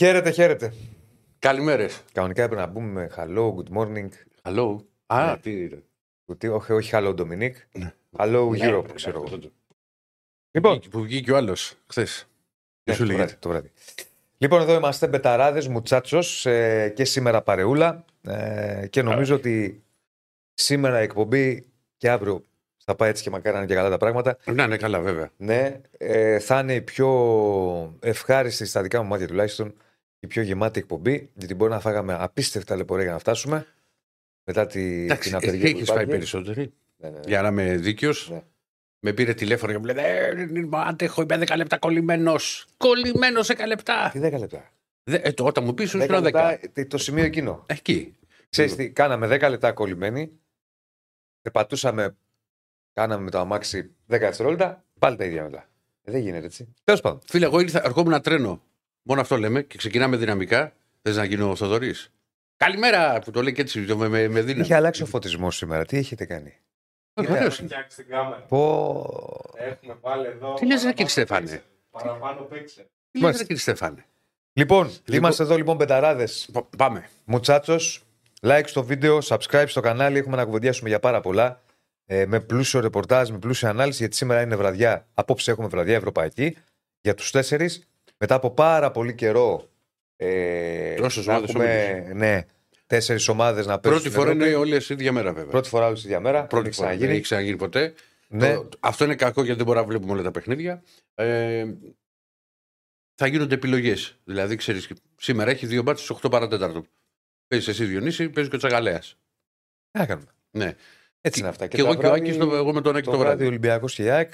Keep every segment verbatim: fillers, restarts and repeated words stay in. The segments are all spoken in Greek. Χαίρετε, χαίρετε. Καλημέρες. Κανονικά έπρεπε να μπούμε hello, good morning. Hello. Α, ah, τι ναι. Όχι, όχι hello Dominic. Hello ναι, Europe, ξέρω εγώ. Λοιπόν. Που βγήκε και ο άλλος χθες. Ναι, το βράδυ, το βράδυ. Λοιπόν, εδώ είμαστε Μπεταράδες, Μουτσάτσος ε, και σήμερα παρεούλα. Ε, και νομίζω Άρα. ότι σήμερα η εκπομπή και αύριο θα πάει έτσι και μακάρι να είναι και καλά τα πράγματα. Να είναι καλά, βέβαια. Ναι, ε, θα είναι η πιο ευχάριστη, στα δικά μου μάτια τουλάχιστον, η πιο γεμάτη εκπομπή. Γιατί μπορεί να φάγαμε απίστευτα λεπορία για να φτάσουμε. Μετά τη, Εντάξει, την απεργία. Έχεις φάει περισσότερη. Ναι, ναι, ναι. Για να είμαι δίκαιος. Ναι. Με πήρε τηλέφωνο και μου λέει: αντέχω, είμαι δέκα λεπτά κολλημένο. Κολλημένο δέκα λεπτά. Τι δέκα λεπτά. Δε, ε, το, όταν μου πει, σου λέω δέκα. Το σημείο εκείνο. Εκεί. Ξέρεις τι, κάναμε δέκα λεπτά κολλημένοι. Περπατούσαμε. Κάναμε με το αμάξι δέκα δευτερόλεπτα, πάλι τα ίδια μετά. Δεν γίνεται έτσι. Τέλος πάντων. Φίλε, εγώ ήρθα, ερχόμουν ένα τρένο. Μόνο αυτό λέμε και ξεκινάμε δυναμικά. Θες να γίνω ο Θοδωρής. Καλημέρα! Που το λέει και έτσι, με, με, με δύναμη. Είχε αλλάξει ο φωτισμός σήμερα, τι έχετε κάνει. Βεβαίω. Πω. Έχουμε πάλι εδώ. Τι λες, ρε κύριε Στεφάνε. Παραπάνω παίξε. Τι λες, ρε κύριε Στεφάνε. Λοιπόν, είμαστε εδώ λοιπόν Μπεταράδες. Πάμε. Μουτσάτσος, like στο βίντεο, subscribe στο κανάλι. Έχουμε να κουβεντιάσουμε για πάρα πολλά. Με πλούσιο ρεπορτάζ, με πλούσια ανάλυση, γιατί σήμερα είναι βραδιά. Απόψε έχουμε βραδιά ευρωπαϊκή για τους τέσσερις. Μετά από πάρα πολύ καιρό. Ε, Τόσες ομάδες. Ναι, τέσσερις ομάδες να παίζουν. Πρώτη φορά είναι όλες η ίδια μέρα, βέβαια. Πρώτη φορά όλες η ίδια μέρα. Πρώτη φορά. Δεν έχει ξαναγίνει ποτέ. Ναι. Το, αυτό είναι κακό γιατί δεν μπορούμε να βλέπουμε όλα τα παιχνίδια. Ε, θα γίνονται επιλογές. Δηλαδή, ξέρεις, σήμερα έχει δύο μπάτσες στις οκτώ παρά τέταρτο. Παίζει εσύ Διονύση, παίζει και ο Τσαγκαλέας. Να κάνουμε. Ναι. Έτσι είναι αυτά. Και, και εγώ και ο Άκης, εγώ με τον Άκη το, το βράδυ. Ολυμπιακός και η ΑΕΚ.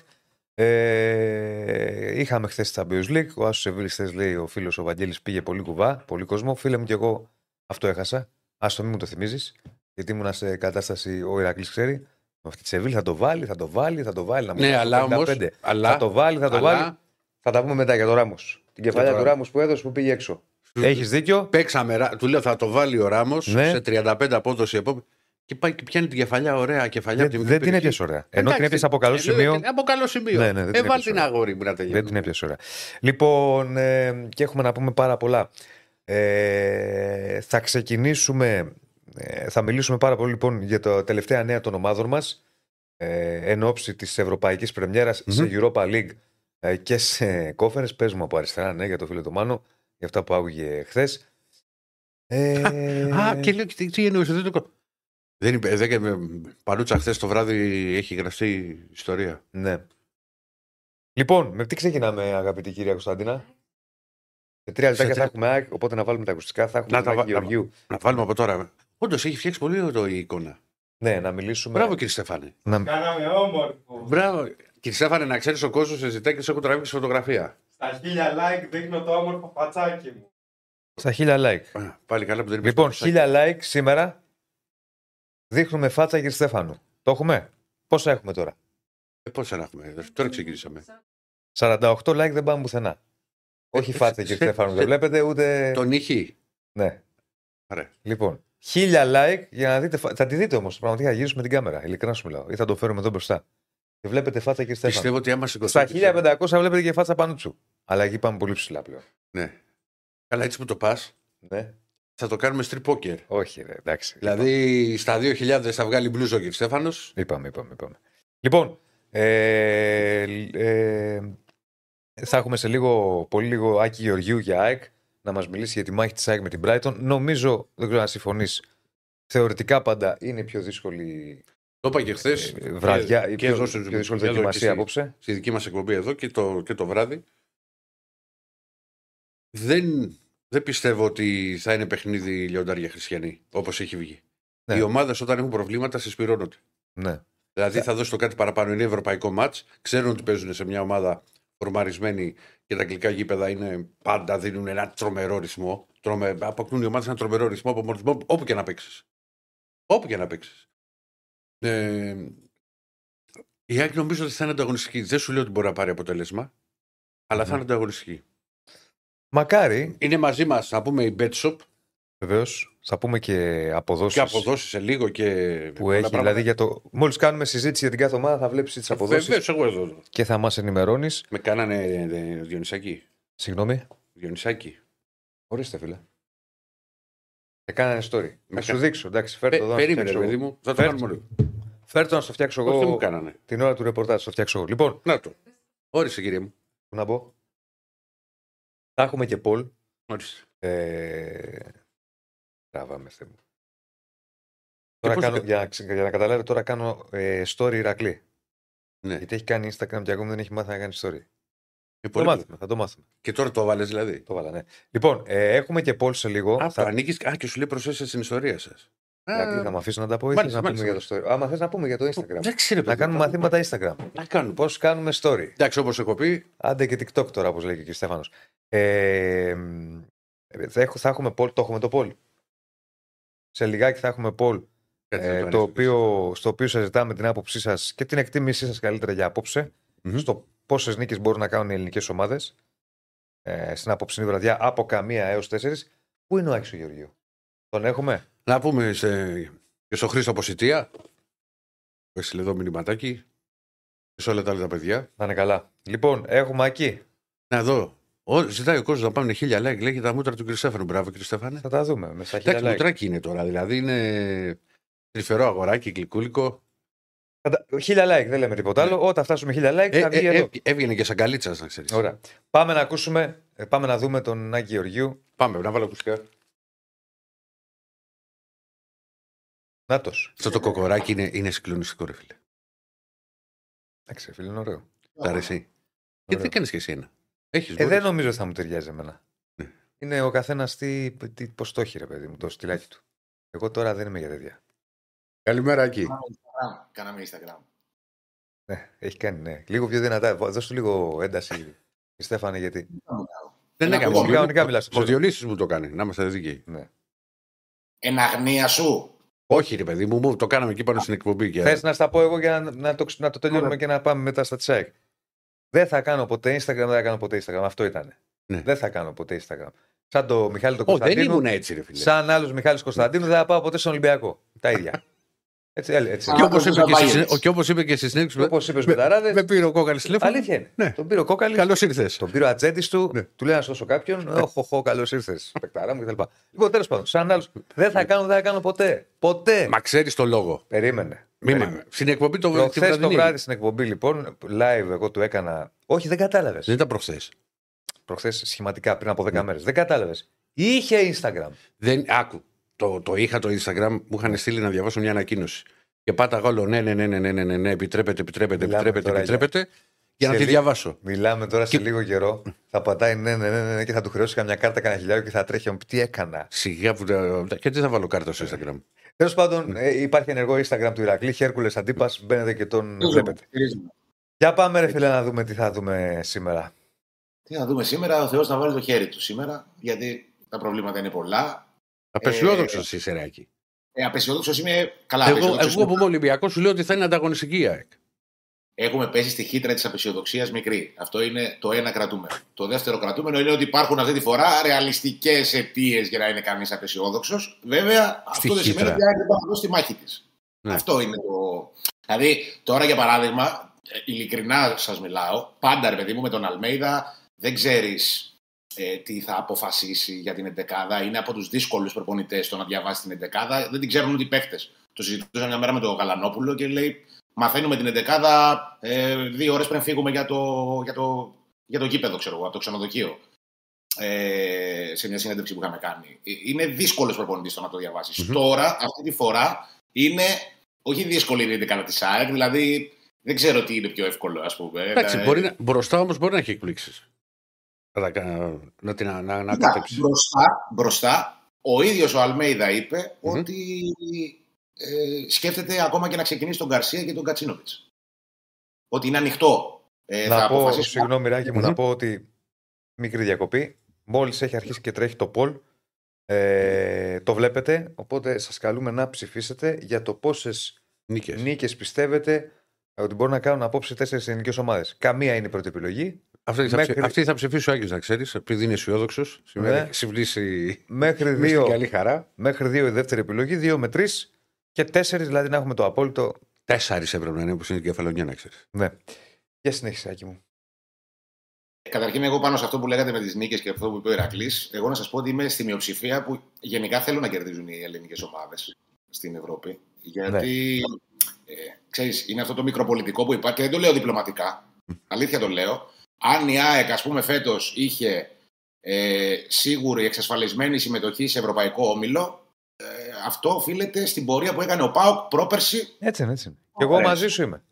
Ε, είχαμε χθες τη Champions League. Ο Άσος Σεβίλης, χθες λέει ο φίλος ο Βαγγέλης, πήγε πολύ κουβά, πολύ κόσμο. Φίλε μου, και εγώ αυτό έχασα. Άστο, μην μου το θυμίζεις. Γιατί ήμουν σε κατάσταση, ο Ηρακλής ξέρει, με αυτή τη Σεβίλη θα το βάλει, θα το βάλει, θα το βάλει. Να μου ναι, αλλά όμως. Αλλά, θα το βάλει, θα το αλλά, βάλει. Θα τα πούμε μετά για τον Ράμος. Την κεφαλιά του Ράμος που έδωσε που πήγε έξω. Έχεις δίκιο. Παίξαμε, του λέω θα το βάλει ο Ράμος σε τριάντα πέντε απόδοση επόμενη. Και πάει και πιάνει την κεφαλιά, ωραία κεφαλιά. Δεν, από την δεν την έπιασε ωραία. Ενώ Εντάξει, την έπιασε από καλό σημείο. Από καλό σημείο. Ναι, ναι, Έβαλ την αγόρι μου να τελειώσει. Δεν την έπιασε ωραία. Λοιπόν, ε, και έχουμε να πούμε πάρα πολλά. Ε, θα ξεκινήσουμε, ε, θα μιλήσουμε πάρα πολύ λοιπόν για τα τελευταία νέα των ομάδων μας. Ε, εν ώψη της Ευρωπαϊκής Πρεμιέρας mm-hmm. σε Europa League ε, και σε κόφερες. Παίζουμε από αριστερά, ναι, για το φίλο του Μάνο, για αυτά που άκουγε χθες. Ε, α, και λέω, τι εννοούσε, δεν το Δεν είπε, δε, Παλούτσα χθες το βράδυ έχει γραφτεί ιστορία. Ναι. Λοιπόν, με τι ξεκινάμε, αγαπητή κυρία Κωνσταντίνα. Σε τρία λεπτάκια θα έχουμε, οπότε να βάλουμε τα ακουστικά. Θα έχουμε να, τα, Γεωργίου. Να, να βάλουμε από τώρα. Όντως έχει φτιάξει πολύ εδώ η εικόνα. Ναι, να μιλήσουμε. Μπράβο, κύριε Στεφάνε. Να... Κάναμε όμορφο. Μπράβο. Κύριε Στεφάνε, να ξέρεις ο κόσμος σε ζητάει και σε έχω τραβήξει φωτογραφία. Στα χίλια like δείχνω το όμορφο πατσάκι μου. Στα χίλια like. Α, πάλι καλά που δεν λοιπόν, χίλια like σήμερα. Δείχνουμε φάτσα κύριε Στέφανου. Το έχουμε. Πόσα έχουμε τώρα. Ε, πόσα έχουμε. Τώρα ξεκινήσαμε. σαράντα οκτώ like δεν πάμε πουθενά. Όχι φάτσα κύριε Στέφανου. Δεν βλέπετε ούτε. Τον νύχι. Ναι. Άρα. Λοιπόν. Χίλια like για να δείτε. Θα τη δείτε όμως. Πραγματικά θα γυρίσουμε την κάμερα. Ειλικρινά σου μιλάω. Ή θα το φέρουμε εδώ μπροστά. Και βλέπετε φάτσα κύριε Στέφανου. Πιστεύω ότι άμα σηκωθεί. Στα χίλια πεντακόσια βλέπετε και φάτσα πάνω του. Αλλά εκεί πάμε πολύ ψηλά πλέον. Ναι. Καλά έτσι που το πα. Ναι. Θα το κάνουμε strip poker. Όχι, ρε, εντάξει. Δηλαδή είπαμε. Στα δύο χιλιάδες θα βγάλει μπλούζο και Στέφανος. Είπαμε, είπαμε, είπαμε. Λοιπόν, ε, ε, θα έχουμε σε λίγο, πολύ λίγο Άκη Γεωργίου για ΑΕΚ να μας μιλήσει για τη μάχη της ΑΕΚ με την Brighton. Νομίζω, δεν ξέρω να συμφωνείς, θεωρητικά πάντα είναι η πιο δύσκολη. Το είπα και χθες. Βραδιά, η πιο, πιο δύσκολη δοκιμασία απόψε. Στη δική μας εκπομπή εδώ και το, και το βράδυ. Δεν. Δεν πιστεύω ότι θα είναι παιχνίδι λιοντάρια χριστιανοί, όπως έχει βγει. Ναι. Οι ομάδες όταν έχουν προβλήματα συσπυρώνονται. Ναι. Δηλαδή θα δώσει το κάτι παραπάνω. Είναι ευρωπαϊκό μάτς. Ξέρουν ότι παίζουν σε μια ομάδα φορμαρισμένη και τα αγγλικά γήπεδα είναι, πάντα δίνουν ένα τρομερό ρυθμό. Τρομε... Αποκτούν οι ομάδες ένα τρομερό ρυθμό από μορφισμό όπου και να παίξεις. Όπου και να παίξεις. Ε... Η Άκη νομίζω ότι θα είναι ανταγωνιστική. Δεν σου λέω ότι μπορεί να πάρει αποτέλεσμα, αλλά mm. θα είναι ανταγωνιστική. Μακάρι. Είναι μαζί μας, θα πούμε η BetShop. Βεβαίως. Θα πούμε και αποδόσεις. Και αποδόσεις σε λίγο και. Που έχει, πράγματα. Δηλαδή για το. Μόλις κάνουμε συζήτηση για την κάθε ομάδα, θα βλέπεις τις αποδόσεις. Βεβαίως, εγώ εδώ. Και θα μας ενημερώνεις. Με κάνανε Διονυσάκη. Συγγνώμη. Διονυσάκη. Ορίστε, φίλε. Έκανα ένα story. Να σου δείξω, εντάξει. Φέρ' το, περίμενε, παιδί μου. Θα το κάνουμε λίγο. Φέρ' το να στο φτιάξω εγώ. Την ώρα του ρεπορτάζ το φτιάξω εγώ. Λοιπόν, να το. Όρισε, κύριε μου. Να πω. Θα έχουμε και Πολ. Όρισε. Τραβάμε, Θεέ μου. Τώρα κάνω, κα... για, για να καταλάβετε, τώρα κάνω ε, story Ηρακλή. Ναι. Γιατί έχει κάνει Instagram και ακόμα δεν έχει μάθει να κάνει story. Ε, το μάθαμε, θα το μάθουμε. Και τώρα το βάλες δηλαδή. Το βάλα, ναι. Λοιπόν, ε, έχουμε και πόλη σε λίγο. Αυτό θα... ανήκεις. Α, και σου λέει προσέξτε στην ιστορία σας. Ηρακλή, θα με αφήσεις να τα πω ή να πούμε για το story. Άμα θες να πούμε για το Instagram. Δεν ξέρω, να κάνουμε θα... μαθήματα Instagram. Να κάνουμε. Πώς κάνουμε story. Εντάξει, όπως έχω πει. Άντε και TikTok τώρα, όπως λέει και ο Στέφανος. Ε, θα έχουμε πόλη, το έχουμε το πόλη. Σε λιγάκι θα έχουμε πόλη. Ε, το οποίο, στο οποίο σας ζητάμε την άποψή σας και την εκτίμησή σας καλύτερα για απόψε mm-hmm. στο πόσες νίκες μπορούν να κάνουν οι ελληνικές ομάδες ε, στην απόψινή βραδιά από καμία έως τέσσερις. Πού είναι ο Άκης ο Γεωργίου? Τον έχουμε? Να πούμε σε... και στο Χρήστο Ποσιτία που έχει εδώ μηνυματάκι και σε όλα τα άλλα παιδιά. Να είναι καλά. Λοιπόν, έχουμε εκεί. Να δω. Ζητάει ο κόσμος να πάμε χίλια like, λέει και τα μούτρα του Κριστέφανου. Μπράβο, Κριστέφανε. Θα τα δούμε με στα χίλια like. Εντάξει, μουτράκι είναι τώρα, δηλαδή είναι. Τρυφερό αγοράκι, γλυκούλικο. Χίλια like, δεν λέμε τίποτα άλλο. Όταν φτάσουμε χίλια like θα βγει εδώ. Έβγαινε και σαν καλίτσα, να ξέρεις. Ωραία. Πάμε να ακούσουμε, πάμε να δούμε τον Άκη Γεωργίου. Πάμε, να βάλω ακουστικά. Νάτος. Αυτό το κοκοράκι είναι, είναι συγκλονιστικό, ρε φίλε. Εντάξει, φίλε, είναι ωραίο. Τ' αρέσει. Γιατί δεν κάνεις και εσύ ένα. Έχεις ε, δεν νομίζω θα μου ταιριάζει εμένα. Ναι. Είναι ο καθένας τι, τι, πώς το έχει, ρε παιδί μου, το στυλάκι του. Εγώ τώρα δεν είμαι για τέτοια. Καλημέρα, Άκη. Κάναμε Instagram. Ναι, έχει κάνει, ναι. Λίγο πιο δυνατά. Δώσ' του λίγο ένταση, Στέφανε, γιατί. Δεν έκανε. Κανονικά μιλάς. Ο Διονύσης μου το κάνει, να είμαστε δίκαιοι. Εν αγνία σου. Όχι, ρε παιδί μου, το κάναμε εκεί πάνω στην εκπομπή. Θες να στα πω εγώ για να το τελειώνουμε και να πάμε μετά στα τσάκ. Δεν θα κάνω ποτέ Instagram, δεν θα κάνω ποτέ Instagram. Αυτό ήταν. Δεν θα κάνω ποτέ Instagram. Σαν το Μιχάλη τον Κωνσταντίνο. Δεν ήμουν έτσι, ρε φίλε. Σαν άλλου Μιχάλη Κωνσταντίνου, δεν θα πάω ποτέ στον Ολυμπιακό. Τα ίδια. Έτσι, έτσι. Και όπως είπε, συ... είπε και στη συνέντευξη με Μπεταράδες. Με πήρε ο Κόκαλης τηλέφωνο. Αλήθεια είναι. Ναι. Τον πήρε ο Κόκαλης. Καλώς ήρθες. Τον πήρε ο ατζέντης του. Ναι. Του λέει να σώσω κάποιον. Οχοχο, καλώς ήρθες. Πεκτάρα μου κτλ. Λοιπόν, τέλος πάντων, σαν άλλους. Δεν θα κάνω, δεν θα κάνω ποτέ. Ποτέ. Μα ξέρεις το λόγο. Περίμενε. Περίμενε. Στην εκπομπή το βράδυ. Χθες το βράδυ στην εκπομπή, λοιπόν, live εγώ του έκανα. Όχι, δεν κατάλαβες. Δεν ήταν προχθές. Προχθές σχηματικά πριν από δέκα μέρες. Δεν κατάλαβες. Είχε Instagram. Δεν άκου. Το, το είχα το Instagram, μου είχαν στείλει να διαβάσω μια ανακοίνωση. Και πάταγα όλο ναι, ναι, ναι, ναι, ναι, ναι, ναι, επιτρέπετε, επιτρέπετε, Μιλάμε επιτρέπετε, επιτρέπετε, για, για να τη διαβάσω. Μιλάμε τώρα και... σε λίγο καιρό. Θα πατάει ναι, ναι, ναι, ναι, ναι και θα του χρεώσει καμιά κάρτα, κανένα χιλιάριο και θα τρέχει. Τι έκανα. Σιγά που. Και τι θα βάλω κάρτα στο Instagram. Τέλος πάντων, υπάρχει ενεργό Instagram του Ηρακλή, Χέρκουλες Αντίπας, μπαίνετε και τον βλέπετε. Για πάμε, ρε φίλε, να δούμε τι θα δούμε σήμερα. Τι θα δούμε σήμερα, ο Θεός να βάλει το χέρι του σήμερα, γιατί τα προβλήματα είναι πολλά. Απεσιόδοξος ε, είσαι, Ράκη. Ε, απεσιόδοξος είμαι. Καλά, εγώ, εγώ που είμαι Ολυμπιακός σου λέω ότι θα είναι ανταγωνιστική η ΑΕΚ. Έχουμε πέσει στη χύτρα της απεσιοδοξίας μικρή. Αυτό είναι το ένα κρατούμενο. Το δεύτερο κρατούμενο είναι ότι υπάρχουν αυτή τη φορά ρεαλιστικές αιτίες για να είναι κανείς απεσιόδοξος. Βέβαια, στη αυτό δεν σημαίνει ότι η ΑΕΚ δεν θα δώσει τη μάχη της. Ναι. Αυτό είναι το. Δηλαδή, τώρα για παράδειγμα, ειλικρινά σας μιλάω, πάντα ρε παιδί μου με τον Αλμέιδα δεν ξέρεις. Ε, τι θα αποφασίσει για την εντεκάδα. Είναι από τους δύσκολους προπονητές το να διαβάσει την εντεκάδα. Δεν την ξέρουν ούτε οι παίκτες. Το συζητούσαμε μια μέρα με τον Γαλανόπουλο και λέει: μαθαίνουμε την εντεκάδα ε, δύο ώρες πριν φύγουμε για το, για το, για το γήπεδο, ξέρω εγώ, από το ξενοδοχείο. Ε, σε μια συνέντευξη που είχαμε κάνει. Είναι δύσκολος προπονητής το να το διαβάσει. Mm-hmm. Τώρα, αυτή τη φορά, είναι όχι δύσκολη η εντεκάδα της ΑΕΚ, δηλαδή δεν ξέρω τι είναι πιο εύκολο, ας πούμε. Εντάξει, μπορεί να, μπροστά όμως μπορεί να έχει εκπλήξεις. Να, να, να, να, να Κοίτα, μπροστά, μπροστά, ο ίδιος ο Αλμέιδα είπε mm-hmm. ότι ε, σκέφτεται ακόμα και να ξεκινήσει τον Γκαρσία και τον Κατσίνοβιτς. Ότι είναι ανοιχτό. Ε, να θα πω, αποφασίσουμε... συγγνώμη Ράκη μου, mm-hmm. να πω ότι μικρή διακοπή. Μόλις έχει αρχίσει και τρέχει το poll. Ε, το βλέπετε, οπότε σας καλούμε να ψηφίσετε για το πόσες νίκες, νίκες πιστεύετε ότι μπορούν να κάνουν απόψε τέσσερις ελληνικές ομάδες. Καμία είναι η πρώτη επιλογή. Αυτή θα, μέχρι... αυτή θα ψηφίσει ο Άγιος, να ξέρεις, επειδή είναι αισιόδοξος. Ναι. Συμβλήσει μέχρι δύο, καλή χαρά. Μέχρι δύο η δεύτερη επιλογή, δύο με τρεις και τέσσερις, δηλαδή να έχουμε το απόλυτο. Τέσσερις έπρεπε να είναι, όπως είναι η κεφαλαιονιά, να ξέρεις. Ναι. Για συνέχισε, Άκη μου. Καταρχήν, εγώ πάνω σε αυτό που λέγατε με τις νίκες και αυτό που είπε ο Ηρακλής, εγώ να σας πω ότι είμαι στη μειοψηφία που γενικά θέλω να κερδίζουν οι ελληνικές ομάδες στην Ευρώπη. Γιατί ε, ξέρεις, είναι αυτό το μικροπολιτικό που υπάρχει, και δεν το λέω διπλωματικά. Αλήθεια το λέω. Αν η ΑΕΚ, ας πούμε, φέτος είχε ε, σίγουρη εξασφαλισμένη συμμετοχή σε ευρωπαϊκό όμιλο, ε, αυτό οφείλεται στην πορεία που έκανε ο ΠΑΟΚ πρόπερση. Έτσι είναι, έτσι είναι. Και εγώ μαζί σου είμαι.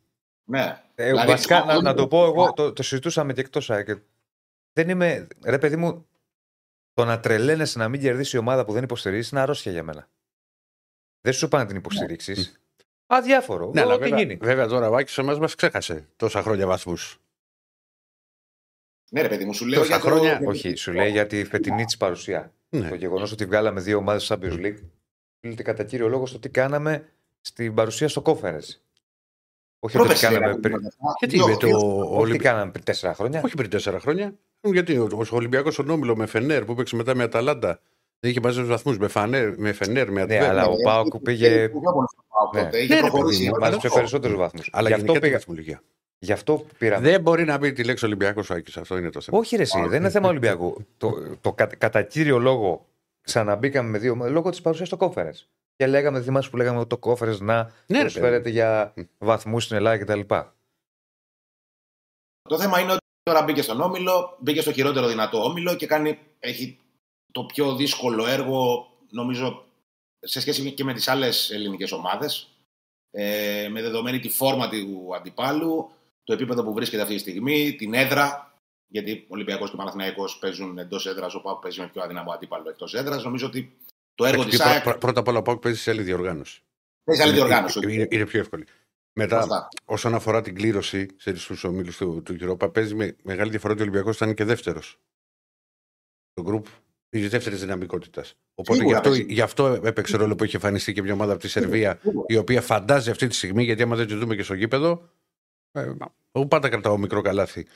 Ναι. Ε, δηλαδή, βασικά, δηλαδή, να, δηλαδή, να το πω εγώ, το, το συζητούσαμε και εκτός ΑΕΚ. Δεν είμαι, ρε παιδί μου, το να τρελαίνεσαι να μην κερδίσει η ομάδα που δεν υποστηρίζει είναι αρρώστια για μένα. Δεν σου πάνε να την υποστηρίξει. Ναι. Αδιάφορο. Ναι, ό,τι βέβαια, γίνει. Βέβαια τώρα ο Άκης εμάς μας ξέχασε τόσα χρόνια βαθμούς. Ναι, ρε παιδί μου, σου λέω για χρόνια. Το... Όχι, σου λέει για τη φετινή της παρουσία. Ναι. Το γεγονός ότι βγάλαμε δύο ομάδες στο Champions League οφείλεται κατά κύριο λόγο στο τι κάναμε στην παρουσία στο Conference. Όχι ότι κάναμε πριν. Γιατί με το Ολυμπιακό πριν τέσσερα χρόνια. Όχι πριν τέσσερα χρόνια. Γιατί ο Ολυμπιακός στον όμιλο με Φενέρ που παίξε μετά με Αταλάντα δεν είχε μαζέψει βαθμούς με Φενέρ, με Αταλάντα. Ναι, αλλά ο Πάοκ πήγε. Μάζεψε περισσότερους βαθμούς. Αλλά γι' αυτό πήγα. Γι' αυτό πήραμε. Δεν μπορεί να πει τη λέξη Ολυμπιακός ο Άκης. Αυτό είναι το θέμα. Όχι, ρε, εσύ, δεν είναι θέμα Ολυμπιακού. Το κατά κύριο λόγο ξαναμπήκαμε με δύο λόγω τη παρουσία στο Conference. Και λέγαμε, θυμάσαι που λέγαμε ότι το Κόφερες να ναι, προσφέρεται για βαθμούς στην Ελλάδα κτλ. Το θέμα είναι ότι τώρα μπήκε στον όμιλο, μπήκε στο χειρότερο δυνατό όμιλο και κάνει, έχει το πιο δύσκολο έργο, νομίζω, σε σχέση και με τις άλλες ελληνικές ομάδες. Ε, με δεδομένη τη φόρμα του αντιπάλου, το επίπεδο που βρίσκεται αυτή τη στιγμή, την έδρα. Γιατί Ολυμπιακός και Παναθηναϊκός παίζουν εντός έδρας, ο ΠΑΟΚ παίζει με πιο αδύναμο αντίπαλο εκτός έδρας. Νομίζω ότι. Το έργο της ΑΕΚ... πρώ, πρώτα απ' όλα ο ΠΑΟΚ παίζει σε άλλη διοργάνωση. Παίζει σε άλλη διοργάνωση. Είναι, είναι, είναι πιο εύκολη. Μετά, Φωστά. όσον αφορά την κλήρωση στους ομίλους του, του Europa, παίζει με μεγάλη διαφορά ότι ο Ολυμπιακός ήταν και δεύτερος. Το γκρουπ τη δεύτερη δυναμικότητα. Οπότε γι' αυτό, γι' αυτό έπαιξε ρόλο που είχε εμφανιστεί και μια ομάδα από τη Σερβία, η οποία φαντάζει αυτή τη στιγμή, γιατί άμα δεν τη δούμε και στο γήπεδο, εγώ πάντα κρατάω μικρό καλάθι.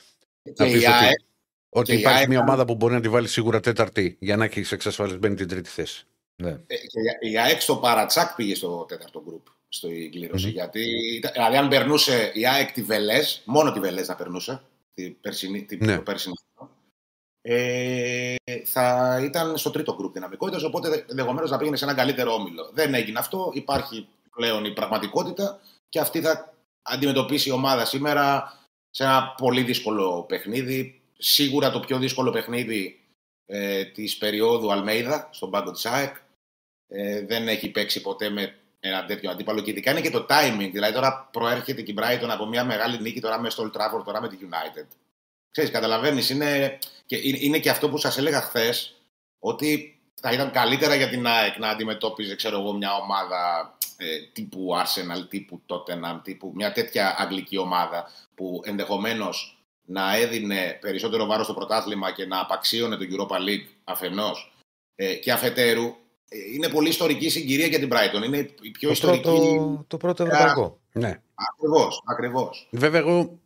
Να πεις ότι, ότι υπάρχει μια ομάδα που μπορεί να τη βάλει σίγουρα τέταρτη για να έχει εξασφαλισμένη την τρίτη θέση. Ναι. Και η ΑΕΚ στο Παρατσάκ πήγε στο τέταρτο γκρουπ στην κλήρωση. Mm-hmm. Γιατί, δηλαδή, αν περνούσε η ΑΕΚ τη Βελές, μόνο τη Βελές να περνούσε, τη περσινή, τη, ναι. το περσινή, ε, θα ήταν στο τρίτο γκρουπ δυναμικότητας. Οπότε ενδεχομένως να πήγαινε σε έναν καλύτερο όμιλο. Δεν έγινε αυτό. Υπάρχει πλέον η πραγματικότητα και αυτή θα αντιμετωπίσει η ομάδα σήμερα σε ένα πολύ δύσκολο παιχνίδι. Σίγουρα το πιο δύσκολο παιχνίδι Ε, της περίοδου Αλμέιδα στον πάγκο της ΑΕΚ. Ε, δεν έχει παίξει ποτέ με ένα τέτοιο αντίπαλο και ειδικά είναι και το timing. Δηλαδή τώρα προέρχεται και η Brighton από μια μεγάλη νίκη τώρα με στο Old Trafford, τώρα με τη United. Ξέρεις, καταλαβαίνεις, είναι και, είναι και αυτό που σας έλεγα χθες, ότι θα ήταν καλύτερα για την ΑΕΚ να αντιμετώπιζε, ξέρω εγώ, μια ομάδα ε, τύπου Arsenal, τύπου Tottenham, τύπου μια τέτοια αγγλική ομάδα που ενδεχομένως να έδινε περισσότερο βάρος στο πρωτάθλημα και να απαξίωνε το Europa League αφενός ε, και αφετέρου. Ε, είναι πολύ ιστορική συγκυρία για την Brighton. Είναι η πιο το ιστορική... Πρώτο, το πρώτο ευρωπαϊκό. Ναι. Ακριβώς, ακριβώς. Βέβαια, εγώ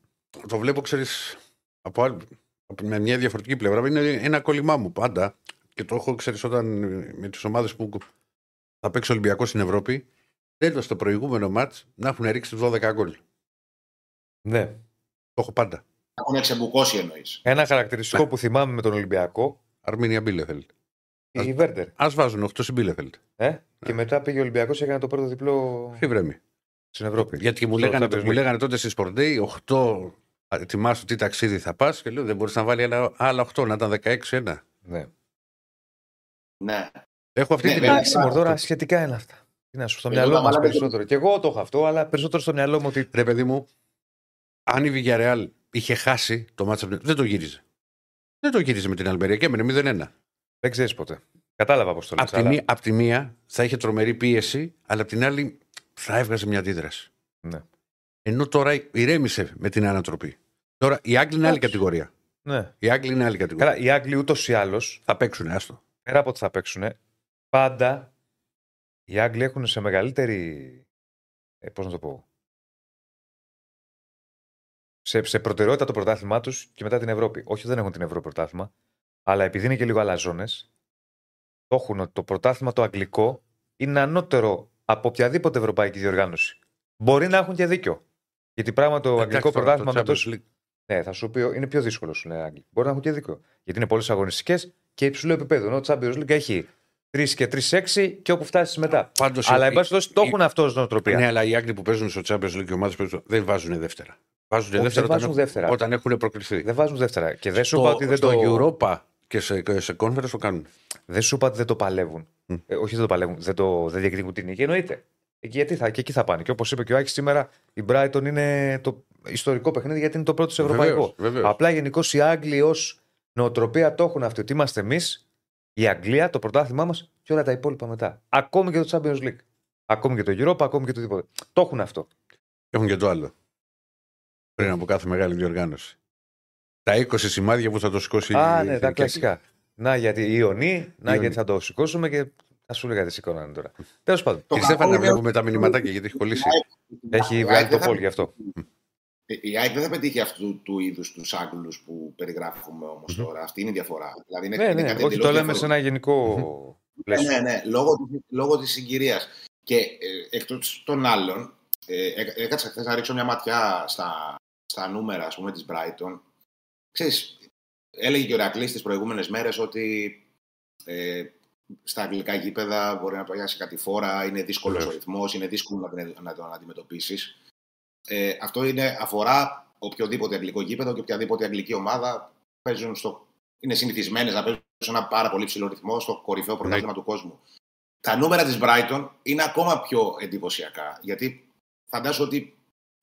το βλέπω, ξέρεις, από άλλη, με μια διαφορετική πλευρά. Είναι ένα κόλλημά μου πάντα και το έχω, ξέρεις, όταν με τις ομάδες που θα παίξει ο Ολυμπιακός στην Ευρώπη, θέλω στο προηγούμενο μάτς να έχουν ρίξει δώδεκα γκολ. Ναι. Το έχω πάντα. Ένα χαρακτηριστικό ναι. που θυμάμαι με τον Ολυμπιακό. Αρμίνια Bielefeld. Η Βέρντερ. Ας βάζουν οκτώ στην Bielefeld. Ε? Ναι. Και μετά πήγε ο Ολυμπιακός και έκανε το πρώτο διπλό. Τι βρέμει. Στην Ευρώπη. Γιατί μου λέγανε, το, μου λέγανε τότε στη Σπορντέι οκτώ. Ετοιμάσου τι ταξίδι θα πας. Και λέω δεν μπορείς να βάλει ένα, άλλα οκτώ, να ήταν δεκαέξι ένα. Ναι. Ναι. Έχω αυτή ναι, την τάξη. Μορδόρα σχετικά είναι αυτά. Είναι στο μυαλό μας περισσότερο. Και εγώ το έχω αυτό, αλλά περισσότερο στο μυαλό μου ότι. Ρε παιδί μου, αν η Villarreal είχε χάσει το μάτσα. Δεν το γύριζε. Δεν το γύριζε με την Αλμερία και έμενε μηδέν ένα. Δεν ξέρεις ποτέ. Κατάλαβα πώς το λες. Απ' τη, αλλά... απ' τη μία θα είχε τρομερή πίεση, αλλά απ' την άλλη θα έβγαζε μια αντίδραση. Ναι. Ενώ τώρα ηρέμησε με την ανατροπή. Τώρα η Άγγλοι είναι άλλη κατηγορία. Ναι. Η Άγγλοι είναι άλλη κατηγορία. Καλά, οι Άγγλοι ούτως ή άλλως θα παίξουν. Άστο. Πέρα από ότι θα παίξουν, πάντα οι Άγγλοι έχουν σε μεγαλύτερη. Ε, πώς να το πω. Σε, σε προτεραιότητα το πρωτάθλημά τους και μετά την Ευρώπη. Όχι, δεν έχουν την Ευρώπη πρωτάθλημα, αλλά επειδή είναι και λίγο αλαζόνες, το έχουν ότι το πρωτάθλημα το αγγλικό είναι ανώτερο από οποιαδήποτε ευρωπαϊκή διοργάνωση. Μπορεί να έχουν και δίκιο. Γιατί πράγμα το αγγλικό πρωτάθλημα με το Ναι, θα σου πει είναι πιο δύσκολο σου λέει Άγγλοι. Μπορεί να έχουν και δίκιο. Γιατί είναι πολλές αγωνιστικές και υψηλό επίπεδο. Ενώ ο Champions League έχει τρεις και τρεις έξι και όπου φτάσει μετά. Πάντως, αλλά εν πάση περιπτώσει το έχουν αυτό ως νοοτροπία. Ναι, αλλά οι Άγγλοι που παίζουν στο Champions League και ομάδες δεν βάζουν δεύτερα. Βάζουν δεύτερα, όταν, έχουν, δεύτερα. Όταν έχουν προκριθεί. Δεν βάζουν δεύτερα. Και δεν σου είπα ότι δεν το. Στο Europa και σε, σε conference το κάνουν. Δεν σου είπα ότι δεν το παλεύουν. Mm. Ε, όχι, δεν το παλεύουν. Δεν, το, δεν διεκδικούν την νίκη. Εννοείται. Γιατί θα, και εκεί θα πάνε. Και όπως είπε και ο Άκης σήμερα, η Brighton είναι το ιστορικό παιχνίδι γιατί είναι το πρώτο σε ευρωπαϊκό. Βεβαίως, βεβαίως. Απλά γενικώς οι Άγγλοι ως νοοτροπία το έχουν αυτοί. Ότι είμαστε εμείς, η Αγγλία, το πρωτάθλημά μας και όλα τα υπόλοιπα μετά. Ακόμη και το Champions League. Ακόμη και το Europa, ακόμη και το τίποτα. Το έχουν αυτό. Έχουν και το άλλο. Πριν από κάθε μεγάλη διοργάνωση. Τα είκοσι σημάδια που θα το σηκώσει η Ιωνία. Α, ναι, τα κλασικά. Να γιατί η Ιωνία, να γιατί θα το σηκώσουμε και. Α σου λέγατε, σηκώνανε τώρα. Τέλος πάντων. Και Στέφανα, βλέπουμε τα μηνυματάκια γιατί έχει κολλήσει. Έχει βγάλει το πόλ γι' αυτό. Η ΑΕΚ δεν θα πετύχει αυτού του είδους τους Άγγλους που περιγράφουμε όμως τώρα. Αυτή είναι η διαφορά. Όχι, το λέμε σε ένα γενικό πλαίσιο. Ναι, ναι, λόγω της συγκυρίας. Και εκτός των άλλων, έκατσα χθες να ρίξω μια ματιά στα νούμερα της Brighton. Ξέρεις, έλεγε και ο Ρακλής τις προηγούμενες μέρες ότι ε, στα αγγλικά γήπεδα μπορεί να πιάσει κατηφόρα, είναι δύσκολος yeah. ο ρυθμός, είναι δύσκολο να, να το αντιμετωπίσεις. Ε, αυτό είναι, αφορά οποιοδήποτε αγγλικό γήπεδο και οποιαδήποτε αγγλική ομάδα παίζουν στο, είναι συνηθισμένες να παίζουν σε ένα πάρα πολύ ψηλό ρυθμό στο κορυφαίο πρωτάθλημα yeah. του κόσμου. Τα νούμερα της Brighton είναι ακόμα πιο εντυπωσιακά, γιατί φαντάζομαι ότι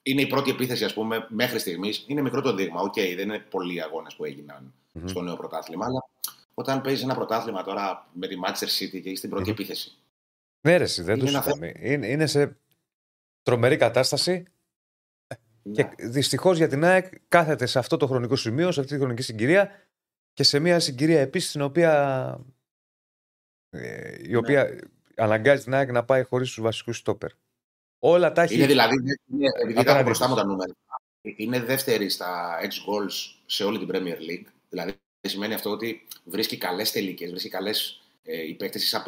είναι η πρώτη επίθεση, ας πούμε, μέχρι στιγμής. Είναι μικρό το δείγμα. Οκ, okay, δεν είναι πολλοί αγώνες που έγιναν mm-hmm. στο νέο πρωτάθλημα. Αλλά όταν παίζεις ένα πρωτάθλημα τώρα με τη Manchester City και είσαι στην πρώτη mm-hmm. επίθεση. Ναι, ρε, δεν το συζητάμε. Είναι, είναι σε τρομερή κατάσταση. Να. Και δυστυχώς για την ΑΕΚ κάθεται σε αυτό το χρονικό σημείο, σε αυτή τη χρονική συγκυρία και σε μια συγκυρία επίσης την οποία, η οποία ναι. αναγκάζει την ΑΕΚ να πάει χωρίς τους βασικούς στόπερ. Όλα τα έχει. Είναι δηλαδή, είναι, επειδή ήταν μπροστά μου τα νούμερα, είναι δεύτερη στα ex-goals σε όλη την Premier League. Δηλαδή σημαίνει αυτό ότι βρίσκει καλές τελικές, βρίσκει καλές ε, οι παίκτες,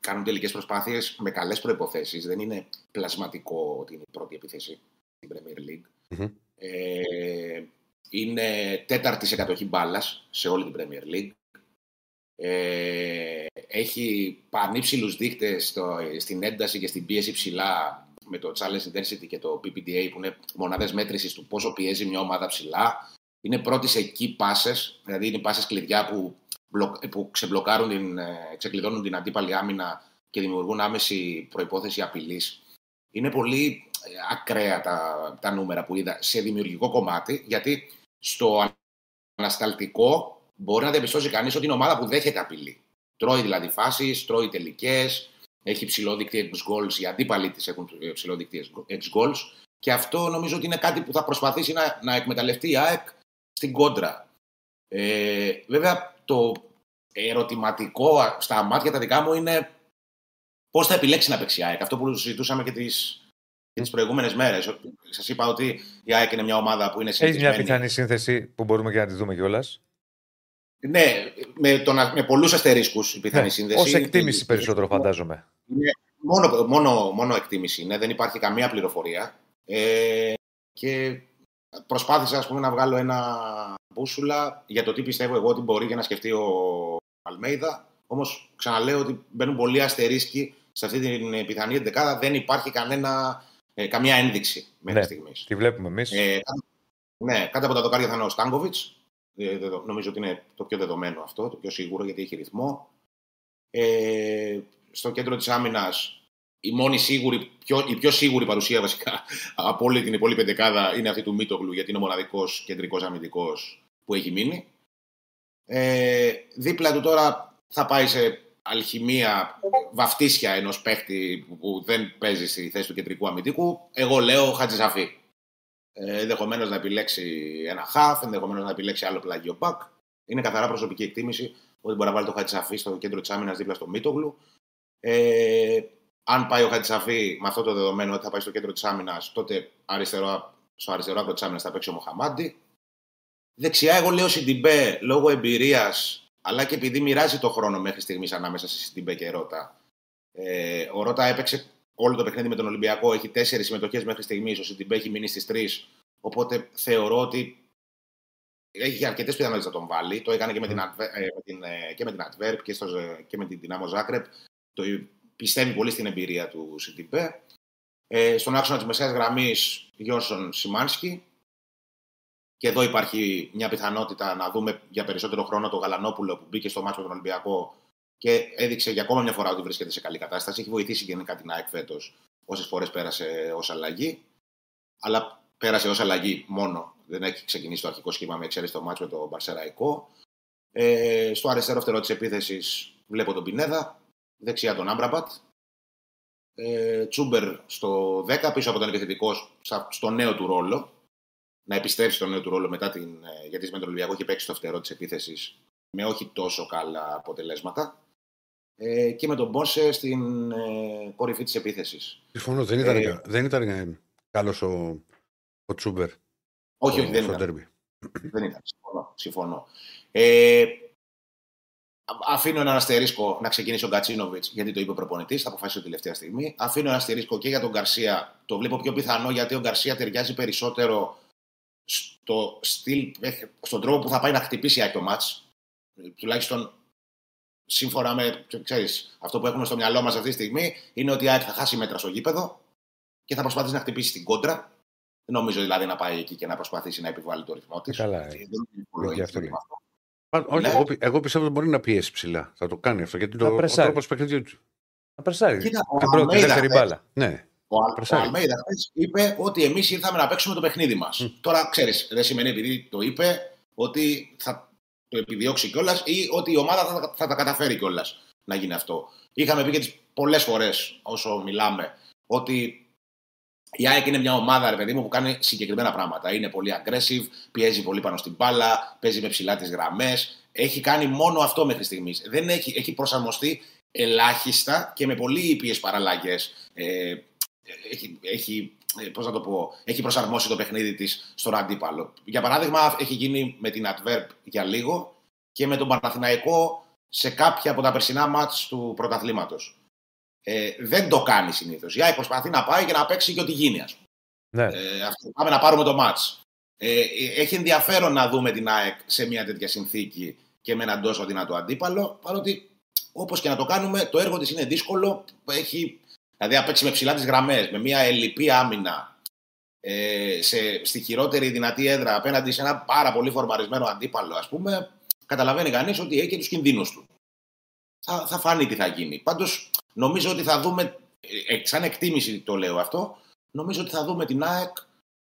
κάνουν τελικές προσπάθειες με καλές προϋποθέσεις. Δεν είναι πλασματικό ότι είναι η πρώτη επίθεση στην Premier League. Mm-hmm. Ε, είναι τέταρτη σε κατοχή μπάλας σε όλη την Premier League. Ε, έχει πανύψηλους δείκτες στο, στην ένταση και στην πίεση ψηλά, με το Challenge Intensity και το πι πι ντι έι που είναι μονάδες μέτρησης του πόσο πιέζει μια ομάδα ψηλά. Είναι πρώτη σε key passes, δηλαδή είναι passes κλειδιά που, που ξεμπλοκάρουν την, ξεκλειδώνουν την αντίπαλη άμυνα και δημιουργούν άμεση προϋπόθεση απειλής. Είναι πολύ ακραία τα, τα νούμερα που είδα σε δημιουργικό κομμάτι, γιατί στο ανασταλτικό μπορεί να διαπιστώσει κανείς ότι είναι ομάδα που δέχεται απειλή. Τρώει δηλαδή φάσεις, τρώει τελικές. Έχει ψηλό δίκτυο ex-goals, οι αντίπαλοι της έχουν ψηλό δίκτυο ex-goals και αυτό νομίζω ότι είναι κάτι που θα προσπαθήσει να, να εκμεταλλευτεί η ΑΕΚ στην κόντρα. Ε, βέβαια, το ερωτηματικό στα μάτια τα δικά μου είναι πώς θα επιλέξει να παίξει η ΑΕΚ. Αυτό που συζητούσαμε και τις, και τις προηγούμενες μέρες. Σας είπα ότι η ΑΕΚ είναι μια ομάδα που είναι συνηθισμένη. Έχει μια πιθανή σύνθεση που μπορούμε και να τη δούμε κιόλας. Ναι, με, με πολλούς αστερίσκους η πιθανή ναι, σύνδεση. Ως εκτίμηση είναι, περισσότερο φαντάζομαι. Είναι, μόνο, μόνο, μόνο εκτίμηση είναι, δεν υπάρχει καμία πληροφορία. Ε, και προσπάθησα ας πούμε, να βγάλω ένα μπούσουλα για το τι πιστεύω εγώ ότι μπορεί για να σκεφτεί ο Αλμέιδα. Όμως ξαναλέω ότι μπαίνουν πολλοί αστερίσκοι σε αυτή την πιθανή εντεκάδα. Δεν υπάρχει κανένα, ε, καμία ένδειξη μέχρι ναι, στιγμής. Τη βλέπουμε εμείς. Ε, ναι, κάτω από τα δοκάρια θα είναι ο Στάνκοβιτς. Νομίζω ότι είναι το πιο δεδομένο αυτό, το πιο σίγουρο γιατί έχει ρυθμό. Ε, στο κέντρο της άμυνας η μόνη σίγουρη, πιο, η πιο σίγουρη παρουσία βασικά από όλη την υπόλοιπη πεντεκάδα είναι αυτή του Μίτογλου, γιατί είναι ο μοναδικός κεντρικός αμυντικός που έχει μείνει. Ε, δίπλα του τώρα θα πάει σε αλχημία βαφτίσια ενός παίχτη που δεν παίζει στη θέση του κεντρικού αμυντικού. Εγώ λέω Χατζησαφή. Ενδεχομένως να επιλέξει ένα half, ενδεχομένως να επιλέξει άλλο πλάγιο back. Είναι καθαρά προσωπική εκτίμηση ότι μπορεί να βάλει το Χατζησαφή στο κέντρο της άμυνας δίπλα στο Μίτογλου. Ε, αν πάει ο Χατζησαφή με αυτό το δεδομένο ότι θα πάει στο κέντρο της άμυνας, τότε αριστερό, στο αριστερό άκρο της άμυνας θα παίξει ο Μοχαμάντι. Δεξιά, εγώ λέω Σιντιμπέ λόγω εμπειρίας, αλλά και επειδή μοιράζει το χρόνο μέχρι στιγμής ανάμεσα σε Σιντιμπέ και Ρότα. Ε, ο Ρότα έπαιξε όλο το παιχνίδι με τον Ολυμπιακό, έχει τέσσερις συμμετοχές μέχρι στιγμής. Ο Σιντιμπέ έχει μείνει στις τρεις. Οπότε θεωρώ ότι Έχει αρκετές πιθανότητες να τον βάλει. Το έκανε και με την, με την, και με την Adverb και, στο, και με την Dinamo Zagreb. Το πιστεύει πολύ στην εμπειρία του Σιντιμπέ. Ε, στον άξονα της μεσαίας γραμμής Γιόνσον Σιμάνσκι. Και εδώ υπάρχει μια πιθανότητα να δούμε για περισσότερο χρόνο τον Γαλανόπουλο που μπήκε στο μάτσο με τον Ολυμπιακό και έδειξε για ακόμα μια φορά ότι βρίσκεται σε καλή κατάσταση. Έχει βοηθήσει γενικά την ΑΕΚ φέτος όσες φορές πέρασε ως αλλαγή. Αλλά πέρασε ως αλλαγή μόνο. Δεν έχει ξεκινήσει το αρχικό σχήμα με εξαίρεση το μάτσο με τον Μπαρσεραϊκό. Ε, στο αριστερό φτερό της επίθεσης βλέπω τον Πινέδα. Δεξιά τον Άμπραμπατ. Ε, Τσούμπερ στο δέκα πίσω από τον επιθετικό στο νέο του ρόλο. Να επιστρέψει τον νέο του ρόλο μετά την. Γιατί με τον Ολυμπιακό έχει παίξει στο φτερό της επίθεσης με όχι τόσο καλά αποτελέσματα. Ε, και με τον Μπόσε στην ε, κορυφή της επίθεσης. Συμφωνώ, δεν ήταν, ε, δεν ήταν καλός ο, ο Τσούμπερ. Όχι, όχι, δεν ήταν. Δεν ήταν. Συμφωνώ. συμφωνώ. Ε, αφήνω ένα αστερίσκο να ξεκινήσει ο Γκατσίνοβιτς, γιατί το είπε ο προπονητής, θα αποφάσισε την τελευταία στιγμή. Αφήνω ένα αστερίσκο και για τον Γκαρσία. Το βλέπω πιο πιθανό γιατί ο Γκαρσία ταιριάζει περισσότερο στο στυλ, στον τρόπο που θα πάει να χτυπήσει το μάτς. Τουλάχιστον σύμφωνα με ξέρεις, αυτό που έχουμε στο μυαλό μας αυτή τη στιγμή, είναι ότι θα χάσει μέτρα στο γήπεδο και θα προσπαθήσει να χτυπήσει την κόντρα. Δεν νομίζω δηλαδή να πάει εκεί και να προσπαθήσει να επιβάλλει το ρυθμό της. Καλά, ε. Εγώ πιστεύω ότι μπορεί να πιέσει ψηλά. Θα το κάνει αυτό, γιατί το, ο τρόπος παιχνιδιού του. Να πρεσάρει. Κοίτα, την πρώτη, δεύτερη μπάλα. Ναι. Ο, ο Αλμέιδα είπε ότι εμείς ήρθαμε να παίξουμε το παιχνίδι μας. Mm. Τώρα, ξέρεις, δεν σημαίνει επειδή το είπε ότι θα το επιδιώξει κιόλας ή ότι η ομάδα θα, θα τα καταφέρει κιόλας να γίνει αυτό. Είχαμε πει και πολλές φορές όσο μιλάμε ότι η ΑΕΚ είναι μια ομάδα, ρε παιδί μου, που κάνει συγκεκριμένα πράγματα. Είναι πολύ aggressive, πιέζει πολύ πάνω στην μπάλα, παίζει με ψηλά τις γραμμές. Έχει κάνει μόνο αυτό μέχρι στιγμής. Δεν έχει, έχει προσαρμοστεί ελάχιστα και με πολύ ήπιες παραλλαγές. Ε, έχει, έχει, πώς να το πω, έχει προσαρμόσει το παιχνίδι της στον αντίπαλο. Για παράδειγμα, έχει γίνει με την Adverb για λίγο και με τον Παναθηναϊκό σε κάποια από τα περσινά μάτς του πρωταθλήματος. Ε, δεν το κάνει συνήθως. Η ΑΕΚ προσπαθεί να πάει και να παίξει και ό,τι γίνει, ας πούμε. Ναι. Ε, αυτό, πάμε να πάρουμε το μάτς. Ε, έχει ενδιαφέρον να δούμε την ΑΕΚ σε μια τέτοια συνθήκη και με έναν τόσο δυνατό αντίπαλο. Παρότι όπως και να το κάνουμε, το έργο της είναι δύσκολο. Έχει, δηλαδή, να παίξει με ψηλά τις γραμμές, με μια ελλειπή άμυνα, ε, σε, στη χειρότερη δυνατή έδρα απέναντι σε ένα πάρα πολύ φορμαρισμένο αντίπαλο, ας πούμε. Καταλαβαίνει κανείς ότι έχει και τους κινδύνους του. Θα, θα φανεί τι θα γίνει. Πάντως, νομίζω ότι θα δούμε, σαν εκτίμηση το λέω αυτό, νομίζω ότι θα δούμε την ΑΕΚ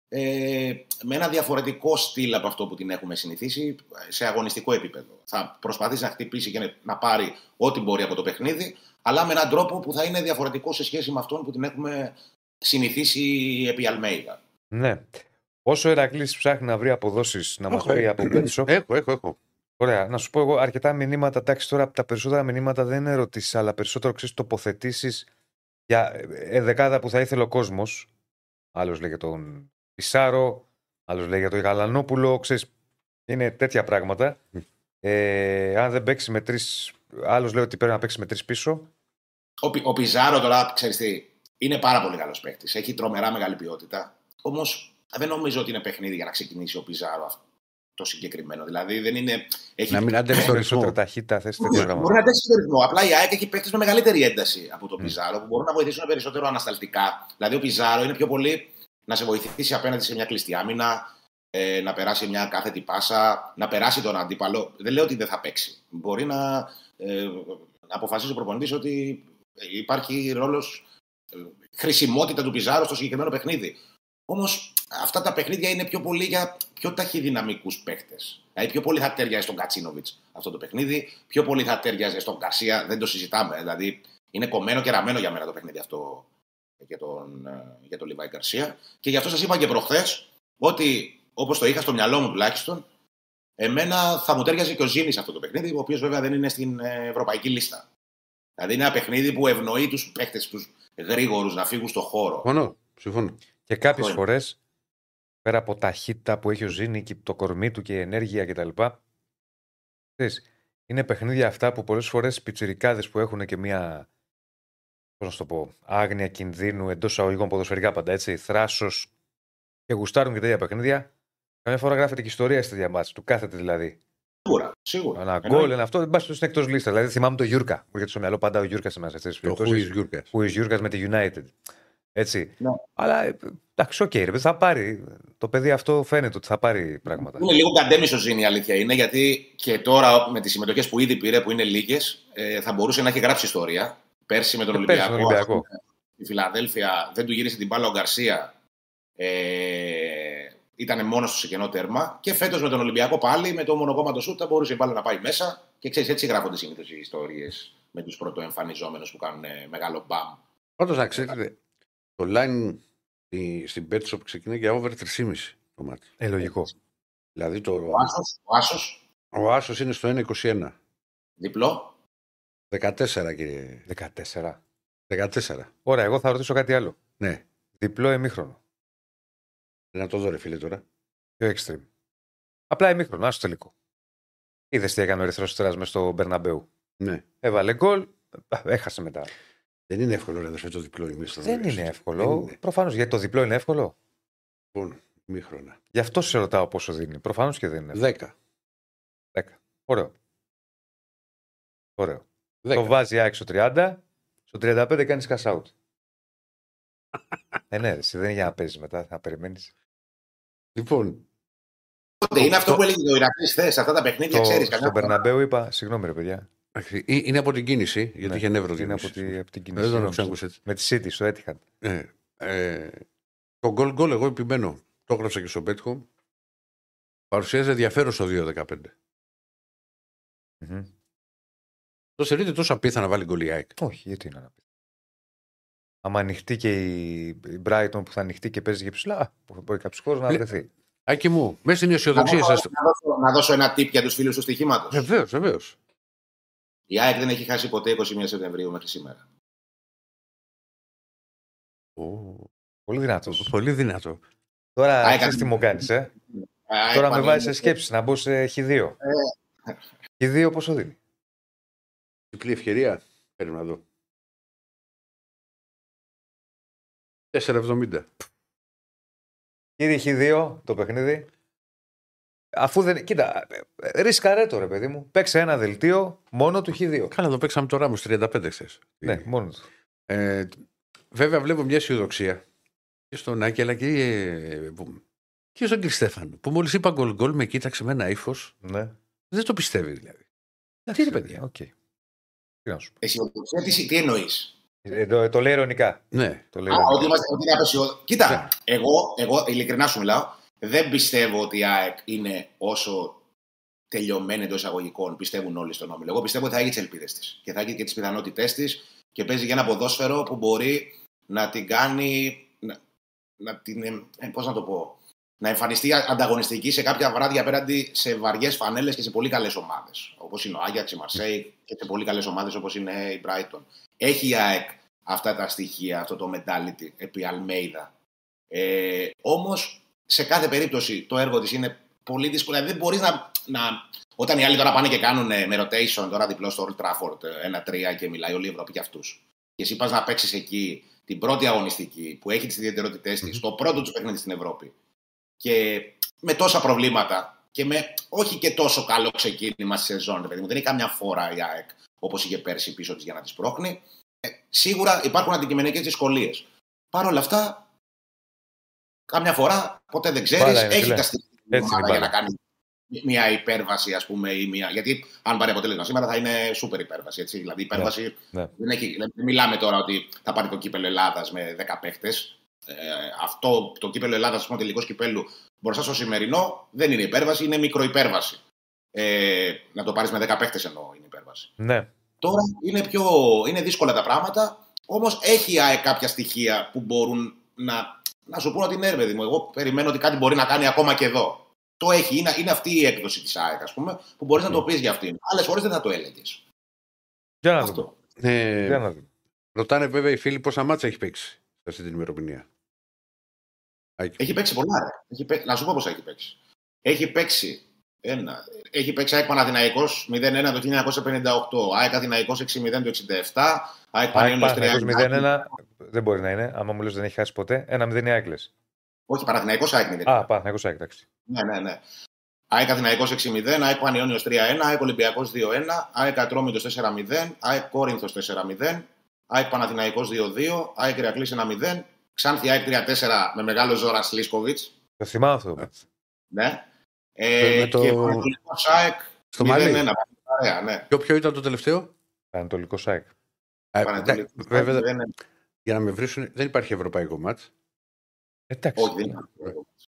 ε, με ένα διαφορετικό στυλ από αυτό που την έχουμε συνηθίσει σε αγωνιστικό επίπεδο. Θα προσπαθήσει να χτυπήσει και να πάρει ό,τι μπορεί από το παιχνίδι, αλλά με έναν τρόπο που θα είναι διαφορετικό σε σχέση με αυτόν που την έχουμε συνηθίσει επί Αλμέιδα. Ναι. Όσο ο Ηρακλής ψάχνει να βρει αποδόσεις να μας φέρει από πίσω. Έχω, έχω, έχω. Ωραία, να σου πω εγώ αρκετά μηνύματα. Εντάξει, τώρα τα περισσότερα μηνύματα δεν είναι ερωτήσεις, αλλά περισσότερο ξέρεις τοποθετήσεις για ε, δεκάδα που θα ήθελε ο κόσμος. Άλλος λέει για τον Πισάρο, άλλος λέει για τον Γαλανόπουλο. Ξέρεις, είναι τέτοια πράγματα. Ε, αν δεν παίξει με τρεις, άλλος λέει ότι πρέπει να παίξει με τρεις πίσω. Ο, ο Πιζάρο τώρα, ξέρεις τι, είναι πάρα πολύ καλός παίκτης. Έχει τρομερά μεγάλη ποιότητα. Όμως δεν νομίζω ότι είναι παιχνίδι για να ξεκινήσει ο Πιζάρο αυτό. Το συγκεκριμένο. Δηλαδή δεν είναι. Έχει... Να μην αντέξει το ρυθμό. Ταχύτητα, θες, μπορεί να αντέξει το ρυθμό. Απλά η ΑΕΚ έχει παίκτες με μεγαλύτερη ένταση από τον mm. Πιζάρο που μπορούν να βοηθήσουν περισσότερο ανασταλτικά. Δηλαδή ο Πιζάρο είναι πιο πολύ να σε βοηθήσει απέναντι σε μια κλειστή άμυνα, ε, να περάσει μια κάθετη πάσα, να περάσει τον αντίπαλο. Δεν λέω ότι δεν θα παίξει. Μπορεί να, ε, να αποφασίσει ο προπονητής ότι υπάρχει ρόλος, ε, χρησιμότητα του Πιζάρου στο συγκεκριμένο παιχνίδι. Όμως αυτά τα παιχνίδια είναι πιο πολύ για πιο ταχυδυναμικούς παίκτες. Δηλαδή, πιο πολύ θα ταιριάζει στον Κατσίνοβιτς αυτό το παιχνίδι, πιο πολύ θα ταιριάζει στον Γκαρσία, δεν το συζητάμε. Δηλαδή, είναι κομμένο και ραμμένο για μένα το παιχνίδι αυτό για τον, για τον Λιβάη Γκαρσία. Και γι' αυτό σας είπα και προχθές ότι, όπως το είχα στο μυαλό μου τουλάχιστον, εμένα θα μου ταιριάζει και ο Ζήνης αυτό το παιχνίδι, ο οποίος βέβαια δεν είναι στην ευρωπαϊκή λίστα. Δηλαδή, είναι ένα παιχνίδι που ευνοεί τους παίκτες, τους γρήγορους να φύγουν στο χώρο. Συμφωνώ. Συμφωνώ. Και κάποιες φορές, πέρα από ταχύτητα που έχει ο Ζήνη και το κορμί του και η ενέργεια κτλ. Είναι παιχνίδια αυτά που πολλές φορές οι πιτσιρικάδες που έχουν και μια, πώς να το πω, άγνοια κινδύνου εντός αγωγικών ποδοσφαιρικά πάντα έτσι, θράσος και γουστάρουν και τέτοια παιχνίδια, Καμιά φορά γράφεται και ιστορία στα διαμάτια του. Κάθεται δηλαδή. Σίγουρα. Σίγουρα. Ένα γκολ είναι αυτό. Δεν πα στον εκτό λίστα. Δηλαδή θυμάμαι το Γιούρκα. Μου έρχεται στο μυαλό πάντα ο Γιούρκα σε εμά. Ο Γιούρκα με τη United. Έτσι. Ναι. Αλλά εντάξει, οκ, okay, θα πάρει. Το παιδί αυτό φαίνεται ότι θα πάρει πράγματα. Είναι λίγο καντέμισος είναι η αλήθεια. Είναι γιατί και τώρα με τις συμμετοχές που ήδη πήρε, που είναι λίγες, θα μπορούσε να έχει γράψει ιστορία. Πέρσι με τον Ολυμπιακό. Ολυμπιακό. Η Φιλαδέλφια δεν του γύρισε την μπάλα ο Γκαρσία. Ε, ήτανε μόνος του σε κενό τέρμα. Και φέτος με τον Ολυμπιακό πάλι, με το μονοκόμμα του σούτ, θα μπορούσε η μπάλα να πάει μέσα. Και ξέρεις, έτσι γράφονται συνήθως οι ιστορίες με τους πρωτοεμφανιζόμενους που κάνουν μεγάλο μπαμ. Όντως, αξίζεται. Το line στην Betshop ξεκινάει για over τρία κόμμα πέντε το μάτι. Ε, λογικό. Δηλαδή το... Ο Άσος. Ο Άσος, ο Άσος είναι στο ένα είκοσι ένα. Διπλό. δεκατέσσερα κύριε. δεκατέσσερα. δεκατέσσερα. Ωραία, εγώ θα ρωτήσω κάτι άλλο. Ναι. Διπλό ημίχρονο. Να το δω ρε φίλε τώρα. Πιο extreme. Απλά ημίχρονο, άσο τελικό. Είδες τι έκανε ο Ερυθρός Τρας μες στο Μπερναμπέου. Ναι. Έβαλε γκολ, έχασε μετά. Δεν είναι εύκολο να δώσει το διπλό ημίχρονο. Δεν είναι εύκολο. Προφανώς. Γιατί το διπλό είναι εύκολο. Λοιπόν, ημίχρονα. Γι' αυτό σε ρωτάω πόσο δίνει. Προφανώς και δεν είναι. Δέκα. Δέκα. Ωραίο. Ωραίο. δέκα. Το βάζει άξιο τριάντα. Στο τριάντα πέντε κάνεις cash out. ε, ναι, εσύ δεν είναι για να παίζεις μετά. Θα περιμένεις. Λοιπόν. Είναι αυτό που έλεγε ο Ηρακλής χθες. Αυτά τα παιχνίδια ξέρεις. Στον Μπερναμπέου είπα, συγγνώμη ρε παιδιά. Είναι από την κίνηση, γιατί ναι, είχε νεύρο. Είναι από, τη, από την κίνηση. Δεν τον με τη City, στο Etihad. Ε, ε, το goal goal, εγώ επιμένω. Το έγραψα και στο Πέτχο. Παρουσιάζει ενδιαφέρον στο δύο δεκαπέντε. Mm-hmm. Το θεωρείτε τόσο απίθανο να βάλει γκολ η ΑΕΚ? Όχι, γιατί είναι αναπίθανο. Άμα ανοιχτεί και η Brighton που θα ανοιχτεί και παίζει και ψηλά, μπορεί κάποιο χώρο να βρεθεί. Άκη μου, μέσα στην αισιοδοξία σας. Να, να δώσω ένα tip για τους φίλους του στοιχήματος. Βεβαίως, βεβαίως. Η ΑΕΚ δεν έχει χάσει ποτέ εικοστή πρώτη Σεπτεμβρίου μέχρι σήμερα. Oh, πολύ δυνατό. Πολύ δυνατό. Τώρα ξέρεις τι μου κάνεις, ε. Τώρα με βάζεις σε σκέψεις να μπω σε χ δύο. χ δύο πόσο δίνει? Διπλή ευκαιρία, πρέπει να δω. τέσσερα εβδομήντα. Κύριε χ δύο, το παιχνίδι. Αφού δεν. Κοίτα, ρίσκαρε το ρε παιδί μου. Παίξε ένα δελτίο μόνο του χ δύο. Καλά, το παίξαμε το Ramos τριάντα πέντε χθες. Ναι, μόνο του. Ε, βέβαια, βλέπω μια αισιοδοξία και στον Άκη αλλά και, ε, και στον Κριστέφανο. Που μόλις είπα γκολ γκολ, με κοίταξε με ένα ύφος. Ναι. Δεν το πιστεύει δηλαδή. Τι είναι, παιδιά. Okay. Τι να σου πω. Αισιοδοξία, τι, τι εννοείς? Ε, το, το λέει ειρωνικά. Ναι. Το λέει α, ότι είμαστε, ότι είναι απεσιόδοξοι. Κοίτα, ναι. εγώ, εγώ ειλικρινά σου μιλάω. Δεν πιστεύω ότι η ΑΕΚ είναι όσο τελειωμένη εντός εισαγωγικών πιστεύουν όλοι στον όμιλο. Εγώ πιστεύω ότι θα έχει τις ελπίδες της και θα έχει και τις πιθανότητές της και παίζει για ένα ποδόσφαιρο που μπορεί να την κάνει. Να, να την, πώς να το πω, να εμφανιστεί ανταγωνιστική σε κάποια βράδια απέναντι σε βαριές φανέλες και σε πολύ καλές ομάδες. Όπως είναι ο Άγιαξ, η Μαρσέη και σε πολύ καλές ομάδες όπως είναι η Brighton. Έχει η ΑΕΚ αυτά τα στοιχεία, αυτό το mentality επί Αλμέιδα. Ε, όμως. Σε κάθε περίπτωση το έργο της είναι πολύ δύσκολο. Δεν μπορείς να, να. Όταν οι άλλοι τώρα πάνε και κάνουν με rotation, τώρα διπλό στο Old Trafford, ένα τρία και μιλάει όλη η Ευρώπη για αυτούς. Και εσύ πας να παίξεις εκεί την πρώτη αγωνιστική που έχει τις ιδιαιτερότητές της, mm-hmm. το πρώτο τους παιχνίδι στην Ευρώπη. Και με τόσα προβλήματα και με όχι και τόσο καλό ξεκίνημα στη σεζόν. Δηλαδή, δεν έχει καμιά φορά η ΑΕΚ όπως είχε πέρσι πίσω της για να τις πρόχνει. Ε, σίγουρα υπάρχουν αντικειμενικές δυσκολίες. Παρ' όλα αυτά. Κάμια φορά, ποτέ δεν ξέρεις, έχει τα στιγμή για να κάνει μια υπέρβαση, ας πούμε, ή μια... γιατί αν πάρει αποτέλεσμα σήμερα θα είναι σούπερ υπέρβαση, έτσι, δηλαδή υπέρβαση ναι. δεν έχει... Δεν μιλάμε τώρα ότι θα πάρει το κύπελο Ελλάδας με δέκα παίχτες. Ε, αυτό το κύπελο Ελλάδας, ας πούμε, τελικός κυπέλου μπροστά στο σημερινό δεν είναι υπέρβαση, είναι μικροϊπέρβαση. Ε, να το πάρεις με δέκα παίχτες εννοώ είναι υπέρβαση. Ναι. Τώρα είναι, πιο... είναι δύσκολα τα πράγματα, όμως έχει κάποια στοιχεία που μπορούν να... Να σου πω ότι ναι, παιδί μου, εγώ περιμένω ότι κάτι μπορεί να κάνει ακόμα και εδώ. Το έχει, είναι, είναι αυτή η έκδοση της ΑΕΚ, ας πούμε, που μπορείς mm. να το πεις για αυτήν. Άλλες φορές δεν θα το έλεγες. Για να δω. Ε, για να δω. Ρωτάνε βέβαια οι φίλοι πόσα μάτσα έχει παίξει αυτή την ημερομηνία. Έχει παίξει πολλά. Έχει παίξει, να σου πω πόσα έχει παίξει. Έχει παίξει, ένα, έχει παίξει ΑΕΚ Παναθηναϊκός μηδέν ένα το χίλια εννιακόσια πενήντα οκτώ, ΑΕΚ Αθηναϊκός έξι μηδέν το εξήντα επτά, ΑΕΚ Παναθηναϊκός μηδέν ένα. Δεν μπορεί να είναι, άμα μου λες δεν έχει χάσει ποτέ. Ένα μηδέν η Άκλες. Όχι, Παναθηναϊκός Άκη. Α, Παναθηναϊκός Άκη, εντάξει. Ναι, ναι, ναι. ΑΕΚ Αθηναϊκός έξι μηδέν, ΑΕΚ Πανιόνιος τρία ένα, ΑΕΚ Ολυμπιακός δύο ένα, ΑΕΚ Ατρόμητος τέσσερα μηδέν, ΑΕΚ Κόρινθος τέσσερα μηδέν, ΑΕΚ Παναθηναϊκός δύο δύο, ΑΕΚ Ηρακλής ένα μηδέν, Ξάνθη ΑΕΚ τρία τέσσερα με μεγάλο Ζόρα Σλίσκοβιτς. Το θυμάμαι αυτό. Ναι. Ε, με το... Και Πανατολικός ΑΕΚ μηδέν ένα. Ναι. Και ποιο ήταν το τελευταίο? Πανατολικός ΑΕΚ. Βέβαια, για να με βρίσουν, δεν υπάρχει ευρωπαϊκό μάτς. Εντάξει. Όχι, δεν υπάρχει ευρωπαϊκό μάτς.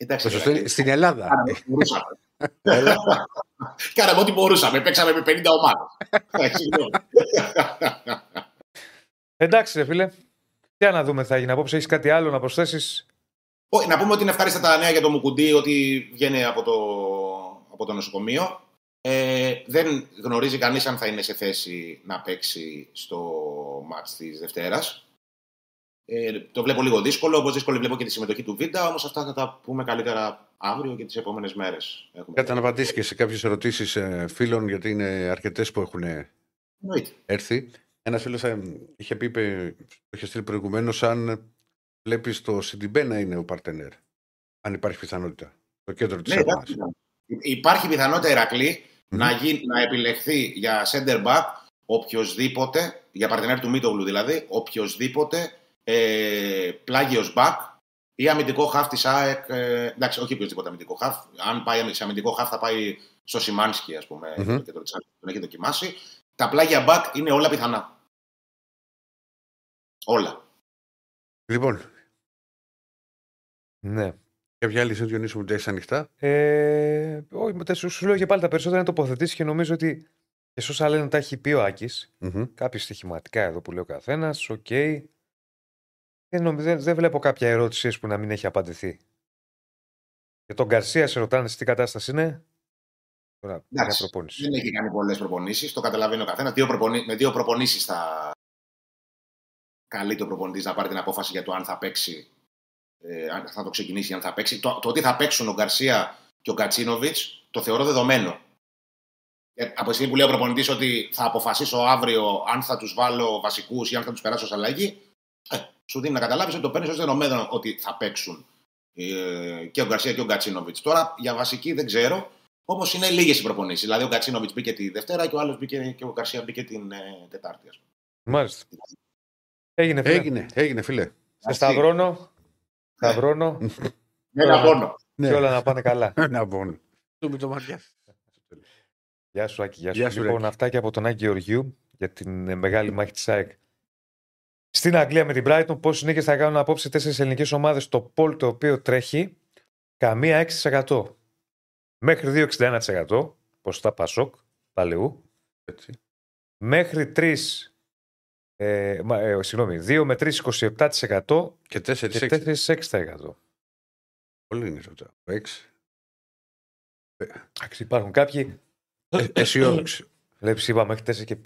Εντάξει, στην, στην Ελλάδα. Κάναμε ό,τι μπορούσαμε. Παίξαμε με πενήντα ομάδες. Εντάξει, ρε φίλε. Για να δούμε, θα γίνει απόψε. Έχεις κάτι άλλο να προσθέσεις? Όχι, να πούμε ότι είναι ευχάριστα τα νέα για το Μουκουντή, ότι βγαίνει από το, από το νοσοκομείο. Ε, δεν γνωρίζει κανείς αν θα είναι σε θέση να παίξει στο μάτς της Δευτέρας. Ε, το βλέπω λίγο δύσκολο, όπως δύσκολη βλέπω και τη συμμετοχή του Βίντα, όμως αυτά θα τα πούμε καλύτερα αύριο και τις επόμενες μέρες. Κατά να απαντήσεις και σε κάποιες ερωτήσεις ε, φίλων, γιατί είναι αρκετές που έχουν Εννοείται. έρθει. Ένας φίλος ε, είχε πει, είπε, είχε στείλει προηγουμένως, αν βλέπεις το Σιντιμπέ να είναι ο παρτενέρ, αν υπάρχει πιθανότητα, το κέντρο της ναι, αγώνας. Υπάρχει πιθανότητα, Ηρακλή, mm-hmm. να, γι, να επιλεχθεί για center back οποιοδήποτε, για παρτενέρ του Μίτογλου δηλαδή, οποιοδήποτε Ε, πλάγιος μπακ ή αμυντικό χαφ της ΑΕΚ. Ε, εντάξει, όχι οποιοδήποτε αμυντικό χαφ. Αν πάει σε αμυντικό χαφ, θα πάει στο Σιμάνσκι, ας πούμε, mm-hmm. και τον έχει δοκιμάσει. Τα πλάγια μπακ είναι όλα πιθανά. Όλα. Λοιπόν. Ναι. Κάποια άλλη συζήτηση, Διονύση, μου τα έχεις ανοιχτά? Ε, όχι, μετά σου λέω και πάλι τα περισσότερα να τοποθετήσεις και νομίζω ότι και σώσα λένε τα έχει πει ο Άκης. Mm-hmm. Κάποιοι στοιχηματικά εδώ που λέει ο καθένας. Οκ. Okay. Δεν, δεν, δεν βλέπω κάποια ερώτηση που να μην έχει απαντηθεί. Για τον Γκαρσία σε ρωτάνε τι κατάσταση είναι. Τώρα, Εντάξει, δεν έχει κάνει πολλές προπονήσεις. Το καταλαβαίνει ο καθένας. Δύο προπονη... Με δύο προπονήσεις θα καλεί το προπονητής να πάρει την απόφαση για το αν θα παίξει. Ε, αν θα το ξεκινήσει, αν θα παίξει. Το, το ότι θα παίξουν ο Γκαρσία και ο Κατσίνοβιτς το θεωρώ δεδομένο. Ε, από τη στιγμή που λέει ο προπονητής ότι θα αποφασίσω αύριο αν θα τους βάλω βασικούς ή αν θα τους περάσω ως αλλαγή. Ε, σου δίνει να καταλάβεις ότι το παίρνεις ως δεδομένο ότι θα παίξουν ε, και ο Γκαρσία και ο Γκατσίνοβιτς. Τώρα για βασική δεν ξέρω, όμως είναι λίγες οι προπονήσεις. Δηλαδή ο Γκατσίνοβιτς μπήκε τη Δευτέρα και ο άλλος μπήκε, και ο Γκαρσία μπήκε την ε, Τετάρτη. Μάλιστα. Έγινε φίλε. Έγινε, έγινε, φίλε. Σε σταυρώνω. Σταυρώνω. Ναι, να πόνο. Και όλα να πάνε καλά. Να πόνο. Του με το μάτια. Γεια σου, Άκη. Γεια σου. Λοιπόν, αυτά και από τον Άκη Γεωργίου για την μεγάλη μάχη της ΑΕΚ. Στην Αγγλία με την Brighton, πόσες νίκες θα κάνουν απόψε τέσσερις ελληνικές ομάδες? Το πόλ το οποίο τρέχει, καμία έξι τοις εκατό. Μέχρι δύο κόμμα εξήντα ένα τοις εκατό, ποσοστά Πασόκ, Παλαιού. Έτσι. Μέχρι τρία, ε, ε, συγγνώμη, δύο με τρία, είκοσι επτά τοις εκατό και τέσσερα έξι τοις εκατό. Πολύ είναι αυτό. Υπάρχουν κάποιοι αισιόδοξοι. Λέμε είπα μέχρι τέσσερα και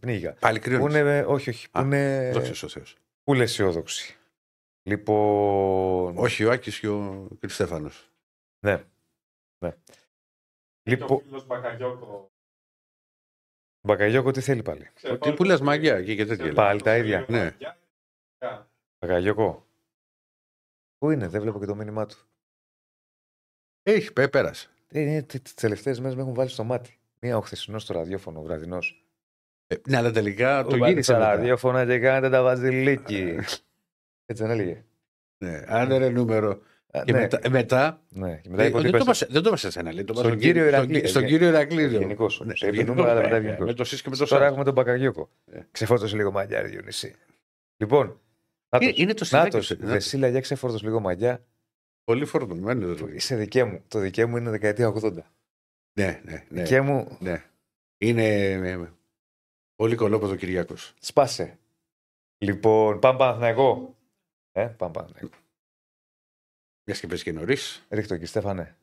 πνίγια. Πάλι κρύωνες. Όχι, όχι. Πού είναι... Πού είναι αισιόδοξη. Λοιπόν... Όχι, ο Άκης και ο Κριστέφανος. Ναι. Ναι. Λοιπόν... Μπακαγιώκο. Μπακαγιώκο τι θέλει πάλι? Τι που λες μαγιά και τέτοια. Πάλι τα ίδια. Ναι. Μπακαγιώκο. Πού είναι, δεν βλέπω και το μήνυμά του. Έχει, πέρασε. Τις τελευταίες μέρες με έχουν βάλει στο μάτι. Μία ο χθεσινός στο ραδιόφωνο, ο βραδινός. Ε, ναι, αλλά τελικά το γύρισε. Στα ραδιόφωνα και κάνετε τα βαζιλίκι. Έτσι δεν έλεγε. Ναι, άνερε νούμερο. Α, και ναι. μετά. μετά, ναι, και μετά ε, δεν, το μας, δεν το είμαστε εσένα, λέει. Το στον κύριο Ηρακλή. Στον κύριο Ηρακλή. Γενικό. Με το σύσκευο με το Τώρα έχουμε τον Μπακαγιώκο. Ξεφόρτωσε λίγο μαγιά, Διονυσή. Λοιπόν. Είναι το Νάτος. Δεσίλα, για ξεφόρτωσε λίγο μαγιά. Πολύ φορτωμένο. Είσαι δικαί μου. Το δικαί μου είναι δεκαετία ογδόντα. Ναι, ναι, ναι. Και μου... ναι. Είναι πολύ κολόπεδο Κυριάκος. Σπάσε. Λοιπόν, πάμε Παναθηναϊκό. Ε, πάμε Παναθηναϊκό. Μια και πες και νωρίς. Ρίχτω εκεί, Στέφανε.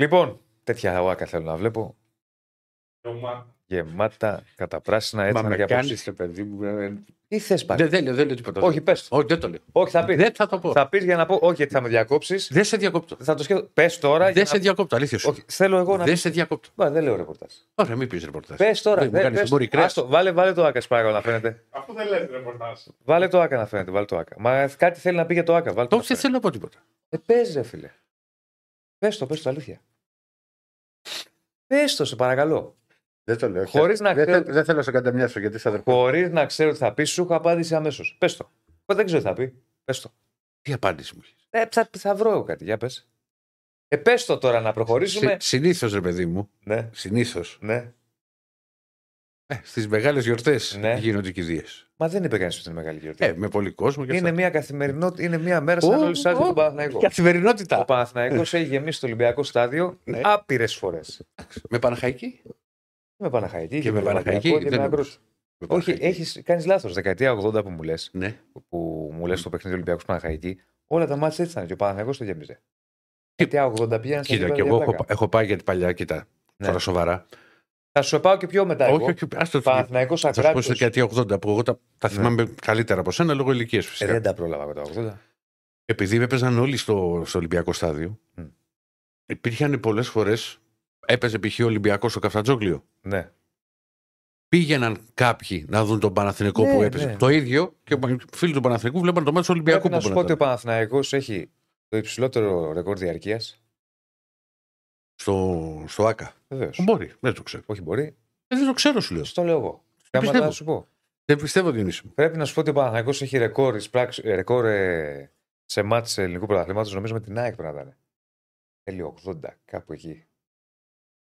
Λοιπόν, τέτοια ουάκα θέλω να βλέπω. Ρωμά. γεμάτα καταπράσινα έτσι. Μα με κάνεις το παιδί μου. Τι θες πάλι. Δεν λέω τίποτα. Όχι, πες. Όχι, δεν το λέω. Όχι, θα πεις. Δεν θα το πω. Θα πεις για να πω. Όχι, γιατί θα με διακόψεις. Δεν σε διακόπτω. Θα το σκέφτω. Πες τώρα. Δεν σε διακόπτω, αλήθεια σου. Θέλω εγώ να. Δεν σε διακόπτω. Δεν λέω ρεπορτάζ. Ωραία, μην πεις ρεπορτάζ. Πες τώρα. Βάλε το Άκα, σπάγα να φαίνεται. Αφού δεν λες ρεπορτάζ. Βάλε το Άκα να φαίνεται. Μα κάτι θέλει να πει για το Άκα. Όχι, δεν θέλω να πω τίποτα. Πες, ρε φίλε. Πες το, πες το, αλήθεια. Πες το, σε παρακαλώ. Δεν το λέω. Χωρίς να ξέρω... Δεν θέλω να σε καταμοιάσω γιατί είσαι αδερφός. Χωρίς να ξέρω τι θα πει, σου έχω απάντηση αμέσως. Πες το. Δεν ξέρω τι θα πει. Πες το. Τι απάντηση μου έχεις. Ε, θα, θα βρω εγώ κάτι. Για πες. Ε, πες το τώρα να προχωρήσουμε. Συνήθως, ρε παιδί μου. Ναι. Συνήθως. Ναι. Ε, στις μεγάλες γιορτές ναι. γίνονται κηδείες. Μα δεν είπε κανείς ότι είναι μεγάλη γιορτή. Ε, με πολύ κόσμο και είναι μια καθημερινότητα, είναι μια μέρα σαν όλη τη άλλη του Παναθηναϊκού. Καθημερινότητα. Ο Παναθηναϊκός έχει γεμίσει το Ολυμπιακό στάδιο ναι. άπειρες φορές. Με Παναχαϊκή. Με Παναχαϊκή. Και με Παναχαϊκή. Και με Ακρούς. Όχι, έχεις, κάνεις λάθος. Δεκαετία ογδόντα που μου λες. Ναι. Που μου λες το παιχνίδι Ολυμπιακού Παναχαϊκή. Όλα τα μάτια έτσι ήταν και ο Παναθηναϊκός το γέμιζε. Δεκαετία ογδόντα πήγαινε. Κοίτα, και εγώ έχω πάει για την παλιά, κοιτά. Τώρα σοβαρά. Θα σου πάω και πιο μετά. Όχι, όχι. Άστο Παναθηναϊκός Ακράτος. Θα σου πω στην ογδόντα που εγώ τα, τα θυμάμαι ναι. καλύτερα από σένα λόγω ηλικίας φυσικά. Ε, δεν τα πρόλαβα τα ογδόντα. Επειδή με παίζαν όλοι στο, στο Ολυμπιακό στάδιο, mm. υπήρχαν πολλές φορές. Έπαιζε π.χ. ο Ολυμπιακός στο Καφτατζόγλιο. Ναι. Πήγαιναν κάποιοι να δουν τον Παναθηναϊκό ναι, που έπαιζε. Ναι. Το ίδιο και οι φίλοι του Παναθηναϊκού βλέπαν το μάτι του Ολυμπιακού. Πρέπει να σου πω ότι ο Παναθηναϊκός έχει το υψηλότερο ρεκόρ διαρκείας. Στο, στο ΆΚΑ. Βεβαίως. Μπορεί, δεν το ξέρω. Όχι, μπορεί. Ε, δεν το ξέρω, σου λέω. Στο λέω εγώ. Δεν πιστεύω. Να σου πω. Δεν πιστεύω ότι είναι ίσιμο. Πρέπει να σου πω ότι ο Παναθηναϊκός έχει ρεκόρ, πράξ, ρεκόρ ε, σε μάτς ελληνικού πρωταθλήματος. Νομίζω με την ΑΕΚ πρέπει να ήταν. Τέλειο ογδόντα, κάπου εκεί.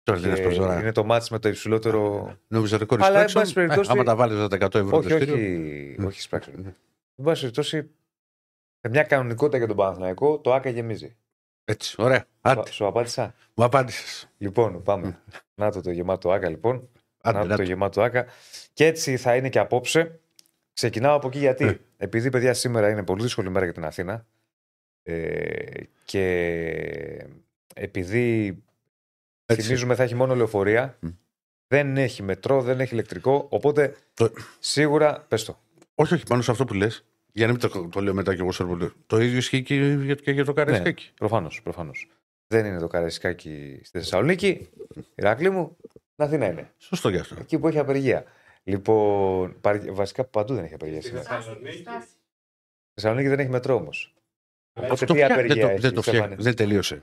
Τώρα δεν είναι σπουδαίο. Είναι το μάτς με το υψηλότερο. Νομίζω ρεκόρ στην ΑΕΚ. Άμα τα βάλει τα εκατό ευρώ. Όχι, όχι. Όχι, σπουδαίο. Εν πάση περιπτώσει, σε μια κανονικότητα για τον Παναθηναϊκό, το ΆΚΑ γεμίζει. Έτσι, ωραία. Άντε. Σου απάντησα. Μου απάντησες. Λοιπόν, πάμε. Να το το γεμάτο άκα, λοιπόν. Άντε, να το, το γεμάτο άκα. Και έτσι θα είναι και απόψε. Ξεκινάω από εκεί γιατί. Επειδή, παιδιά, σήμερα είναι πολύ δύσκολη μέρα για την Αθήνα. Ε, και επειδή θυμίζουμε θα έχει μόνο λεωφορεία. Mm. Δεν έχει μετρό, δεν έχει ηλεκτρικό. Οπότε το... σίγουρα πες το. Όχι, όχι, πάνω σε αυτό που λες. Για να μην το, το λέω μετά και εγώ σερβολέω. Το ίδιο ισχύει και, και για το Καραϊσκάκη. Ναι, προφανώς, προφανώς. Δεν είναι το Καραϊσκάκη στη Θεσσαλονίκη. Ηρακλή μου, στην Αθήνα είναι. Σωστό γι' αυτό. Εκεί που έχει απεργία. Λοιπόν, βασικά παντού δεν έχει απεργία. Στη Θεσσαλονίκη. Θεσσαλονίκη δεν έχει μετρό όμως. Οπότε τι απεργία δεν έχει. Δεν το φτιάχνει. Δεν τελείωσε.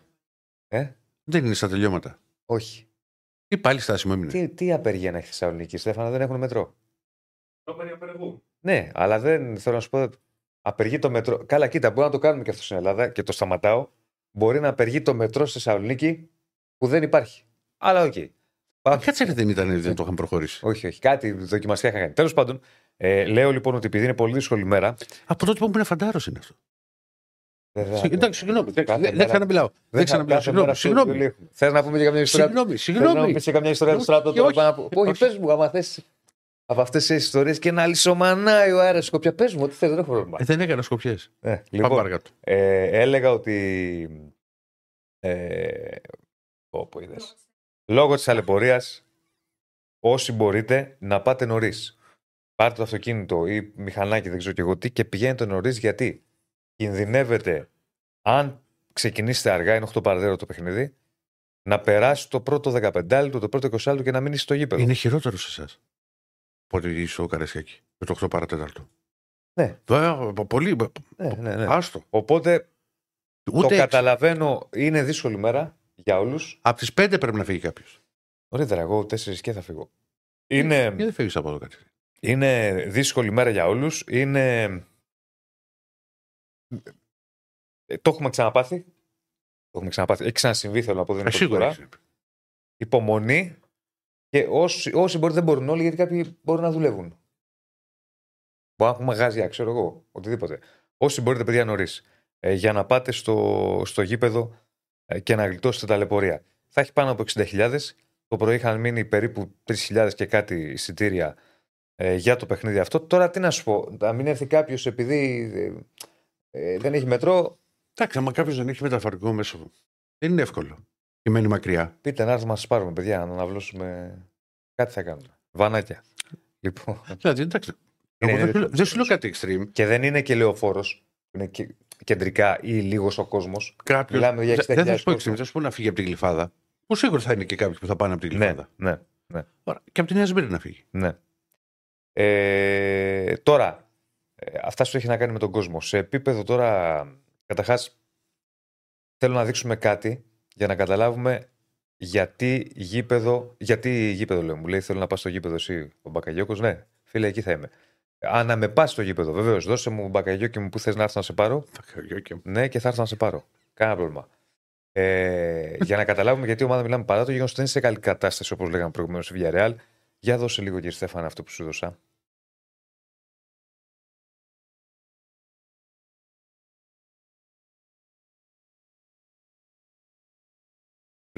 Ε? Δεν είναι στα τελειώματα. Όχι. Τι πάλι στάσιμο έμεινε. Τι, τι απεργία να έχει Θεσσαλονίκη, Στέφανα, δεν έχουν μετρό. Ναι, αλλά δεν θέλω να σου πω. Απεργεί το μετρό. Καλά, κοίτα, μπορεί να το κάνουμε και αυτό στην Ελλάδα και το σταματάω. Μπορεί να απεργεί το μετρό στη Θεσσαλονίκη που δεν υπάρχει. Αλλά οκ. Okay. Κάτσε δεν ήταν, δεν το είχαν προχωρήσει. Όχι, όχι. Κάτι δοκιμαστικά είχαν κάνει. Τέλος πάντων, ε, λέω λοιπόν ότι επειδή είναι πολύ δύσκολη μέρα. Από τότε που ήμουν φαντάρος είναι αυτό. Εντάξει, συγγνώμη. Δεν ξαναμιλάω. Δεν ξαναμιλάω. Συγγνώμη. Θε να πούμε και καμιά ιστορία. Συγγνώμη. Σε καμιά ιστορία του στράτου. Όχι, πε μου, άμα θε. Από αυτές τις ιστορίες και να λυσομανάει ο Άρης Σκοπιά. Πες μου, τι θες, δεν έχω πρόβλημα. Ε, δεν έκανα Σκοπιές. Ε, λοιπόν, ε, έλεγα ότι. Ε, όπου είδες. Λόγω της αλεπορίας, όσοι μπορείτε να πάτε νωρίς. Πάρτε το αυτοκίνητο ή μηχανάκι, δεν ξέρω και εγώ τι, και πηγαίνετε νωρίς γιατί κινδυνεύετε, αν ξεκινήσετε αργά, είναι οκτώ παρά τέταρτο το παιχνίδι, να περάσει το πρώτο δεκαπεντάλεπτο, το πρώτο εικοσάλεπτο και να μείνει στο γήπεδο. Είναι χειρότερο σε εσάς. Πότε είσαι ο Καραϊσκάκη, με το οκτώ παρά τέταρτο. Ναι. Βέβαια, πολύ. Ναι, ναι, ναι. Άστο. Οπότε ούτε το έξι. Καταλαβαίνω, είναι δύσκολη μέρα για όλους. Από τις πέντε πρέπει να φύγει κάποιος. Ωραία, εγώ τέσσερις και θα φύγω. Είναι... Γιατί δεν φύγεις από εδώ κάτι. Είναι δύσκολη μέρα για όλους. Είναι. Το έχουμε ξαναπάθει. Το έχουμε ξαναπάθει. Έχει ξανασυμβεί, θέλω να πω. Δεν σίγουρα. Υπομονή. Και όσοι, όσοι μπορεί, δεν μπορούν όλοι, γιατί κάποιοι μπορούν να δουλεύουν. Μπορεί να έχουν μαγαζιά, ξέρω εγώ, οτιδήποτε. Όσοι μπορείτε, παιδιά, νωρίς, ε, για να πάτε στο, στο γήπεδο ε, και να γλιτώσετε τα λεπορία. Θα έχει πάνω από εξήντα χιλιάδες. Το πρωί είχαν μείνει περίπου τρεις χιλιάδες και κάτι εισιτήρια ε, για το παιχνίδι αυτό. Τώρα τι να σου πω, να μην έρθει κάποιος επειδή ε, ε, δεν έχει μετρό. Εντάξει, άμα κάποιος δεν έχει μεταφορικό μέσο, δεν είναι εύκολο. Μένει μακριά. Πείτε να έρθουμε να σας πάρουμε, παιδιά, να αναβλώσουμε. Κάτι θα κάνουμε. Βανάκια. Λοιπόν. Δηλαδή, εντάξει. Δεν σου λέω κάτι extreme. Και δεν είναι και λεωφόρος. Είναι και κεντρικά ή λίγος ο κόσμος. Κάποιος. Δεν θα σου πω extreme. Θα σου πω να φύγει από την Γλυφάδα. Που σίγουρα θα είναι και κάποιοι που θα πάνε από την Γλυφάδα. Ναι, ναι, ναι. Και από την Νέα Σμύρνη να φύγει. Ναι. Ε, τώρα, αυτά σου έχει να κάνει με τον κόσμο. Σε επίπεδο τώρα, καταρχάς, θέλω να δείξουμε κάτι για να καταλάβουμε. Γιατί γήπεδο, γιατί γήπεδο λέω, μου λέει θέλω να πάω στο γήπεδο εσύ ο Μπακαγιώκος, ναι φίλε εκεί θα είμαι. Αν να με πας στο γήπεδο βεβαίως, δώσε μου Μπακαγιώκη μου που θες να έρθω να σε πάρω. Μπακαγιώκη. Ναι και θα έρθω να σε πάρω, κάνα πρόβλημα. Ε, για να καταλάβουμε γιατί η ομάδα μιλάμε παρά το γεγονός ότι δεν είναι σε καλή κατάσταση όπως λέγαμε προηγουμένως στη Villarreal. Για δώσε λίγο κύριε Στέφανα αυτό που σου δώσα.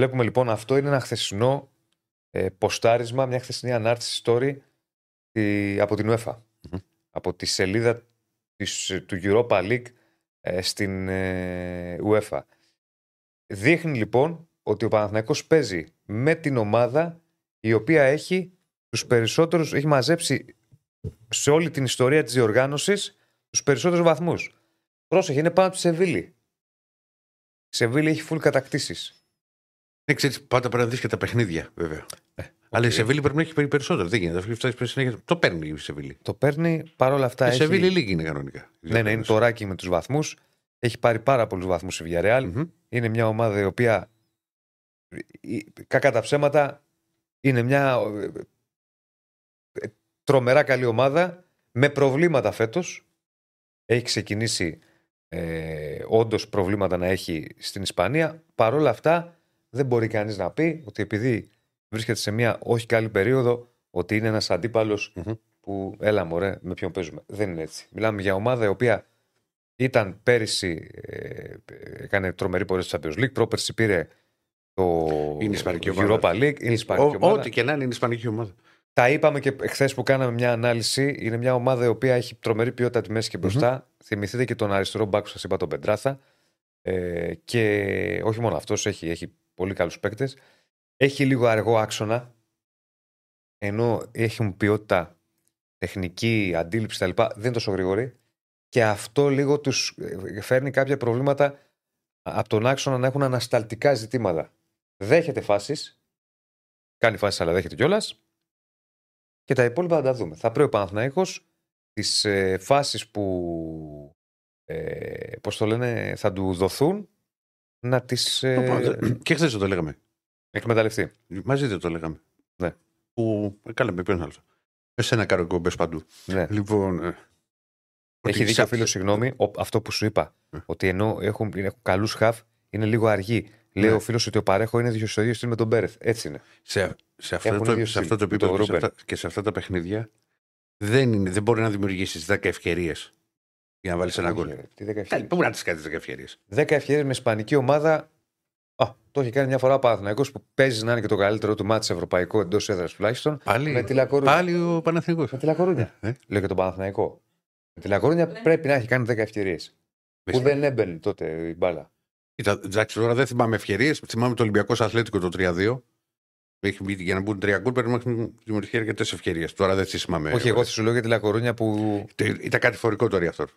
Βλέπουμε λοιπόν αυτό είναι ένα χθεσινό ε, ποστάρισμα, μια χθεσινή ανάρτηση story τη, από την UEFA. Mm-hmm. Από τη σελίδα της, του Europa League ε, στην ε, UEFA. Δείχνει λοιπόν ότι ο Παναθηναϊκός παίζει με την ομάδα η οποία έχει τους περισσότερους, έχει μαζέψει σε όλη την ιστορία της διοργάνωσης τους περισσότερους βαθμούς. Πρόσεχε, είναι πάνω από τη Σεβίλη. Η Σεβίλη έχει full κατακτήσεις. Ναι, ξέρεις, πάντα πρέπει να δεις και τα παιχνίδια, βέβαια. Ε, Αλλά okay. η Σεβίλη πρέπει να έχει περισσότερο. Δεν γίνεται. Φτάσεις πριν συνέχεια. Το παίρνει η Σεβίλη. Το παίρνει παρόλα αυτά. Η έχει... Σεβίλη λίγη είναι κανονικά. Ναι, ναι, είναι το ράκι με τους βαθμούς. Έχει πάρει πάρα πολλούς βαθμούς η Villarreal. Mm-hmm. Είναι μια ομάδα η οποία. Κακά τα ψέματα. Είναι μια τρομερά καλή ομάδα. Με προβλήματα φέτος. Έχει ξεκινήσει ε, όντως προβλήματα να έχει στην Ισπανία. Παρόλα αυτά. Δεν μπορεί κανείς να πει ότι επειδή βρίσκεται σε μια όχι καλή περίοδο, ότι είναι ένας αντίπαλος mm-hmm. που έλα μωρέ με ποιον παίζουμε. Δεν είναι έτσι. Μιλάμε για ομάδα η οποία ήταν πέρυσι, ε, έκανε τρομερή πορεία στο Champions League, πρόπερσι πήρε το Europa League, είναι ισπανική ομάδα. Ό,τι και να είναι, είναι ισπανική ομάδα. Τα είπαμε και χθες που κάναμε μια ανάλυση. Είναι μια ομάδα η οποία έχει τρομερή ποιότητα τη μέση και μπροστά. Mm-hmm. Θυμηθείτε και τον αριστερό μπακ που σας είπα, τον Πεντράθα. Ε, και όχι μόνο αυτός, έχει. έχει πολύ καλούς παίκτες. Έχει λίγο αργό άξονα. Ενώ έχουν ποιότητα τεχνική, αντίληψη κτλ. Δεν είναι τόσο γρήγορη. Και αυτό λίγο τους φέρνει κάποια προβλήματα από τον άξονα να έχουν ανασταλτικά ζητήματα. Δέχεται φάσεις. Κάνει φάσεις, αλλά δέχεται κιόλας. Και τα υπόλοιπα θα τα δούμε. Θα πρέπει ο Παναθηναϊκός τις ε, φάσεις που ε, πώς το λένε, θα του δοθούν. Να τις, ε... Και χθες το λέγαμε. Εκμεταλλευτεί. Μαζί δεν το λέγαμε. Ναι. Που. Κάλα με ποιον άλλο. Εσένα κάνω εκπομπές παντού. Ναι. Λοιπόν, ε... Έχει δίκιο ο φίλος, συγγνώμη, ο... αυτό που σου είπα. Ε. Ότι ενώ έχουν, έχουν καλούς χαφ, είναι λίγο αργοί. Ε. Λέει ο φίλος ότι ο Παρέχο είναι στο ίδιο στυλ με τον Μπέρεθ. Έτσι είναι. Σε, σε, αυτό, το, σε αυτό το επίπεδο το και σε αυτά τα παιχνίδια δεν, είναι, δεν μπορεί να δημιουργήσεις δέκα ευκαιρίες. Για να βάλει ένα γκολ. Πού να τη κάνει τι δέκα ευκαιρίες. δέκα ευκαιρίες με ισπανική ομάδα. Α, το έχει κάνει μια φορά ο Παναθηναϊκός που παίζει να είναι και το καλύτερο του μάτς ευρωπαϊκό εντός έδρας τουλάχιστον. Πάλι, με τη Λακορούνια. Πάλι ο Παναθηναϊκός. Με τη Λακορούνια. Ε? Λέω και τον Παναθηναϊκό. Με τη Λακορούνια πρέπει να έχει κάνει δέκα ευκαιρίες. Που δεν έμπαινε τότε η μπάλα. Εντάξει, τώρα δεν θυμάμαι ευκαιρίες. Θυμάμαι το Ολυμπιακός Αθλέτικο το τρία δύο. Έχει, για να μπουν τρία γκολ πρέπει να έχουν δημιουργηθεί αρκετέ ευκαιρίες. Τώρα δεν θυμάμαι. Όχι, εγώ σου λέω για τη Λακορούνια που. Ήταν κάτι φορικό το Ριαθόρ.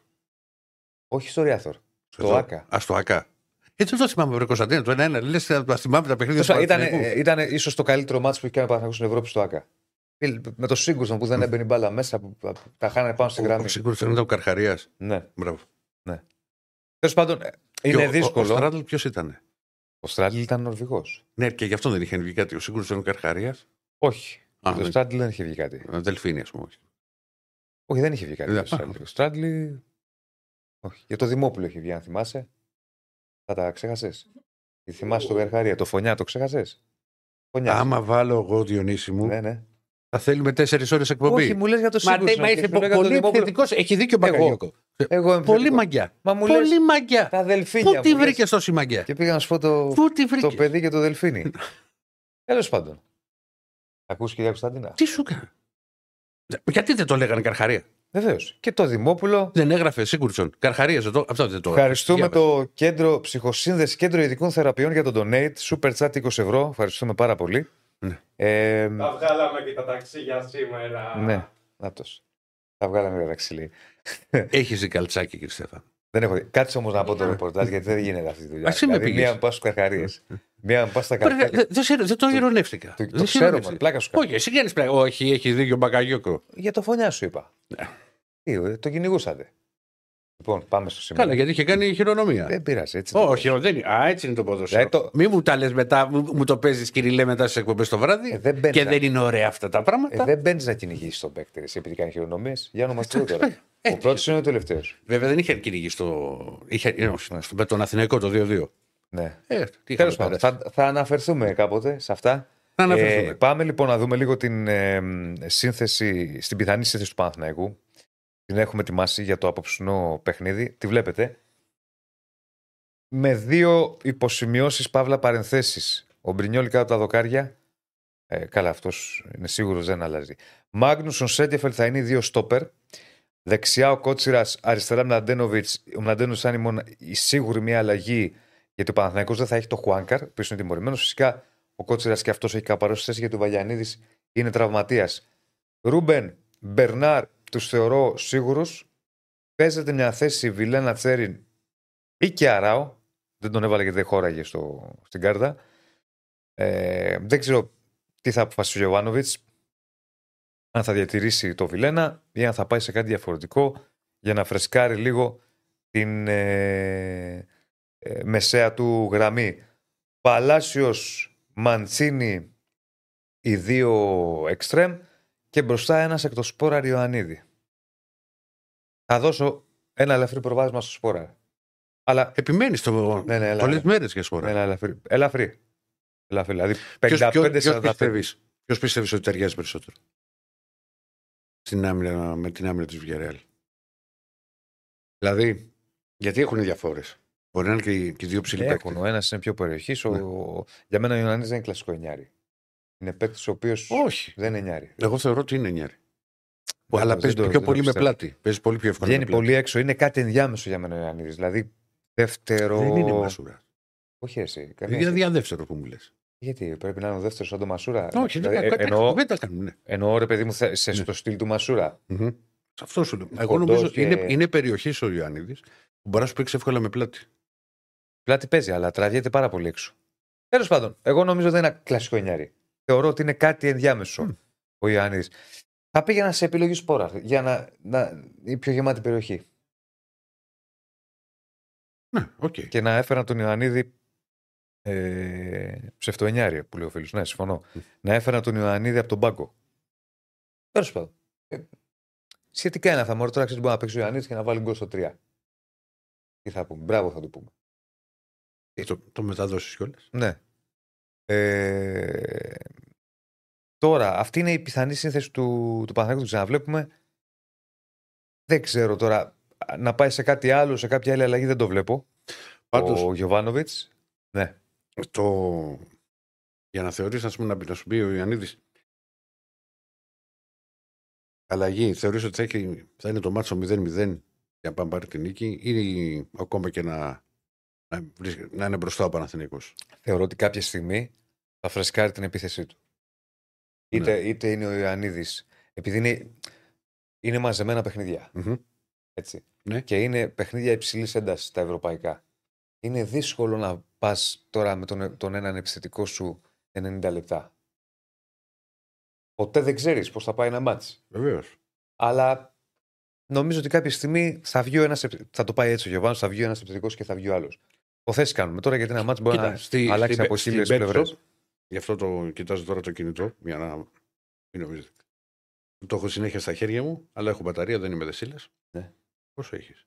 Όχι στο Ριάθορ. Στο ΑΚΑ. Α, στο ΑΚΑ. Έτσι δεν το θυμάμαι, βρε Κωνσταντίνο. Το ένα-ένα. Λες, θα θυμάμαι τα παιχνίδια. Ήταν ίσως το καλύτερο μάτς που είχε κάνει ο Παναθηναϊκός στην Ευρώπη στο ΑΚΑ. Με το Σίγκουρσον που δεν έμπαινε μπάλα μέσα, που τα χάνανε πάνω στην γραμμή. Ο Σίγκουρσον ήταν ο Καρχαρίας. Ναι. Μπράβο. Ναι. Τέλος πάντων, είναι δύσκολο. Ο Στράτλ ποιο ήταν. Ο Στράτλ ήταν Νορβηγός. Ναι, και γι' αυτό δεν είχε βγει κάτι. Ο Σίγκουρσον ήταν ο Καρχαρίας. Όχι. Ο Στράτλ δεν είχε βγει κάτι. Ο Δελφίνη, α πούμε. Όχι, δεν είχε βγει κάτι. Ο Στράτλ. Όχι. Για το Δημόπουλο έχει βγει, αν θυμάσαι. Θα τα ξέχασες. Τι θυμάσαι τον Καρχαρία, το Φωνιά, το ξέχασες. Άμα βάλω εγώ Διονύση μου. Ναι, ναι. Θα θέλουμε τέσσερις ώρες εκπομπή. Όχι, μου λες για το Σίγκουρσον. Μα, μα είσαι πολύ επιθετικός. Έχει δίκιο ο Μπακαγιώκο. Εγώ πολύ μαγκιά. Μα μου λες, πολύ μαγκιά. Τα δελφίνια. Πού τη βρήκε τόση μαγκιά. Και πήγα να σου πω το, το παιδί και το δελφίνι. Τέλος πάντων. Ακούς κυρία Κωνσταντίνα. Τι σου κάνει. Γιατί δεν το λέγανε Καρχαρία. Βεβαίως. Και το Δημόπουλο. Δεν έγραφε Σίγκουρσον. Καρχαρίες εδώ. Αυτό δεν το έγραφε. Ευχαριστούμε το κέντρο ψυχοσύνδεση, κέντρο ειδικών θεραπείων για τον Donate. Super Chat είκοσι ευρώ. Ευχαριστούμε πάρα πολύ. Ναι. Ε, τα βγάλαμε και τα ταξίδια σήμερα. Ναι, να τος. Τα βγάλαμε και τα ταξίδια. Έχει ζει καλτσάκι, κύριε Στέφαν. Δεν έχω δει. Κάτσε όμως να πω το ρεπορτάζ, γιατί δεν γίνεται αυτή τη δουλειά. Ας είμαι πήγες. Μία μου πας στους Καρχαρίες. Μία μου πας στα Καρχαρίες. Δεν τον γερονεύτηκα. Το ξέρω, πλάκα σου κάνω. Όχι, εσύ κάνεις πλάκα. Όχι, έχει δίκιο ο Μπακαγιώκο. Για το φωνιά σου είπα. Το κυνηγούσατε. Λοιπόν, πάμε στο σημείο. Καλά, γιατί είχε κάνει χειρονομία. Δεν πειράζει, έτσι. Όχι, oh, δεν είναι. Α, έτσι είναι το ποδόσφαιρο. Το... Μην μου τα λες μετά, μου το παίζεις κυριλέ μετά στις εκπομπές το βράδυ. Ε, δεν και να... δεν είναι ωραία αυτά τα πράγματα. Ε, δεν μπαίνεις να κυνηγήσεις τον παίκτη επειδή κάνει χειρονομίες. Για να μας πει τώρα. Ο πρώτος είναι ο τελευταίος. Βέβαια δεν είχε κυνηγήσει στο... Είχε... με τον Αθηναϊκό το δύο δύο. Ναι. Ε, Τέλος πάντων, θα, θα αναφερθούμε κάποτε σε αυτά. Ε, πάμε λοιπόν να δούμε λίγο την ε, σύνθεση, στην πιθανή σύνθεση του Παναθηναϊκού. Την έχουμε ετοιμάσει για το απόψινό παιχνίδι. Τη βλέπετε. Με δύο υποσημειώσεις, παύλα παρενθέσεις. Ο Μπρινιόλι κάτω από τα δοκάρια. Ε, καλά, αυτός είναι σίγουρος, δεν αλλάζει. Μάγνουσον, Σέντεφελ θα είναι οι δύο στόπερ. Δεξιά ο Κότσιρας, αριστερά Μλαντένοβιτς. Ο Μλαντένοβιτς θα είναι η σίγουρη μια αλλαγή, γιατί ο Παναθηναϊκός δεν θα έχει το Χουάνκαρ, που είναι τιμωρημένος. Φυσικά ο Κότσιρας και αυτός έχει καπαρώσει θέση, γιατί ο Βαγιανίδης είναι τραυματίας. Ρούμπεν, Μπερνάρ. Τους θεωρώ σίγουρους. Παίζεται μια θέση Βιλένα, Τσέριν ή και Αράο. Δεν τον έβαλε γιατί δεν χώραγε στο, στην κάρτα. Ε, δεν ξέρω τι θα αποφασίσει ο Γιοβάνοβιτς. Αν θα διατηρήσει το Βιλένα ή αν θα πάει σε κάτι διαφορετικό για να φρεσκάρει λίγο την ε, ε, μεσαία του γραμμή. Παλάσιος, Μαντσίνη, οι δύο εξτρέμ. Και μπροστά ένας εκ το Σπόρα Ιωαννίδη. Θα δώσω ένα ελαφρύ προβάδισμα στο Σπόρα. Αλλά... Επιμένεις το βεβαιό. Ναι, ναι, πολλές μέρες για Σπόρα. Ναι, ελαφρύ. ελαφρύ. ελαφρύ. Δηλαδή πενήντα πέντε σαράντα πέντε. Πιστεύεις, ποιος πιστεύεις ότι ταιριάζει περισσότερο στην άμυνα, με την άμυνα της Villarreal? Δηλαδή, γιατί έχουν διαφορές. Μπορεί να είναι και οι δύο ψηλοί παίκτες. Ο ένας είναι πιο περιοχής. Ναι. Ο... Για μένα ο Ιωαννίδης δεν είναι κλασικό εννιάρι. Είναι παίκτης ο οποίος δεν είναι νιάρι. Εγώ θεωρώ ότι είναι νιάρι. Αλλά δεν παίζει το, πιο πολύ πιστεύω. Με πλάτη. Παίζει πολύ πιο εύκολα. Βγαίνει πολύ έξω. Είναι κάτι ενδιάμεσο για μένα ο Ιωαννίδης. Δηλαδή δεύτερο. Δεν είναι Μασούρα. Όχι εσύ. Είναι διαδεύτερο που μου λες. Γιατί πρέπει να είναι ο δεύτερος σαν το Μασούρα. Όχι, δηλαδή, δεν είναι εννοώ, εννοώ, εννοώ ρε παιδί μου σε, ναι. Στο στυλ του Μασούρα. Mm-hmm. Αυτό σου λέω. Εγώ νομίζω και... είναι, είναι περιοχή ο Ιωαννίδης που μπορεί να σου παίξει εύκολα με πλάτη. Πλάτη παίζει, αλλά τραβιέται πάρα πολύ έξω. Τέλος πάντων, εγώ νομίζω δεν είναι κλασικό νιάρι. Θεωρώ ότι είναι κάτι ενδιάμεσο mm. ο Ιωάννης. Θα πήγαινα σε επιλογή Σπόρα για να, να η πιο γεμάτη περιοχή. Ναι, mm, οκ. Okay. Και να έφεραν τον Ιωαννίδη ε, ψευτοενιάρια που λέει ο φίλος. Ναι, συμφωνώ. Mm. Να έφεραν τον Ιωαννίδη από τον πάγκο. Τέλος πάντων. Σχετικά ένα θα μωρώ τώρα, ξέρεις, μπορεί να παίξει ο Ιωαννίδης και να βάλει γκολ στο τρία. Τι θα πούμε. Μπράβο θα το πούμε. Ε, το το μεταδώσεις κιόλας. Ναι. Ε, τώρα, αυτή είναι η πιθανή σύνθεση του, του Παναθηναϊκού, το ξαναβλέπουμε. Δεν ξέρω τώρα να πάει σε κάτι άλλο, σε κάποια άλλη αλλαγή δεν το βλέπω. Πάντως, ο Γιοβάνοβιτς, ναι. Το... Για να θεωρείς, ας πούμε, να σου πει ο Ιωαννίδης αλλαγή, θεωρείς ότι θα, έχει, θα είναι το μάτσο μηδέν μηδέν για να πάμε πάρει την νίκη ή ακόμα και να... να είναι μπροστά ο Παναθηναϊκός? Θεωρώ ότι κάποια στιγμή θα φρεσκάρει την επίθεσή του. Ναι. Είτε, είτε είναι ο Ιωαννίδης, επειδή είναι, είναι μαζεμένα παιχνίδια. Mm-hmm. Έτσι. Ναι. Και είναι παιχνίδια υψηλής έντασης τα ευρωπαϊκά. Είναι δύσκολο να πας τώρα με τον, τον έναν επιθετικό σου ενενήντα λεπτά. Ποτέ δεν ξέρεις πώς θα πάει ένα μάτς. Βεβαίως. Αλλά νομίζω ότι κάποια στιγμή θα, βγει ένας, θα το πάει έτσι ο Γιωβάνος, θα βγει ένας επιθετικός και θα βγει ο άλλος. Υποθέσεις κάνουμε τώρα, γιατί ένα μάτς μπορεί κοίτα, να στη, αλλάξει στη, από χίλιες πλευρές. Γι' αυτό το κοιτάζω τώρα το κινητό, για να μην νομίζετε. Το έχω συνέχεια στα χέρια μου, αλλά έχω μπαταρία, δεν είμαι δεσίλας. Ναι. Πόσο έχεις?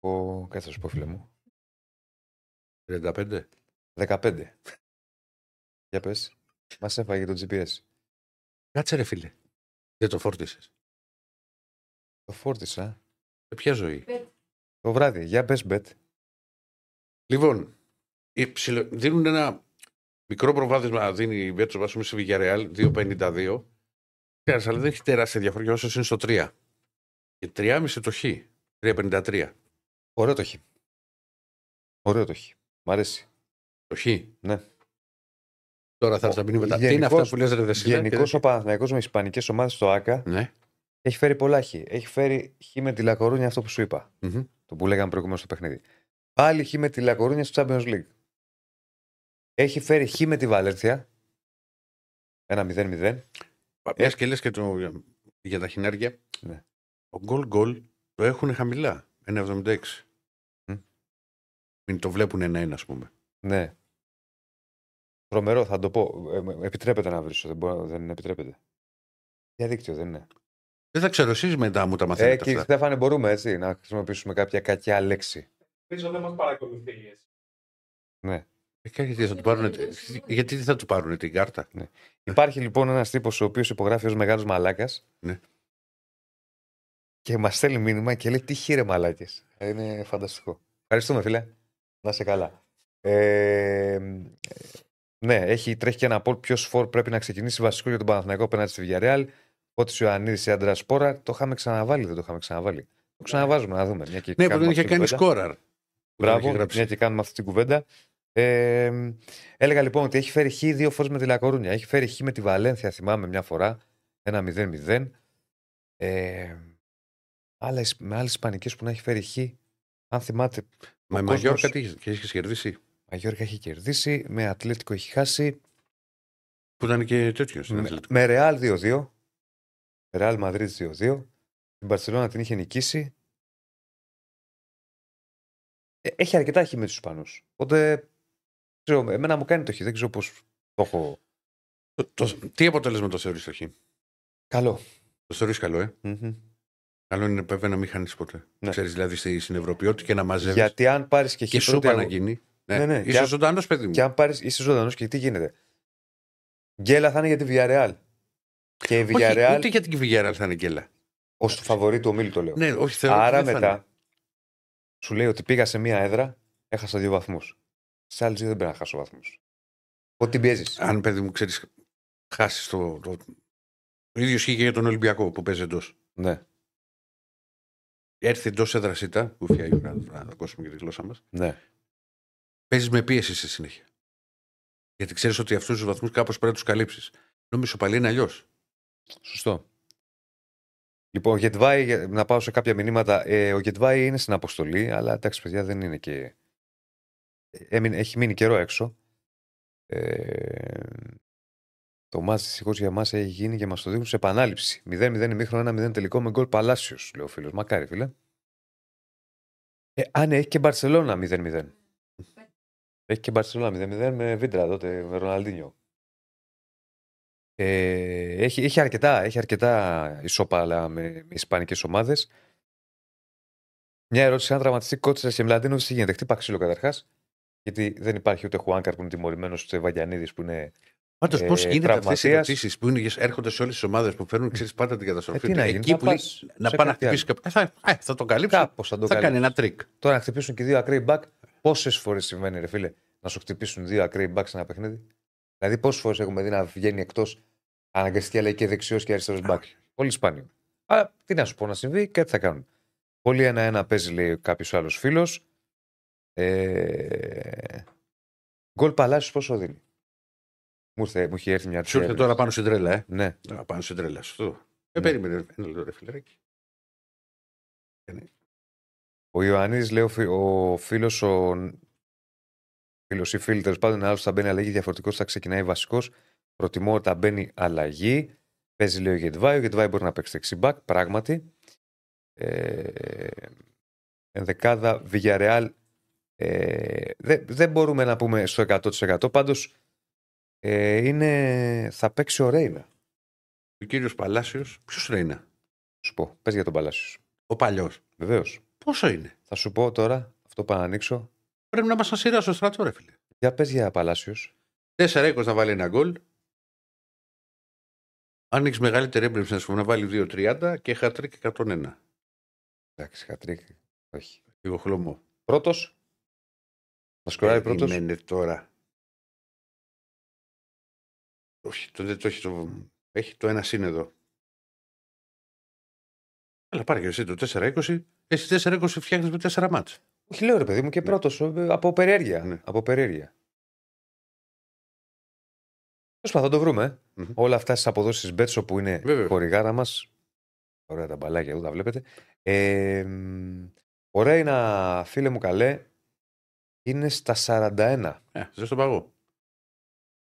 Ο... Κάτσε να σου πω, φίλε μου. τριάντα πέντε. δεκαπέντε. Για πες. Μας έφαγε το τζι πι ες. Κάτσε ρε φίλε. Δεν το φόρτισες. Το φόρτισα. Σε ποια ζωή? Bet. Το βράδυ. Για πες μπετ. Λοιπόν, υψηλο... δίνουν ένα μικρό προβάδισμα, δίνει η Βέτσο, ας πούμε, στη Villarreal, δύο πενήντα δύο. Ξέρεις, αλλά δεν έχει τεράστια διαφορά, όσο είναι στο τρία. Και τρία κόμμα πέντε το χ, τρία πενήντα τρία. Ωραίο το χ. Ωραίο το χ. Μ' αρέσει. Το χ. Ναι. Τώρα θα σα πει μετά. Τι είναι αυτά που λε, Ρεδεσίλα. Γενικώ ο Παναθηναϊκός με ισπανικές ομάδες στο ΆΚΑ ναι. έχει φέρει πολλά χ. Έχει φέρει χ με τη Λακορούνια, αυτό που σου είπα. Mm-hmm. Το που λέγαμε προηγουμένως στο παιχνίδι. Πάλι χ με τη Λακορούνια στο Champions League. Έχει φέρει χ με τη Βαλένθια. ένα μηδέν μηδέν. Μια και λε και το, για τα χινάρια. Ναι. Ο γκολ γκολ το έχουν χαμηλά. ένα εβδομήντα έξι. Mm. Μην το βλέπουν ένα-ένα, α πούμε. Ναι. Τρομερό, θα το πω. Επιτρέπεται να βρίσω. Δεν, μπορώ, δεν επιτρέπεται. Διαδίκτυο δεν είναι. Δεν θα ξέρω, εσείς μετά μου τα μαθαίνετε. Ε, κύριε Στέφανε, μπορούμε έτσι να χρησιμοποιήσουμε κάποια κακιά λέξη. Ελπίζω δεν μας παρακολουθεί. Ναι. Γιατί θα του πάρουν, γιατί θα του πάρουν την κάρτα. Ναι. Υπάρχει λοιπόν ένας τύπος ο οποίος υπογράφει ως μεγάλος μαλάκας. Ναι. Και μας στέλνει μήνυμα και λέει τι χείρε μαλάκες. Είναι φανταστικό. Ευχαριστούμε, φίλε. Να είσαι καλά. Ε, ναι, έχει, τρέχει και ένα πόλ. Ποιος φορ πρέπει να ξεκινήσει βασικό για τον Παναθηναϊκό πέναντι στη Villarreal. Φώτης Ιωαννίδης ή Αντρέας Σπόρα. Το είχαμε ξαναβάλει, δεν το είχαμε ξαναβάλει. Το ξαναβάζουμε να δούμε. Μια και ναι, που δεν είχε κάνει σκόραρ. Μπράβο, μια και κάνουμε αυτή την κουβέντα. Ε, έλεγα λοιπόν ότι έχει φέρει χ δύο φορές με τη Λακορούνια. Έχει φέρει χ με τη Βαλένθια, θυμάμαι μια φορά. ένα μηδέν μηδέν. Ε, με άλλες ισπανικές που να έχει φέρει χ, αν θυμάται. Με Μαγιόρκα κόσμος... και έχει κερδίσει. Μαγιόρκα έχει κερδίσει, με Ατλέτικο έχει χάσει. Που ήταν και τέτοιος. Με, με Ρεάλ δύο δύο. Real Madrid δύο δύο. Την Μπαρσελόνα την είχε νικήσει. Έχει αρκετά χει με τους Ισπανούς. Οπότε ξέρω, εμένα μου κάνει το χει. Δεν ξέρω πώς το έχω. Το, το, τι αποτέλεσμα το θεωρείς το χει? Καλό. Το θεωρείς καλό, ε. Mm-hmm. Καλό είναι βέβαια να μην χάνεις ποτέ. Ναι. Ξέρεις δηλαδή στην Ευρωπιότητα και να μαζεύεις. Γιατί αν πάρεις και χει. Και σου είπα να γίνει. Ναι. Ναι, ναι. Είσαι και ζωντανός, παιδί μου. Και αν πάρεις, είσαι ζωντανός και τι γίνεται. Γκέλα θα είναι για τη Villarreal. Και η Villarreal... Όχι, ούτε για την Villarreal θα είναι γκέλα. Ως το φαβορί του ομίλου το λέω. Ναι, όχι, θεωρώ, άρα μετά σου λέει ότι πήγα σε μία έδρα, έχασα δύο βαθμούς. Στις άλλες δεν πρέπει να χάσω βαθμούς. Ότι την πιέζεις. Αν παιδί μου ξέρεις, χάσεις το... το... το ίδιο ισχύει και για τον Ολυμπιακό που παίζει εντός. Ναι. Έρθει εντός έδρας ήττα, που φτιάει να ακούσουμε και τη γλώσσα μας. Ναι. Παίζεις με πίεση στη συνέχεια. Γιατί ξέρεις ότι αυτούς τους βαθμούς κάπως πρέπει να τους καλύψεις. Νομίζω πάλι είναι αλλιώς. Σωστό. Λοιπόν, ο Γετβάη, να πάω σε κάποια μηνύματα. Ε, ο Γετβάη είναι στην αποστολή, αλλά εντάξει, παιδιά, δεν είναι και. Έμεινε, έχει μείνει καιρό έξω. Ε, το μάτς δυστυχώς για μας έχει γίνει και μας το δείχνουν σε επανάληψη. μηδέν μηδέν ημίχρονο, ένα μηδέν τελικό με γκολ Παλάσιος, λέει ο φίλος. Μακάρι, φίλε. Ε, αν έχει και Μπαρσελόνα μηδέν μηδέν. Έχει και Μπαρσελόνα μηδέν μηδέν με Βίντρα τότε, με Ροναλντίνιο. Ε, έχει, έχει αρκετά, έχει αρκετά ισόπαλα με, με ισπανικές ομάδες. Μια ερώτηση: αν τραυματιστεί Κότσιρας και Μλαντίνοβιτς, τι γίνεται? Χτύπα ξύλο καταρχάς. Γιατί δεν υπάρχει ούτε Χουάνκαρ που είναι τιμωρημένος, ούτε Βαγιανίδης που είναι. Πάντως, ε, πώς γίνεται αυτές οι ερωτήσεις που είναι, έρχονται σε όλες τις ομάδες που φέρνουν ξέρεις, πάντα την καταστροφή? Ε, τι να γίνει, εκεί να που πας, να πάνε να χτυπήσει κάποιο. Θα, θα, θα τον καλύψει. Θα, θα κάνει καλύψει. Ένα τρίκ. Τώρα να χτυπήσουν και δύο ακραίοι μπακ. Πόσες φορές συμβαίνει, ρε φίλε, να σου χτυπήσουν δύο ακραίοι μπακ σε ένα παιχνίδι? Δηλαδή, πόσες φορές έχουμε δει να βγαίνει εκτός αναγκαστικά λέει και δεξιός και αριστερός μπακ? Πολύ σπάνιο. Αλλά τι να σου πω να συμβεί και τι θα κάνουν. Πολύ ένα-ένα παίζει, λέει κάποιος άλλος φίλος. Ε... Γκολ Παλάσιος πόσο δίνει? Μου, ήρθε, μου είχε έρθει μια τσιέρα. Σου ήρθε τώρα πάνω στην τρέλα, ε. Ναι. Τώρα πάνω στην τρέλα. Σωστό. Ε, περίμενε. Ένα λεπτό, ρε φιλεράκι. Ο Ιωαννίδης, λέει ο φίλος, ο. Φίλος ή φίλοι, τέλος πάντων, άλλο θα μπαίνει αλλαγή, διαφορετικός θα ξεκινάει βασικός. Προτιμώ όταν μπαίνει αλλαγή. Παίζει, λέει ο Γετβάη. Ο Γετβάη μπορεί να παίξει δεξιμπακ, πράγματι. Ε, ενδεκάδα, Villarreal. Ε, δεν, δεν μπορούμε να πούμε στο εκατό τοις εκατό. Πάντως ε, είναι, θα παίξει ο Ρέινα. Ο κύριος Παλάσιος. Ποιος Ρέινα? Σου πω, πες για τον Παλάσιος. Ο παλιός. Βεβαίως. Πόσο είναι? Θα σου πω τώρα, αυτό πάνω να ανοίξω. Πρέπει να μας ασυράσει ο στρατό, ρε φίλε. Για πες για Παλάσιος. τέσσερα είκοσι να βάλει ένα γκολ. Αν έχεις μεγαλύτερη έμπνευση να σου να βάλει δύο τριάντα και χατρίκ εκατόν ένα. Εντάξει, χατρίκ. Όχι. Λίγο χλωμό. Πρώτος. Να σκοράρει πρώτος. Περιμένε τώρα. Όχι, το, δεν το έχει το. Έχει το ένα σύνεδο. Αλλά πάρε και εσύ το τέσσερα είκοσι. Εσύ τέσσερα είκοσι φτιάχνεις με τέσσερα μάτς. Όχι, λέω ρε παιδί μου και ναι. Πρώτος από περιέργεια. Ναι. Από περιέργεια. Θα το βρούμε. Mm-hmm. Όλα αυτά στις αποδόσεις Μπέτσο που είναι η χορηγάρα μας. Ωραία τα μπαλάκια εδώ τα βλέπετε. Ε, ωραία είναι, φίλε μου καλέ. Είναι στα σαράντα ένα. Ε, ζεστό παγό.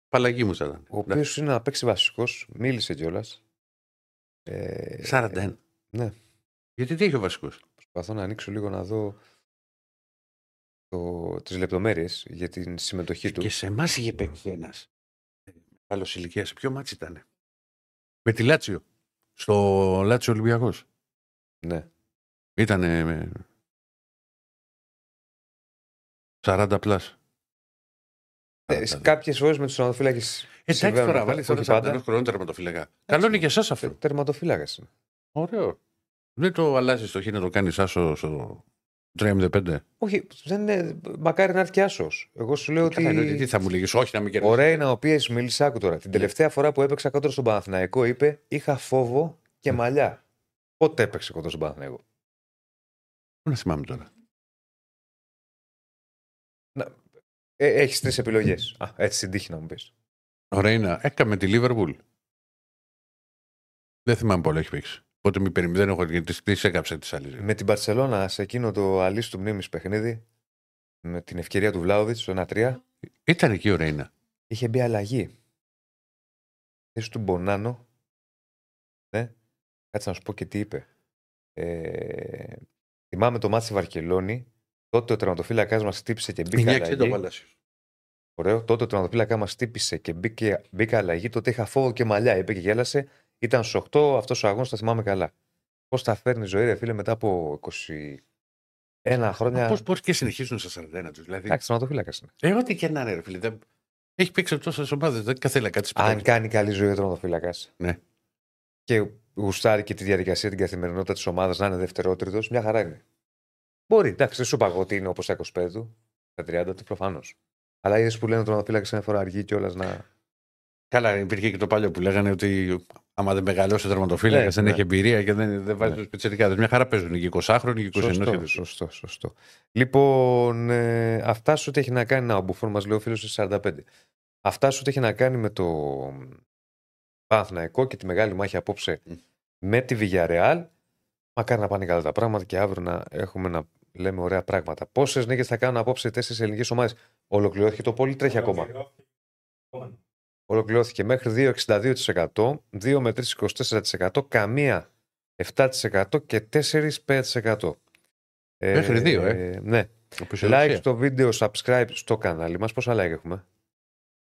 Παλαγή μου σαν. Ο οποίος είναι να παίξει βασικός. Μίλησε κιόλας. Ε, σαράντα ένα. Ναι. Γιατί τι έχει ο βασικός. Προσπαθώ να ανοίξω λίγο να δω το, τις λεπτομέρειες για την συμμετοχή του. Και σε εμάς είχε παίξει ένας. Άλλος ηλικίας. Ποιο μάτσι ήταν. Με τη Λάτσιο. Στο Λάτσιο Ολυμπιακός. Ναι. Ήτανε με... σαράντα πλάς. Ε, κάποιες φορές με τους τερματοφύλακες. Εντάξει τώρα, βάλεις σαράντα χρονών τερματοφύλακα. Καλό είναι και εσάς αυτό. Τερματοφύλακας. Ωραίο. Δεν το αλλάζεις το χ να το κάνεις άσο στο τρία μηδέν πέντε. Όχι, δεν είναι. Μακάρι να έρθει άσος. Εγώ σου λέω ότι. Εννοεί, τι θα μου λέγεις, όχι να μην κερδίσεις. Ωραία είναι, ο οποίος μίλησε, άκου τώρα. Την τελευταία φορά που έπαιξα κόντρα στον Παναθηναϊκό, είπε είχα φόβο και μαλλιά. Πότε έπαιξε κόντρα στον Παναθηναϊκό. Πού να θυμάμαι τώρα. Ε, έχεις τρεις επιλογές. Α, έτσι συντύχει να μου πεις. Ωραία είναι. Έκαμε τη Λίβερπουλ. Δεν θυμάμαι πολλά έχει παίξει. Πότε μη περιμένω, έχω γιατί τις έκαψα τις άλλες. Με την Μπαρσελόνα σε εκείνο το αλής του μνήμης παιχνίδι, με την ευκαιρία του Βλάουδιτς, το ένα τρία. Ήταν εκεί ωραία είναι. Είχε μπει αλλαγή. Θέση του Μπονάνο. Ναι. Κάτσε να σου πω και τι είπε. Ε, θυμάμαι το μάτι στη Βαρκελόνη. Τότε ο τερματοφύλακας μας χτύπησε και μπήκα αλλαγή. Ωραίο. Τότε ο τερματοφύλακας μας χτύπησε και μπήκα, μπήκα αλλαγή. Τότε είχα φόβο και μαλλιά. Είπε και γέλασε. Ήταν στους οκτώ. Αυτός ο αγώνας, θα θυμάμαι καλά. Πώς τα φέρνει η ζωή, ρε φίλε, μετά από είκοσι ένα χρόνια. Πώς πώς και συνεχίζουν στα σαράντα ένα τους. Δηλαδή. Εντάξει, τερματοφύλακας είναι. Ε, ό,τι και να είναι, ρε φίλε. Δεν... Έχει παίξει από τόσες ομάδες. Δεν καθέλα κάτι σπουδαίο. Αν κάνει καλή ζωή ο τερματοφύλακας. Ναι. Και γουστάρει και τη διαδικασία, την καθημερινότητα της ομάδας, να είναι δευτερότριτος, μια χαρά είναι. Μπορεί, εντάξει, δεν σου είπα εγώ ότι είναι όπως τα είκοσι πέντε του, τα τριάντα του, προφανώς. Αλλά είδες που λένε ότι ο τερματοφύλακας είναι φορά αργή κιόλας να. Καλά, υπήρχε και το παλιό που λέγανε ότι άμα δεν μεγαλώσει ο τερματοφύλακας, δεν ναι. έχει εμπειρία και δεν, δεν βάζει ναι. τους πιτσιρικάδες. Μια χαρά παίζουν οι εικοσάχρονοι, οι εικοσιενός. Σωστό, σωστό, σωστό. Λοιπόν, ε, αυτά σου τι έχει να κάνει. Να, ο Μπουφόν μας λέει ο φίλος σαράντα πέντε. Αυτά σου τι έχει να κάνει με το Παναθηναϊκό και τη μεγάλη μάχη απόψε mm. με τη Villarreal. Μακάρι να πάνε καλά τα πράγματα και αύριο να έχουμε να λέμε ωραία πράγματα. Πόσες νίκες θα κάνουν απόψε τέσσερις ελληνικές ομάδες. Ολοκληρώθηκε το πόλι, τρέχει ακόμα. Ολοκληρώθηκε μέχρι δύο κόμμα εξήντα δύο τοις εκατό, δύο με τρία είκοσι τέσσερα τοις εκατό, καμία επτά τοις εκατό και τέσσερα πέντε τοις εκατό. Μέχρι δύο, ε. ε ναι. Like στο βίντεο, subscribe στο κανάλι μας. Πόσα like έχουμε,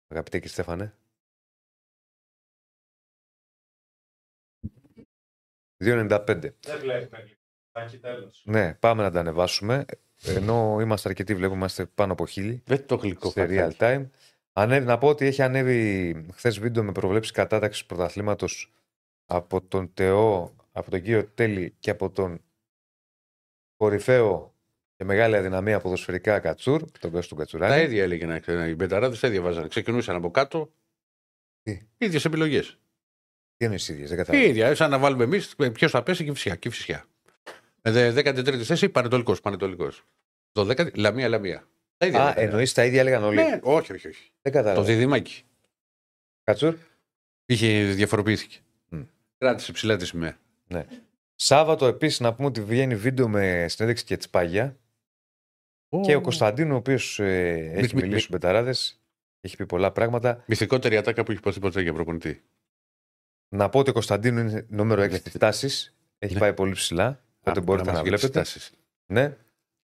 αγαπητέ και Στέφανε. δύο κόμμα ενενήντα πέντε. Δεν βλέπουμε. Ναι, πάμε να τα ανεβάσουμε. Ενώ είμαστε αρκετοί, βλέπουμε, είμαστε πάνω από χίλιοι. Δεν το γλυκό. Σε real time. Ανέβη, να πω ότι έχει ανέβει χθες βίντεο με προβλέψεις κατάταξης πρωταθλήματος από τον Τεό, από τον κύριο Τέλη και από τον κορυφαίο και μεγάλη αδυναμία ποδοσφαιρικά Κατσούρ, τον Κώστα Κατσουράκη. Τα ίδια έλεγε να ξέρει. Οι Μπεταράδες τα ίδια βάζανε. Ξεκινούσαν από κάτω. Ίδιες επιλογές. Τι είναι οι ίδιες, δεν καταλαβαίνω. Η ίδια, σαν να βάλουμε εμείς ποιος θα πέσει και φυσιά. Και φυσιά. Ε, δέκατη τρίτη θέση, Πανετολικός. Πανετολικός. δωδέκατη, Λαμία, Λαμία. Τα ίδια. Α, εννοείς τα ίδια έλεγαν όλοι. Ναι, όχι, όχι, όχι. Δεν καταλαβαίνω. Το διδυμάκι. Κατσούρ. Είχε, διαφοροποιήθηκε. Mm. Κράτησε ψηλά τη σημαία. Ναι. Σάββατο επίσης να πούμε ότι βγαίνει βίντεο με συνέντευξη και Τσπάγια. Oh. Και ο Κωνσταντίνου, ο οποίος ε, έχει μιλήσει στους Μπεταράδες, έχει πει πολλά πράγματα. Μυθικότερη ατάκα που έχει υποθεί ποτέ για προπονητή. Να πω ότι ο Κωνσταντίνου είναι νούμερο έξι στις τάσεις. Έχει πάει πολύ ψηλά. Οπότε μπορείτε να βλέπετε. Ναι.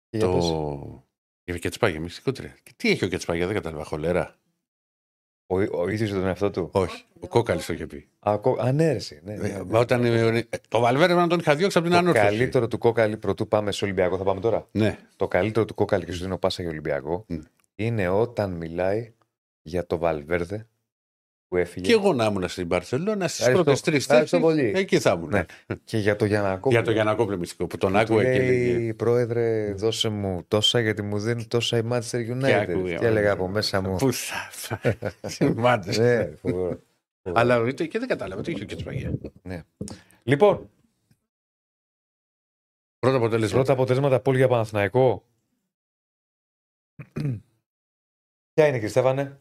Το. Η Κετσπάγια, μυστικότερη. Τι έχει ο Κετσπάγια, δεν κατάλαβα. Χολέρα. Ο ίδιος τον εαυτό του. Όχι. Ο Κόκαλης το είχε πει. Ανέρεση. Το Βαλβέρε να τον είχα διώξει από την ανόρθωση. Το καλύτερο του Κόκαλη, πρωτού πάμε σε Ολυμπιακό, θα πάμε τώρα. Το καλύτερο του Κόκαλη, και σου δίνω πάσα για Ολυμπιακό, είναι όταν μιλάει για το Βαλβέρδε. Και εγώ να ήμουν στην Μπαρσελόνα στις πρώτες τρεις θέσεις. Εκεί θα ήμουν. Ναι. Και για το Γιαννακόπουλο. Για το Γιαννακόπουλο μυστικό που τον άκουγε. Λέει, πρόεδρε, ναι. δώσε μου τόσα γιατί μου δίνει τόσα η Manchester United. Και έλεγα από μέσα μου. Πού θα. Ναι, αλλά και δεν κατάλαβα τι είχε ο Κετσπαγιά. Λοιπόν. Πρώτα αποτελέσματα. Πρώτα αποτελέσματα πόλη για Παναθηναϊκό. Ποια είναι, κύριε Στέφανε.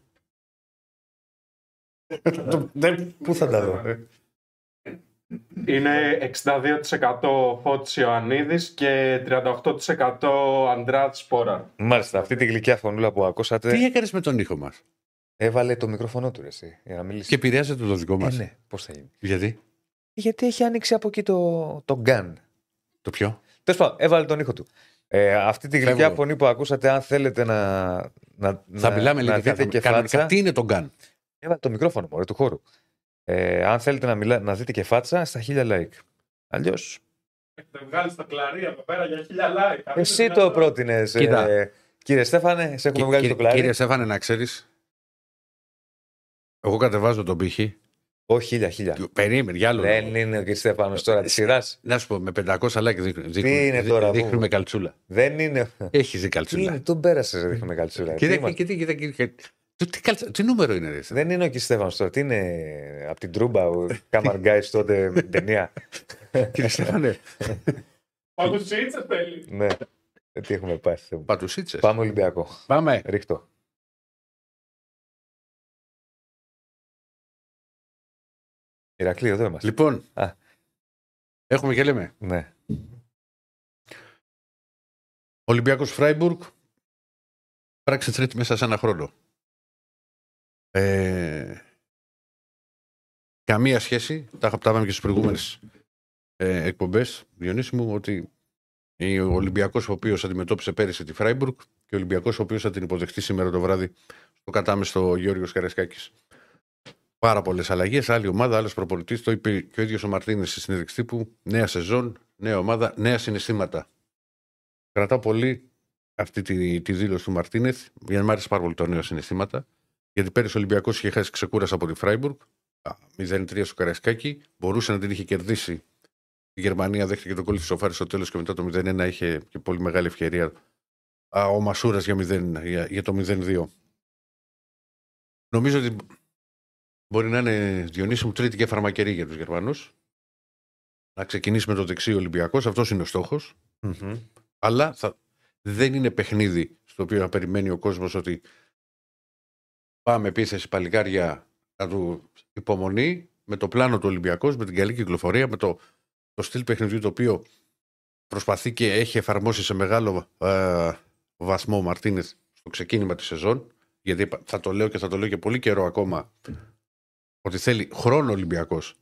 Πού θα τα δω. Είναι εξήντα δύο τοις εκατό Φώτης Ιωαννίδης και τριάντα οκτώ τοις εκατό Αντράτ Σπόραρ. Μάλιστα, αυτή τη γλυκιά φωνούλα που ακούσατε. Τι έκανες με τον ήχο μας? Έβαλε το μικρόφωνο του, εσύ, για να μιλήσει. Και επηρέασε το δικό μας. Ε, ναι, πώς θα γίνει. Γιατί? Γιατί έχει άνοιξει από εκεί το, το γκάν. Το ποιο? Τέλος πάντων, έβαλε τον ήχο του. Ε, αυτή τη γλυκιά Φέβολο. φωνή που ακούσατε, αν θέλετε να. να θα να, μιλάμε να λίγο και φάτσα. Τι είναι το γκάν? Έβαλε το μικρόφωνο μωρέ, του χώρου. Ε, αν θέλετε να, μιλά, να δείτε και φάτσα, στα χίλια like. Αλλιώς. Έχετε βγάλει στα κλαρί από πέρα για χίλια like. Εσύ το πρότεινες. Ε, κύριε Στέφανε, σε έχουμε Κ, βγάλει στο κλαρί. Κύριε Στέφανε, να ξέρεις. Εγώ κατεβάζω τον πύχη. Όχι, χίλια, χίλια. Περίμενε, για άλλο. Δεν είναι ο κύριε Στέφανος τώρα τη σειρά. Να σου πω, με πεντακόσια like δείχνουμε, δείχνουμε καλτσούλα. Δεν είναι. Έχεις δει καλτσούλα. Είναι, τον πέρασες, δείχνουμε καλτσούλα. Τι, καλ... τι νούμερο είναι, ρε? Δεν είναι ο Κι Στέφανος τώρα. Τι είναι από την Τρούμπα, ο Κάμαρ Γκάις τότε με την ταινία. Κύριε Στέφανε. Πατουσίτσες θέλει. Ναι. Τι έχουμε πάθει. Πατουσίτσες. Πάμε Ολυμπιακό. Πάμε. Ρίχτω. Ηρακλή, εδώ είμαστε. Λοιπόν, Α. έχουμε και λέμε. Ναι. Ολυμπιακός Φράιμπουργκ. Πράξε τρίτη μέσα σε ένα χρόνο. Ε, καμία σχέση. Τα είπαμε και στις προηγούμενες ε, εκπομπές, Διονύση μου, ότι ο Ολυμπιακός ο οποίος αντιμετώπισε πέρυσι τη Φράιμπουργκ και ο Ολυμπιακός ο οποίος θα την υποδεχτεί σήμερα το βράδυ στο κατάμεστο Γεώργιος Καραϊσκάκης. Πάρα πολλές αλλαγές, άλλη ομάδα, άλλος προπονητής. Το είπε και ο ίδιος ο Μαρτίνες στη συνέντευξη τύπου. Νέα σεζόν, νέα ομάδα, νέα συναισθήματα. Κρατάω πολύ αυτή τη, τη δήλωση του Μαρτίνες, γιατί μου άρεσε πάρα πολύ το νέο συναισθήματα. Γιατί πέρυσι ο Ολυμπιακός είχε χάσει ξεκούραση από τη Φράιμπουργκ. μηδέν τρία στο Καραϊσκάκη. Μπορούσε να την είχε κερδίσει. Η Γερμανία δέχτηκε το κόλλι τη Σοφάρη στο τέλος και μετά το μηδέν ένα είχε και πολύ μεγάλη ευκαιρία. Α, ο Μασούρας για, για, για το μηδέν δύο. Νομίζω ότι μπορεί να είναι, Διονύση μου, τρίτη και φαρμακερή για τους Γερμανούς. Να ξεκινήσει με το δεξί ο Ολυμπιακός. Αυτός είναι ο στόχος. Mm-hmm. Αλλά θα... δεν είναι παιχνίδι στο οποίο να περιμένει ο κόσμος ότι. Πάμε επίθεση παλικάρια να του υπομονή με το πλάνο του Ολυμπιακού, με την καλή κυκλοφορία, με το, το στυλ παιχνιδιού το οποίο προσπαθεί και έχει εφαρμόσει σε μεγάλο ε, βαθμό ο Μαρτίνες στο ξεκίνημα της σεζόν. Γιατί θα το λέω και θα το λέω και πολύ καιρό ακόμα ότι θέλει χρόνο Ολυμπιακός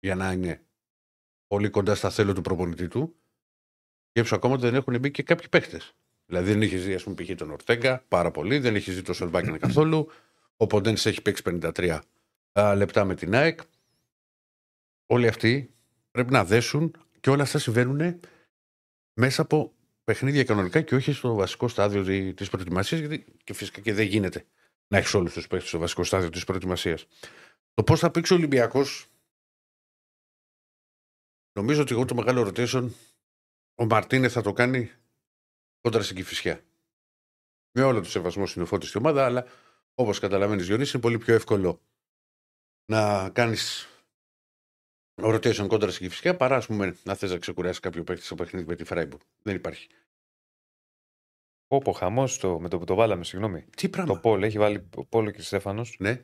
για να είναι πολύ κοντά στα θέλω του προπονητή του. Και έψω ακόμα ότι δεν έχουν μπει και κάποιοι παίχτες. Δηλαδή δεν έχει δει, ας πούμε, π.χ. τον Ορτέγκα πάρα πολύ, δεν έχει δει τον Σολβάκινα καθόλου. Ο Ποντένς έχει παίξει πενήντα τρία α, λεπτά με την ΑΕΚ. Όλοι αυτοί πρέπει να δέσουν και όλα αυτά συμβαίνουν μέσα από παιχνίδια κανονικά και όχι στο βασικό στάδιο της προετοιμασίας. Γιατί και φυσικά και δεν γίνεται να έχει όλους τους παίχτες στο βασικό στάδιο της προετοιμασίας. Το πώς θα παίξει ο Ολυμπιακός, νομίζω ότι εγώ το μεγάλο ρωτήσεων ο Μαρτίνε θα το κάνει. Κόντρα στην Κηφισιά. Με όλο το σεβασμό στην Φώτη στη ομάδα, αλλά όπως καταλαβαίνεις, Διονύση, είναι πολύ πιο εύκολο να κάνεις rotation κόντρα στην Κηφισιά παρά, ας πούμε, να θες να ξεκουράσει κάποιο παίχτη στο παιχνίδι με τη Φράιμπουργκ. Δεν υπάρχει. Όπω χαμός το, με το που το βάλαμε, συγγνώμη. Τι πράγμα. Το Πολ, έχει βάλει ο Πολ και ο Στέφανος. Ναι.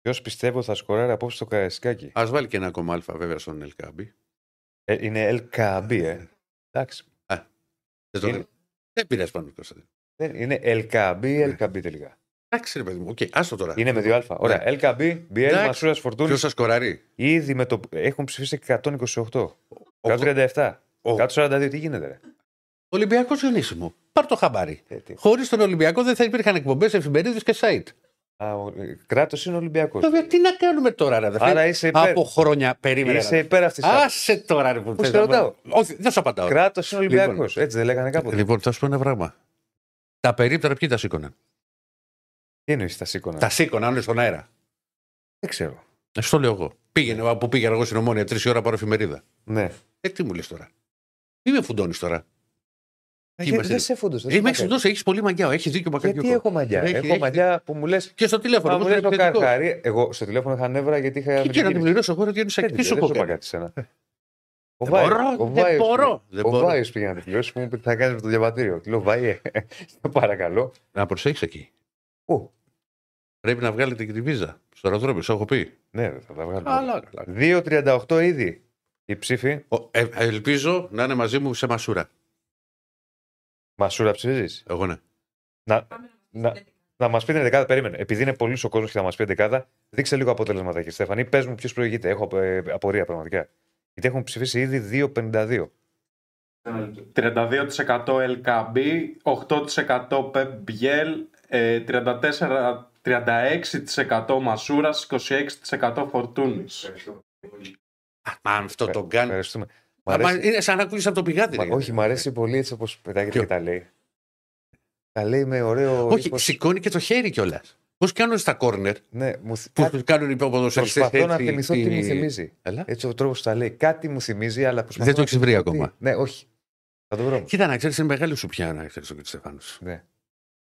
Ποιος πιστεύω θα σκοράρει απόψε στο Καραϊσκάκι. Ας βάλει και ένα ακόμα αλφα, βέβαια, στον Ελ Κέι Μπι. Ε, είναι Ελ Κέι Μπι, ε. Εντάξει. Δεν είναι... δε πειράζει πάνω δεν είναι Ελ Κέι Μπι ή Ελ Κέι Μπι τελικά. Εντάξει, ρε παιδί μου, okay, άστο τώρα. Είναι με δύο αλφα. Ωραία. Ελ Κέι Μπι, Μπι Ελ, Μασούρας, Φορτούνης. Ποιος σας σκοράρει. Ήδη με το... έχουν ψηφίσει εκατόν είκοσι οκτώ. εκατόν τριάντα επτά. εκατόν σαράντα δύο. Τι γίνεται, ρε. Ολυμπιακό Διονύση μου. Πάρ' το χαμπάρι. Ε, Χωρίς τον Ολυμπιακό δεν θα υπήρχαν εκπομπές, εφημερίδες και site. Α, ο... κράτος είναι Ολυμπιακός. Τι να κάνουμε τώρα, ρε. Άρα είσαι υπέρ... από χρόνια περίμενα. Είσαι υπέρ αυτής. Άσε τώρα, ρε. Πού σε ρωτάω. Όχι, δεν σου απαντάω. Κράτος είναι Ολυμπιακός. Λοιπόν, έτσι δεν λέγανε κάποτε. Λοιπόν, θα σου πω ένα πράγμα. Τα περίπτερα ποιοι τα σήκωναν. Τι εννοείς τα σήκωναν. Τα σήκωναν, είναι στον αέρα. Δεν ξέρω. Ε, στο λέω εγώ. Πήγαινε που πήγαινα εγώ στην Ομόνια τρεις ώρα πάρω εφημερίδα. Ναι. Ε, τι μου λες τώρα. Μη με φουντώνεις τώρα. Δεν σε φούντωσε. Είμαι εξουντώσει, έχει πολύ μαγιά. Έχει δίκιο μακριά. Τι έχω μαγιά. Έχει, έχω έχει, μαγιά έχει. Που μου λε. Και στο τηλέφωνο. Μου λε το καρχάρι. Εγώ στο τηλέφωνο είχα νεύρα γιατί είχα. Και, και να την πληρώσω εγώ γιατί είναι σε ακτή σου κοπέλα. Δεν μπορώ. Ο Βάιο πήγε να την πληρώσει και μου είπε τι θα κάνει με το διαβατήριο. Τη λέω Βάιε, παρακαλώ. Να προσέχει εκεί. Πού? Πρέπει να βγάλετε και τη βίζα στο αεροδρόμιο, σου έχω πει. Ναι, θα τα βγάλω. δύο τριάντα οκτώ ήδη η ψήφη. Ε, ελπίζω να είναι μαζί μου σε μασούρα. Μασούρα ψηφίζεις? Εγώ ναι. Να, να, να μας πείτε δεκάδα, περίμενε. Επειδή είναι πολλοί ο κόσμος και θα μας πει δεκάδα, δείξε λίγο αποτελέσματα εκεί, Στέφανη. Πες μου ποιος προηγείται. Έχω απορία πραγματικά. Γιατί έχουν ψηφίσει ήδη δύο πενήντα δύο. τριάντα δύο τοις εκατό ελ κέι μπι, οκτώ τοις εκατό ΠΕΜΠΙΕΛ, τριάντα έξι τοις εκατό Μασούρας, είκοσι έξι τοις εκατό Φορτούνης. Μα αυτό το κάνει. Είναι σαν να ακούγεις από το πηγάδι. Όχι, μου αρέσει πολύ έτσι όπως πετάγεται και τα λέει. Τα λέει με ωραίο. Όχι, σηκώνει και το χέρι κιόλας. Πώς κάνουν στα κόρνερ. Ναι, μου κάνουν οι ποδοσφαιριστές. Προσπαθώ να θυμηθώ τι μου θυμίζει. Έτσι ο τρόπος που τα λέει. Κάτι μου θυμίζει, αλλά προσπαθώ. Δεν το έχεις βρει ακόμα. Ναι, όχι. Θα το βρω. Κοίτα, να ξέρεις, είναι μεγάλη σου πια να ξέρεις τον κ. Στέφανο. Ναι.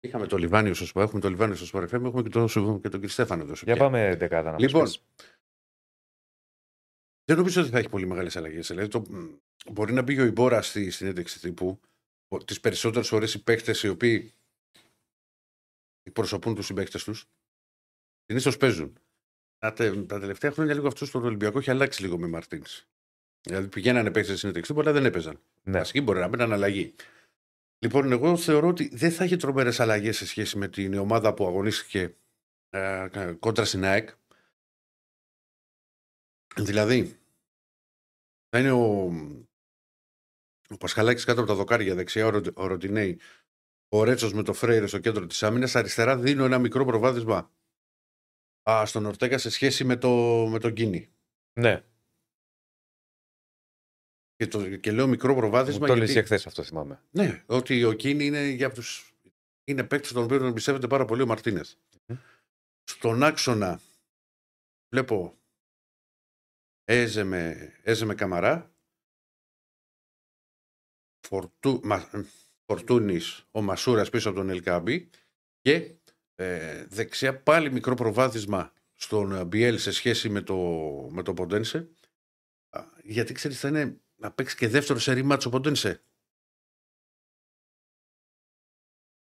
Είχαμε το Λιβάνιο στο Σπορ, έχουμε το Λιβάνιο στο Σπορ εφ εμ, έχουμε και τον, και τον κ. Στέφανο. Το Για πάμε δεκάδα να λοιπόν, πας. Δεν νομίζω ότι θα έχει πολύ μεγάλες αλλαγές. Δηλαδή, το, μπορεί να μπει ο Ιμπόρα στη συνέντευξη τύπου. Τις περισσότερες φορές οι παίκτες οι οποίοι εκπροσωπούν τους συμπαίκτες τους συνήθως παίζουν. Τα, τε, τα τελευταία χρόνια λίγο αυτό στον Ολυμπιακό έχει αλλάξει λίγο με Μαρτίνς. Δηλαδή πηγαίνανε παίκτες στη συνέντευξη τύπου αλλά δεν έπαιζαν. Ναι. Βασική μπορεί να μπαίνουν αλλαγή. Λοιπόν, εγώ θεωρώ ότι δεν θα έχει τρομερές αλλαγές σε σχέση με την ομάδα που αγωνίστηκε ε, κόντρα στην ΑΕΚ. Δηλαδή, θα είναι ο, ο Πασχαλάκης κάτω από τα δοκάρια, δεξιά ο, ο Ροντινέη, ο Ρέτσος με το Φρέιρε στο κέντρο της άμυνας, αριστερά δίνω ένα μικρό προβάδισμα Α, στον Ορτέγκα σε σχέση με, το, με τον Κίνη. Ναι. Και, το, και λέω μικρό προβάδισμα. Το λύσει εχθές αυτό, θυμάμαι. Ναι, ότι ο Κίνη είναι, για τους, είναι παίκτης τον οποίο τον εμπιστεύεται πάρα πολύ ο Μαρτίνες. Mm. Στον άξονα βλέπω έζε με, έζε με Καμαρά, Φορτού, μα, Φορτούνης, ο Μασούρας πίσω από τον Ελκάμπη και ε, δεξιά πάλι μικρό προβάδισμα στον Μπιέλ σε σχέση με το, με το Ποντένσε, γιατί ξέρεις θα είναι να παίξει και δεύτερο σερί μάτσο Ποντένσε.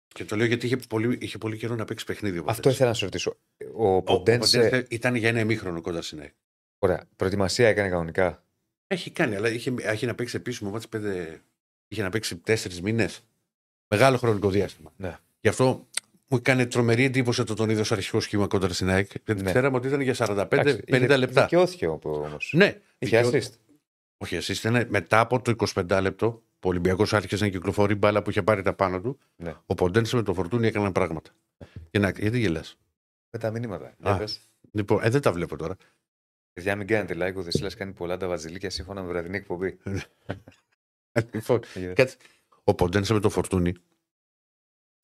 Και το λέω γιατί είχε πολύ, είχε πολύ καιρό να παίξει παιχνίδι. Αυτό ήθελα να σου ρωτήσω. Ο Ποντένσε, ο Ποντένσε ήταν για ένα ημίχρονο κοντά στην ΑΕΚ. Ωραία. Προετοιμασία έκανε κανονικά. Έχει κάνει, αλλά είχε, έχει να παίξει επίσημο μάτσο πέντε. Είχε να παίξει τέσσερις μήνες. Μεγάλο χρονικό διάστημα. Ναι. Γι' αυτό μου έκανε τρομερή εντύπωση ότι τον είδε ως αρχικό σχήμα κόντρα στην ΑΕΚ. Γιατί ναι. Ξέραμε ότι ήταν για σαράντα πέντε πενήντα λεπτά. Δικαιώθηκε όμως. Ναι. Είχε assist. Δικαιώ... Όχι, assist ήταν μετά από το εικοσιπέντε λεπτό που ο Ολυμπιακός άρχισε να κυκλοφορεί μπάλα που είχε πάρει τα πάνω του. Ναι. Ο Ποντένσε με το Φορτούνι έκαναν πράγματα. Και να... Γιατί γελάς? Με τα μηνύματα. Α, λοιπόν, ε, δεν τα βλέπω τώρα. Παιδιά, μην κάνετε like. Ο Δεσίλας κάνει πολλά τα βαζιλίκια σύμφωνα με βραδινή εκπομπή. Λοιπόν, yeah. Ο Ποντένσε με το Φορτούνι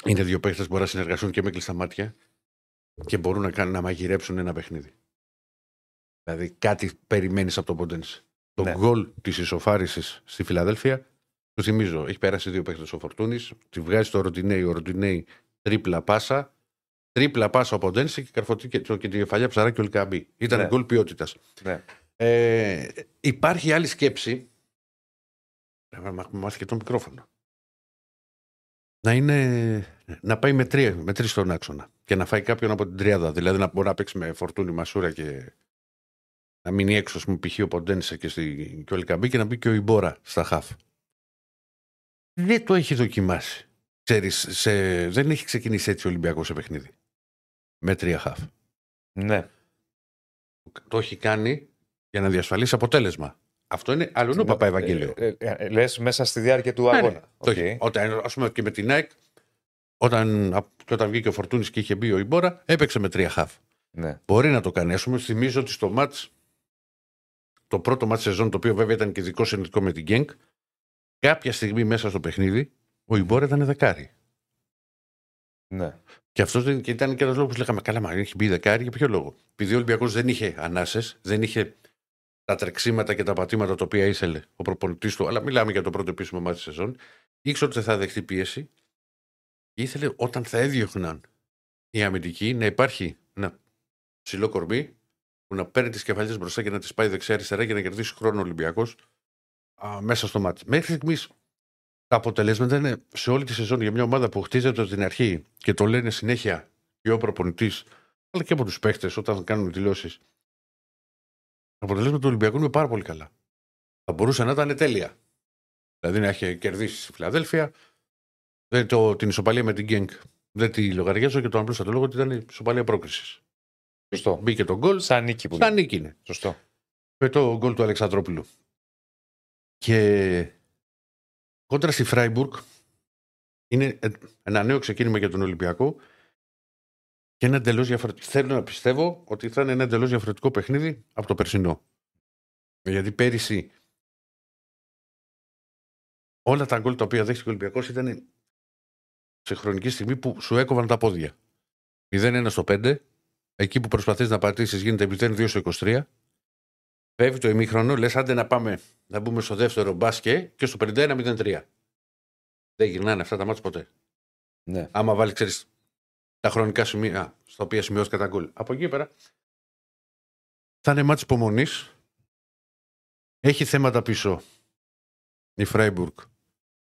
είναι δύο παίκτες που μπορούν να συνεργαστούν και με κλειστά μάτια και μπορούν να, κάνουν, να μαγειρέψουν ένα παιχνίδι. Δηλαδή κάτι περιμένεις από τον Ποντένσε. Το γκολ yeah. της ισοφάρισης στη Φιλαδέλφια, το θυμίζω, έχει περάσει δύο παίκτες ο Φορτούνης, τη βγάζει το Ροντινέι, ο Ροντινέι τρίπλα πάσα, τρίπλα πάσα ο Ποντένσε και καρφωτεί και, και τη κεφαλιά ψαράκι ο Ελκαμπή. Ήταν γκολ yeah. ποιότητας. Yeah. Ε, υπάρχει άλλη σκέψη. Μάθηκε το μικρόφωνο. Να, είναι, να πάει με τρία, με τρεις στον άξονα και να φάει κάποιον από την τριάδα. Δηλαδή να μπορεί να παίξει με Φορτούνι, Μασούρα και να μείνει έξω, ας πούμε, π.χ. ο Ποντένσε και, στη, και ο Ελκαμπή και να μπει και ο Ιμπόρα στα χαφ. Δεν το έχει δοκιμάσει. Ξέρεις, σε, δεν έχει ξεκινήσει έτσι ο Ολυμπιακός σε παιχνίδι. Με τρία χαφ. Ναι. Το έχει κάνει για να διασφαλίσει αποτέλεσμα. Αυτό είναι αλλού παπά Ευαγγέλιο. Ε, ε, ε, λες μέσα στη διάρκεια του αγώνα. Ναι, okay. Όταν, ας πούμε, και με την ΑΕΚ, όταν, όταν βγήκε ο Φορτούνης και είχε μπει ο Ιμπόρα, έπαιξε με τρία χαφ. Ναι. Μπορεί να το κάνει. Ας πούμε, θυμίζω ότι στο μάτς, το πρώτο μάτς σεζόν, το οποίο βέβαια ήταν και δικό συνεργικό με την Γκένκ, κάποια στιγμή μέσα στο παιχνίδι, ο Ιμπόρα ήταν δεκάρι. Ναι. Και αυτό ήταν και ένα λόγο που λέγαμε, καλά, μα έχει μπει δεκάρι, για ποιο λόγο? Επειδή ο Ολυμπιακός δεν είχε ανάσες, δεν είχε τα τρεξίματα και τα πατήματα τα οποία ήθελε ο προπονητής του, αλλά μιλάμε για το πρώτο επίσημο μάτι της σεζόν, ήξερε ότι θα δεχτεί πίεση και ήθελε όταν θα έδιωχναν οι αμυντικοί να υπάρχει ένα ψηλό κορμί που να παίρνει τις κεφαλιές μπροστά και να τις πάει δεξιά-αριστερά για να κερδίσει χρόνο Ολυμπιακός α, μέσα στο μάτι. Μέχρι στιγμής τα αποτελέσματα είναι σε όλη τη σεζόν για μια ομάδα που χτίζεται από την αρχή και το λένε συνέχεια και ο προπονητής αλλά και από τους παίχτες όταν κάνουν δηλώσεις. Τα αποτελέσματα του Ολυμπιακού είναι πάρα πολύ καλά. Θα μπορούσε να ήταν τέλεια. Δηλαδή να είχε κερδίσει η Φιλαδέλφια, δεν το, την ισοπαλία με την Γκένκ. Δεν τη λογαριάζω και τον απλούστατο λόγο ότι ήταν η ισοπαλία πρόκρισης. Σωστό. Μπήκε τον γκολ. Σαν νίκη που Σαν νίκη είναι. Σωστό. Με το γκολ του Αλεξανδρόπουλου. Και κόντρα στη Φράιμπουργκ είναι ένα νέο ξεκίνημα για τον Ολυμπιακό και ένα εντελώς διαφορετικό. Θέλω να πιστεύω ότι θα είναι ένα εντελώς διαφορετικό παιχνίδι από το περσινό. Γιατί πέρυσι όλα τα γκολ τα οποία δέχτηκε ο Ολυμπιακός ήταν σε χρονική στιγμή που σου έκοβαν τα πόδια. μηδέν ένα στο πέντε, εκεί που προσπαθείς να πατήσεις γίνεται μηδέν δύο στο είκοσι τρία. Πέφτει το ημίχρονο, λες άντε να πάμε να μπούμε στο δεύτερο μπάσκετ και στο πενήντα ένα μηδέν τρία. Δεν γυρνάνε αυτά τα μάτς ποτέ. Ναι. Άμα βάλει, ξέρεις, τα χρονικά σημεία στα οποία σημειώσει κατά γκολ. Από εκεί πέρα θα είναι μάτς υπομονής. Έχει θέματα πίσω η Φράιμπουργκ.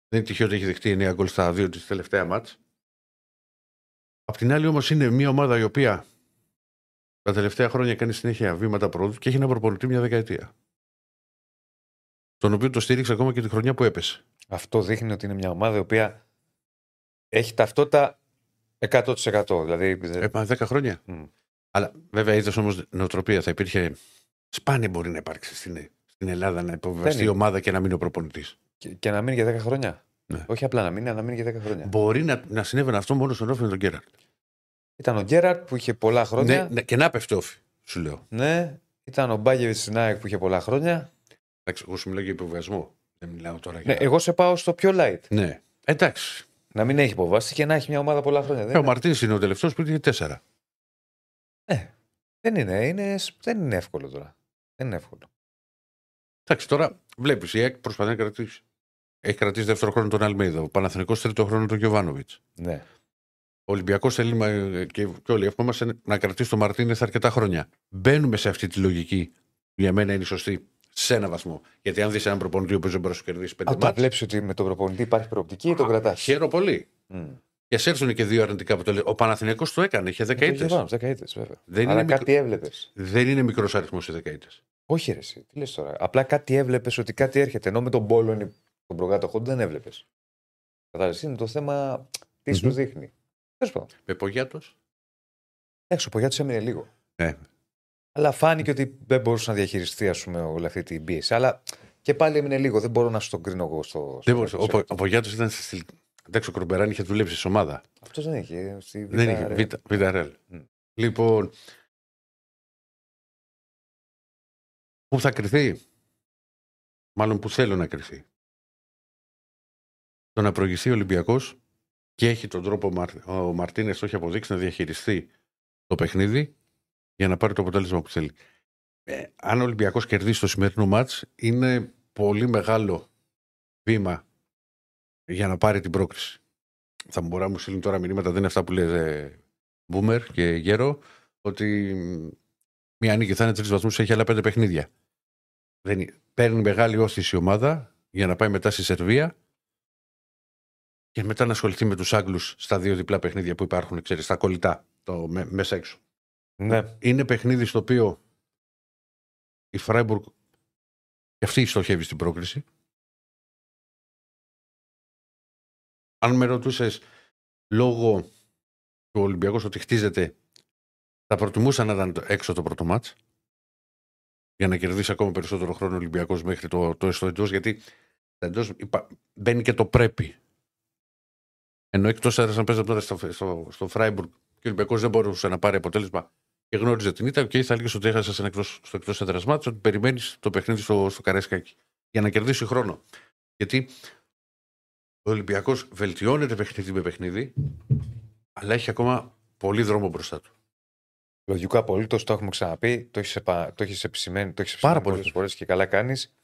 Δεν είναι τυχαίο ότι έχει δεχτεί εννέα γκολ στα δύο της τελευταία μάτς. Απ' την άλλη όμως είναι μια ομάδα η οποία τα τελευταία χρόνια κάνει συνέχεια βήματα πρόοδου και έχει να προπονητή μια δεκαετία. Τον οποίο το στήριξε ακόμα και τη χρονιά που έπεσε. Αυτό δείχνει ότι είναι μια ομάδα η οποία έχει ταυτότητα εκατό τοις εκατό. Δηλαδή... Έπαμε δέκα χρόνια. Mm. Αλλά βέβαια είδες όμως νοοτροπία. Θα υπήρχε. Σπάνια μπορεί να υπάρξει στην, στην Ελλάδα να υποβεβαιωθεί η ομάδα και να μείνει ο προπονητής. Και, και να μείνει για δέκα χρόνια. Ναι. Όχι απλά να μείνει, να μείνει για δέκα χρόνια. Μπορεί να, να συνέβαινε αυτό μόνο στον Όφη με τον Γκέραρτ. Ήταν ο Γκέραρτ που είχε πολλά χρόνια. Ναι, και να πέφτει Όφη, σου λέω. Ναι, ήταν ο Μπάγεβιτς στην ΑΕΚ που είχε πολλά χρόνια. Εντάξει, εγώ σου μιλάω για υποβιβασμό. Δεν μιλάω τώρα για... Ναι, εγώ σε πάω στο πιο light. Ναι, εντάξει. Να μην έχει υποβάσει και να έχει μια ομάδα πολλά χρόνια. Ε, ο Μαρτίνς είναι ο τελευταίος που είχε τέσσερα. Ναι, δεν είναι, είναι, δεν είναι εύκολο τώρα. Δεν είναι εύκολο. Εντάξει, τώρα βλέπεις, η ΑΕΚ προσπαθεί να κρατήσει. Έχει κρατήσει δεύτερο χρόνο τον Αλμέιδα, ο Παναθηναϊκός τρίτο χρόνο τον Γιοβάνοβιτς. Ναι. Ο Ολυμπιακός θέλει και, και όλοι εύχομαστε να κρατήσει τον Μαρτίνεθ αρκετά χρόνια. Μπαίνουμε σε αυτή τη λογική που για μένα είναι σωστή σε έναν βαθμό. Γιατί αν δεις έναν προπονητή που δεν μπορεί να σου κερδίσει πέντε μάτς. Αν βλέπει ότι με τον προπονητή υπάρχει προοπτική ή τον κρατάς. Χαίρομαι πολύ. Mm. Και ας έρθουν και δύο αρνητικά που το λέει. Ο Παναθηναϊκός το έκανε, είχε δεκαετίες. δεκαετίες βέβαια. Δεν αλλά είναι κάτι μικρο... έβλεπες. Δεν είναι μικρός αριθμός οι δεκαετίες. Όχι, ρε, εσύ, τι λες τώρα. Απλά κάτι έβλεπες ότι κάτι έρχεται. Ενώ με τον Μπόλον, τον προκάτοχο δεν έβλεπες. Κατάλαβες, είναι το θέμα τι σου δείχνει. Με Πογιάτος. Έξω, ο Πογιάτος έμεινε λίγο. Ε. Αλλά φάνηκε ότι δεν μπορούσε να διαχειριστεί, ας πούμε, όλη αυτή την πίεση. Αλλά και πάλι έμεινε λίγο. Δεν μπορώ να σου τον κρίνω εγώ στο. στο δεν ο, ο, ο Πογιάτος ήταν στη στυλ. Εντάξει, ο Κορμπεράν είχε δουλέψει σε ομάδα. Αυτό δεν είχε. Στη δεν είχε. Villarreal. Mm. Λοιπόν. Πού θα κρυθεί. Μάλλον που θέλω να κρυθεί. Το να προηγηθεί ο Ολυμπιακός. Και έχει τον τρόπο ο Μαρτίνες το έχει αποδείξει να διαχειριστεί το παιχνίδι για να πάρει το αποτέλεσμα που θέλει. Ε, αν ο Ολυμπιακός κερδίσει το σημερινό μάτς, είναι πολύ μεγάλο βήμα για να πάρει την πρόκριση. Θα μου μπορεί να μου στείλουν τώρα μηνύματα, δεν είναι αυτά που λέει Μπούμερ και Γέρο, ότι μια νίκη θα είναι τρεις βαθμούς, έχει άλλα πέντε παιχνίδια. Δεν... Παίρνει μεγάλη όθηση η ομάδα για να πάει μετά στη Σερβία. Και μετά να ασχοληθεί με τους Άγγλους στα δύο διπλά παιχνίδια που υπάρχουν, ξέρεις, στα κολλητά, το με, μέσα έξω. Ναι. Είναι παιχνίδι στο οποίο η Φράιμπουργκ και αυτή στοχεύει στην πρόκριση. Αν με ρωτούσες λόγω του Ολυμπιακού ότι χτίζεται, θα προτιμούσα να ήταν έξω το πρώτο μάτς για να κερδίσει ακόμα περισσότερο χρόνο ο Ολυμπιακός μέχρι το, το εντός, γιατί εντός υπά, μπαίνει και το πρέπει. Ενώ εκτός έδρας να παίζει τώρα στο Φράιμπουργκ και ο Ολυμπιακός δεν μπορούσε να πάρει αποτέλεσμα και γνώριζε την ήττα, και θα έλεγε ότι έχασε στο εκτός έδρας μάτς, ότι περιμένει το παιχνίδι στο, στο Καραϊσκάκη για να κερδίσει χρόνο. Γιατί ο Ολυμπιακός βελτιώνεται παιχνίδι με παιχνίδι, αλλά έχει ακόμα πολύ δρόμο μπροστά του. Λογικό απολύτως, το έχουμε ξαναπεί, το έχεις, επα... το έχεις επισημαίνει το έχεις πάρα πολλές φορές και καλά κάνεις.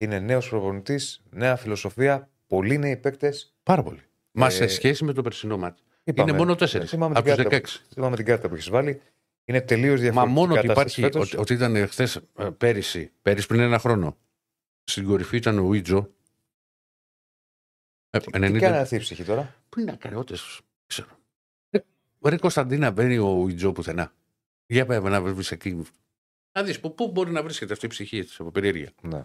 Είναι νέος προπονητής, νέα φιλοσοφία, πολλοί νέοι παίκτες. Πάρα πολύ. Μα σε σχέση με το περσινό μάτι. Είναι μόνο τέσσερις. Θυμάμαι την, την κάρτα που έχεις βάλει. Είναι τελείως διαφορετική. Μα μόνο ότι υπάρχει. Ότι, ότι ήταν χθες πέρυσι, πέρυσι πριν ένα χρόνο. Στην κορυφή ήταν ο Ιτζο. Τι κάνει αυτή η ψυχή τώρα. Πού είναι ακαριότητες. Ξέρω. Ρε Κωνσταντίνα, μπαίνει ο Ιτζο πουθενά. Για πάμε να βρει εκεί. Να δεις πού μπορεί να βρίσκεται αυτή η ψυχή της από περιέργεια. Ναι.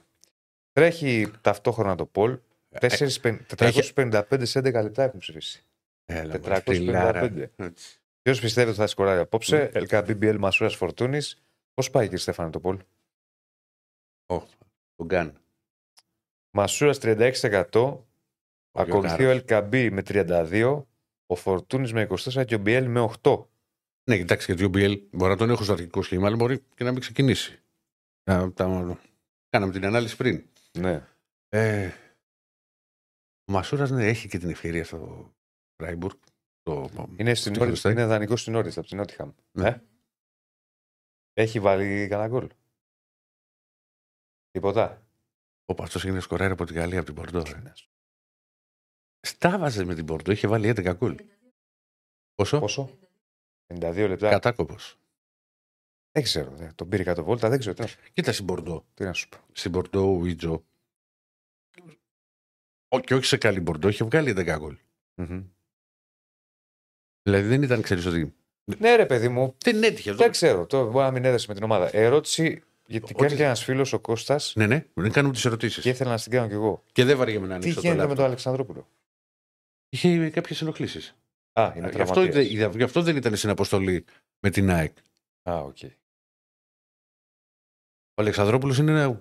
Τρέχει ταυτόχρονα το Πολ. τετρακόσια πενήντα πέντε σε έντεκα λεπτά έχουν ψηφίσει. Έλα, τετρακόσια πενήντα πέντε. Ποιος πιστεύει ότι θα σκοράρει απόψε? Ελ Κέι Μπι Μπι Ελ Μασούρας Φορτούνης. Πώς πάει, κύριε Στέφανε, το Πολ? Όχι, τον κάνει. Μασούρας τριάντα έξι τοις εκατό. Ακολουθεί ο Ελ Κέι Μπι με τριάντα δύο τοις εκατό. Ο Φορτούνης με είκοσι τέσσερα τοις εκατό και ο Μπι Ελ με οκτώ τοις εκατό. Ναι, κοιτάξτε, γιατί ο Μπι Ελ μπορεί να τον έχω στο αρχικό σχήμα, αλλά μπορεί και να μην ξεκινήσει. Να, τα... Κάναμε την ανάλυση πριν. Ναι. Ε, ο Μασούρας, ναι, έχει και την ευκαιρία στο Freiburg. Το... Είναι, είναι δανεικό στην Όρις, από την Νότιχαμ. Ναι. Ε? Έχει βάλει κανένα γκολ? Τίποτα. Ο Παστός έγινε σκοράρι από την Γαλλία, από την Πορτό. Στάβαζε με την Πορτό, είχε βάλει έντεκα γκολ. Πόσο? Πόσο? πενήντα δύο λεπτά. Κατάκοπος. Δεν ξέρω. Δε. Τον πήρε κάτω βόλτα, δεν ξέρω. Τι να... Κοίτα στην Πορτό. Τι να σου πω. Στην Πορτό ο Ιτζο. Και όχι σε καλή Πορτό, είχε βγάλει έντεκα γκολ. Mm-hmm. Δηλαδή δεν ήταν, ξέρεις ότι. Ναι, ρε παιδί μου. Δεν έτυχε. Δεν ξέρω. Το μπορεί να μην έδεσε με την ομάδα. Ερώτηση. Γιατί κάνει και ένα φίλο ο Κώστας. Ναι, ναι, δεν κάνουμε τις ερωτήσεις. Και ήθελα να την κάνω κι εγώ. Και δεν βαριέμαι να ανοίξω. Τι γίνεται με τον Αλεξανδρόπουλο? Είχε κάποιες ενοχλήσεις. Α, είναι γι, αυτό, γι' αυτό δεν ήταν στην αποστολή με την ΑΕΚ. Α, οκ. Okay. Ο Αλεξανδρόπουλος είναι ένα,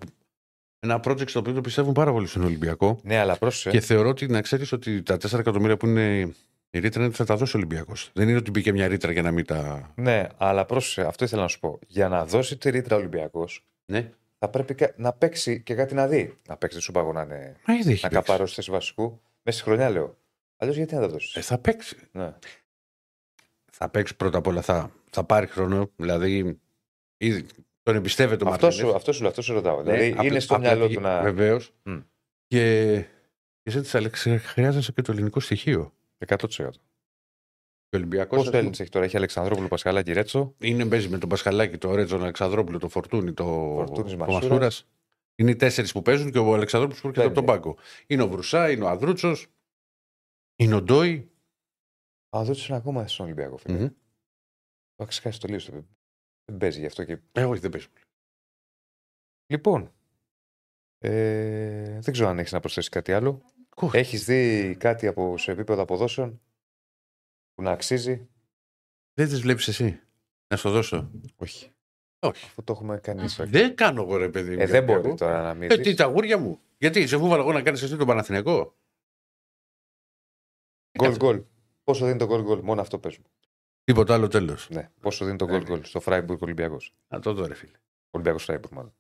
ένα project στο οποίο το πιστεύουν πάρα πολύ στον Ολυμπιακό. Ναι, αλλά πρόσεχε. Και θεωρώ ότι να ξέρεις ότι τα τέσσερα εκατομμύρια που είναι η ρήτρα είναι ότι θα τα δώσει ο Ολυμπιακός. Δεν είναι ότι μπήκε μια ρήτρα για να μην τα. Ναι, αλλά πρόσεχε, αυτό ήθελα να σου πω. Για να δώσει τη ρήτρα ο Ολυμπιακός, ναι, θα πρέπει να παίξει και κάτι να δει. Να παίξει, σου παγωνά, ναι. Να καπαρώσει θέση βασικού. Μέσα στη χρονιά, λέω. Αλλιώς γιατί να τα δώσει. Ε, θα παίξει. Ναι. Θα παίξει πρώτα απ' όλα. Θα, θα πάρει χρόνο. Δηλαδή. Ήδη, τον εμπιστεύεται ο Μαρτίνες. Αυτό, αυτό σου λέω, αυτό σου ρωτάω. Ναι, δηλαδή απ, είναι στο απ, μυαλό απ, του να. Βεβαίως. Mm. Και εσύ τη Αλεξανδρία χρειάζεσαι και το ελληνικό στοιχείο. εκατό τοις εκατό. Ο Ολυμπιακός. Πόσο Έλληνες έχει τώρα? Έχει Αλεξανδρόπουλο, Πασχαλάκη, Ρέτσο. Είναι παίζει με τον Πασχαλάκη, τον Ρέτσο, τον Αλεξανδρόπουλο, τον Φορτούνη, τον Μασούρα. Είναι οι τέσσερις που παίζουν και ο Αλεξανδρόπουλος που έρχεται από τον πάγκο. Είναι ο Βρουσά, είναι ο Αδρούτσος. Είναι ο Ντόι. Α, δεν είναι ακόμα στον Ολυμπιακό, φίλε. Mm-hmm. Το έχει χάσει το λίγο στο παιδί. Δεν παίζει γι' αυτό και. Ε, όχι, δεν παίζει. Λοιπόν. Ε, δεν ξέρω αν έχει να προσθέσει κάτι άλλο. Cool. Έχει δει κάτι από, σε επίπεδο αποδόσεων που να αξίζει? Δεν τι βλέπει εσύ. Να σου το δώσω. Όχι. Όχι. Αυτό το έχουμε κάνει. Δεν κάνω εγώ, ρε παιδί μου. Ε, δεν μπορεί εγώ τώρα να μην. Ε, τι τα γούρια μου. Γιατί σε φούβαλα εγώ να κάνει εσύ τον Παναθηναϊκό. Γκολ γκολ. Πόσο δίνει το γκολ γκολ, μόνο αυτό παίζουμε. Τίποτα άλλο τέλος. Ναι. Πόσο δίνει το γκολ γκολ στο Φράιμπουργκ Ολυμπιακός? Α, το δω, ρε φίλε. Ολυμπιακός Φράιμπουργκ, μάλλον.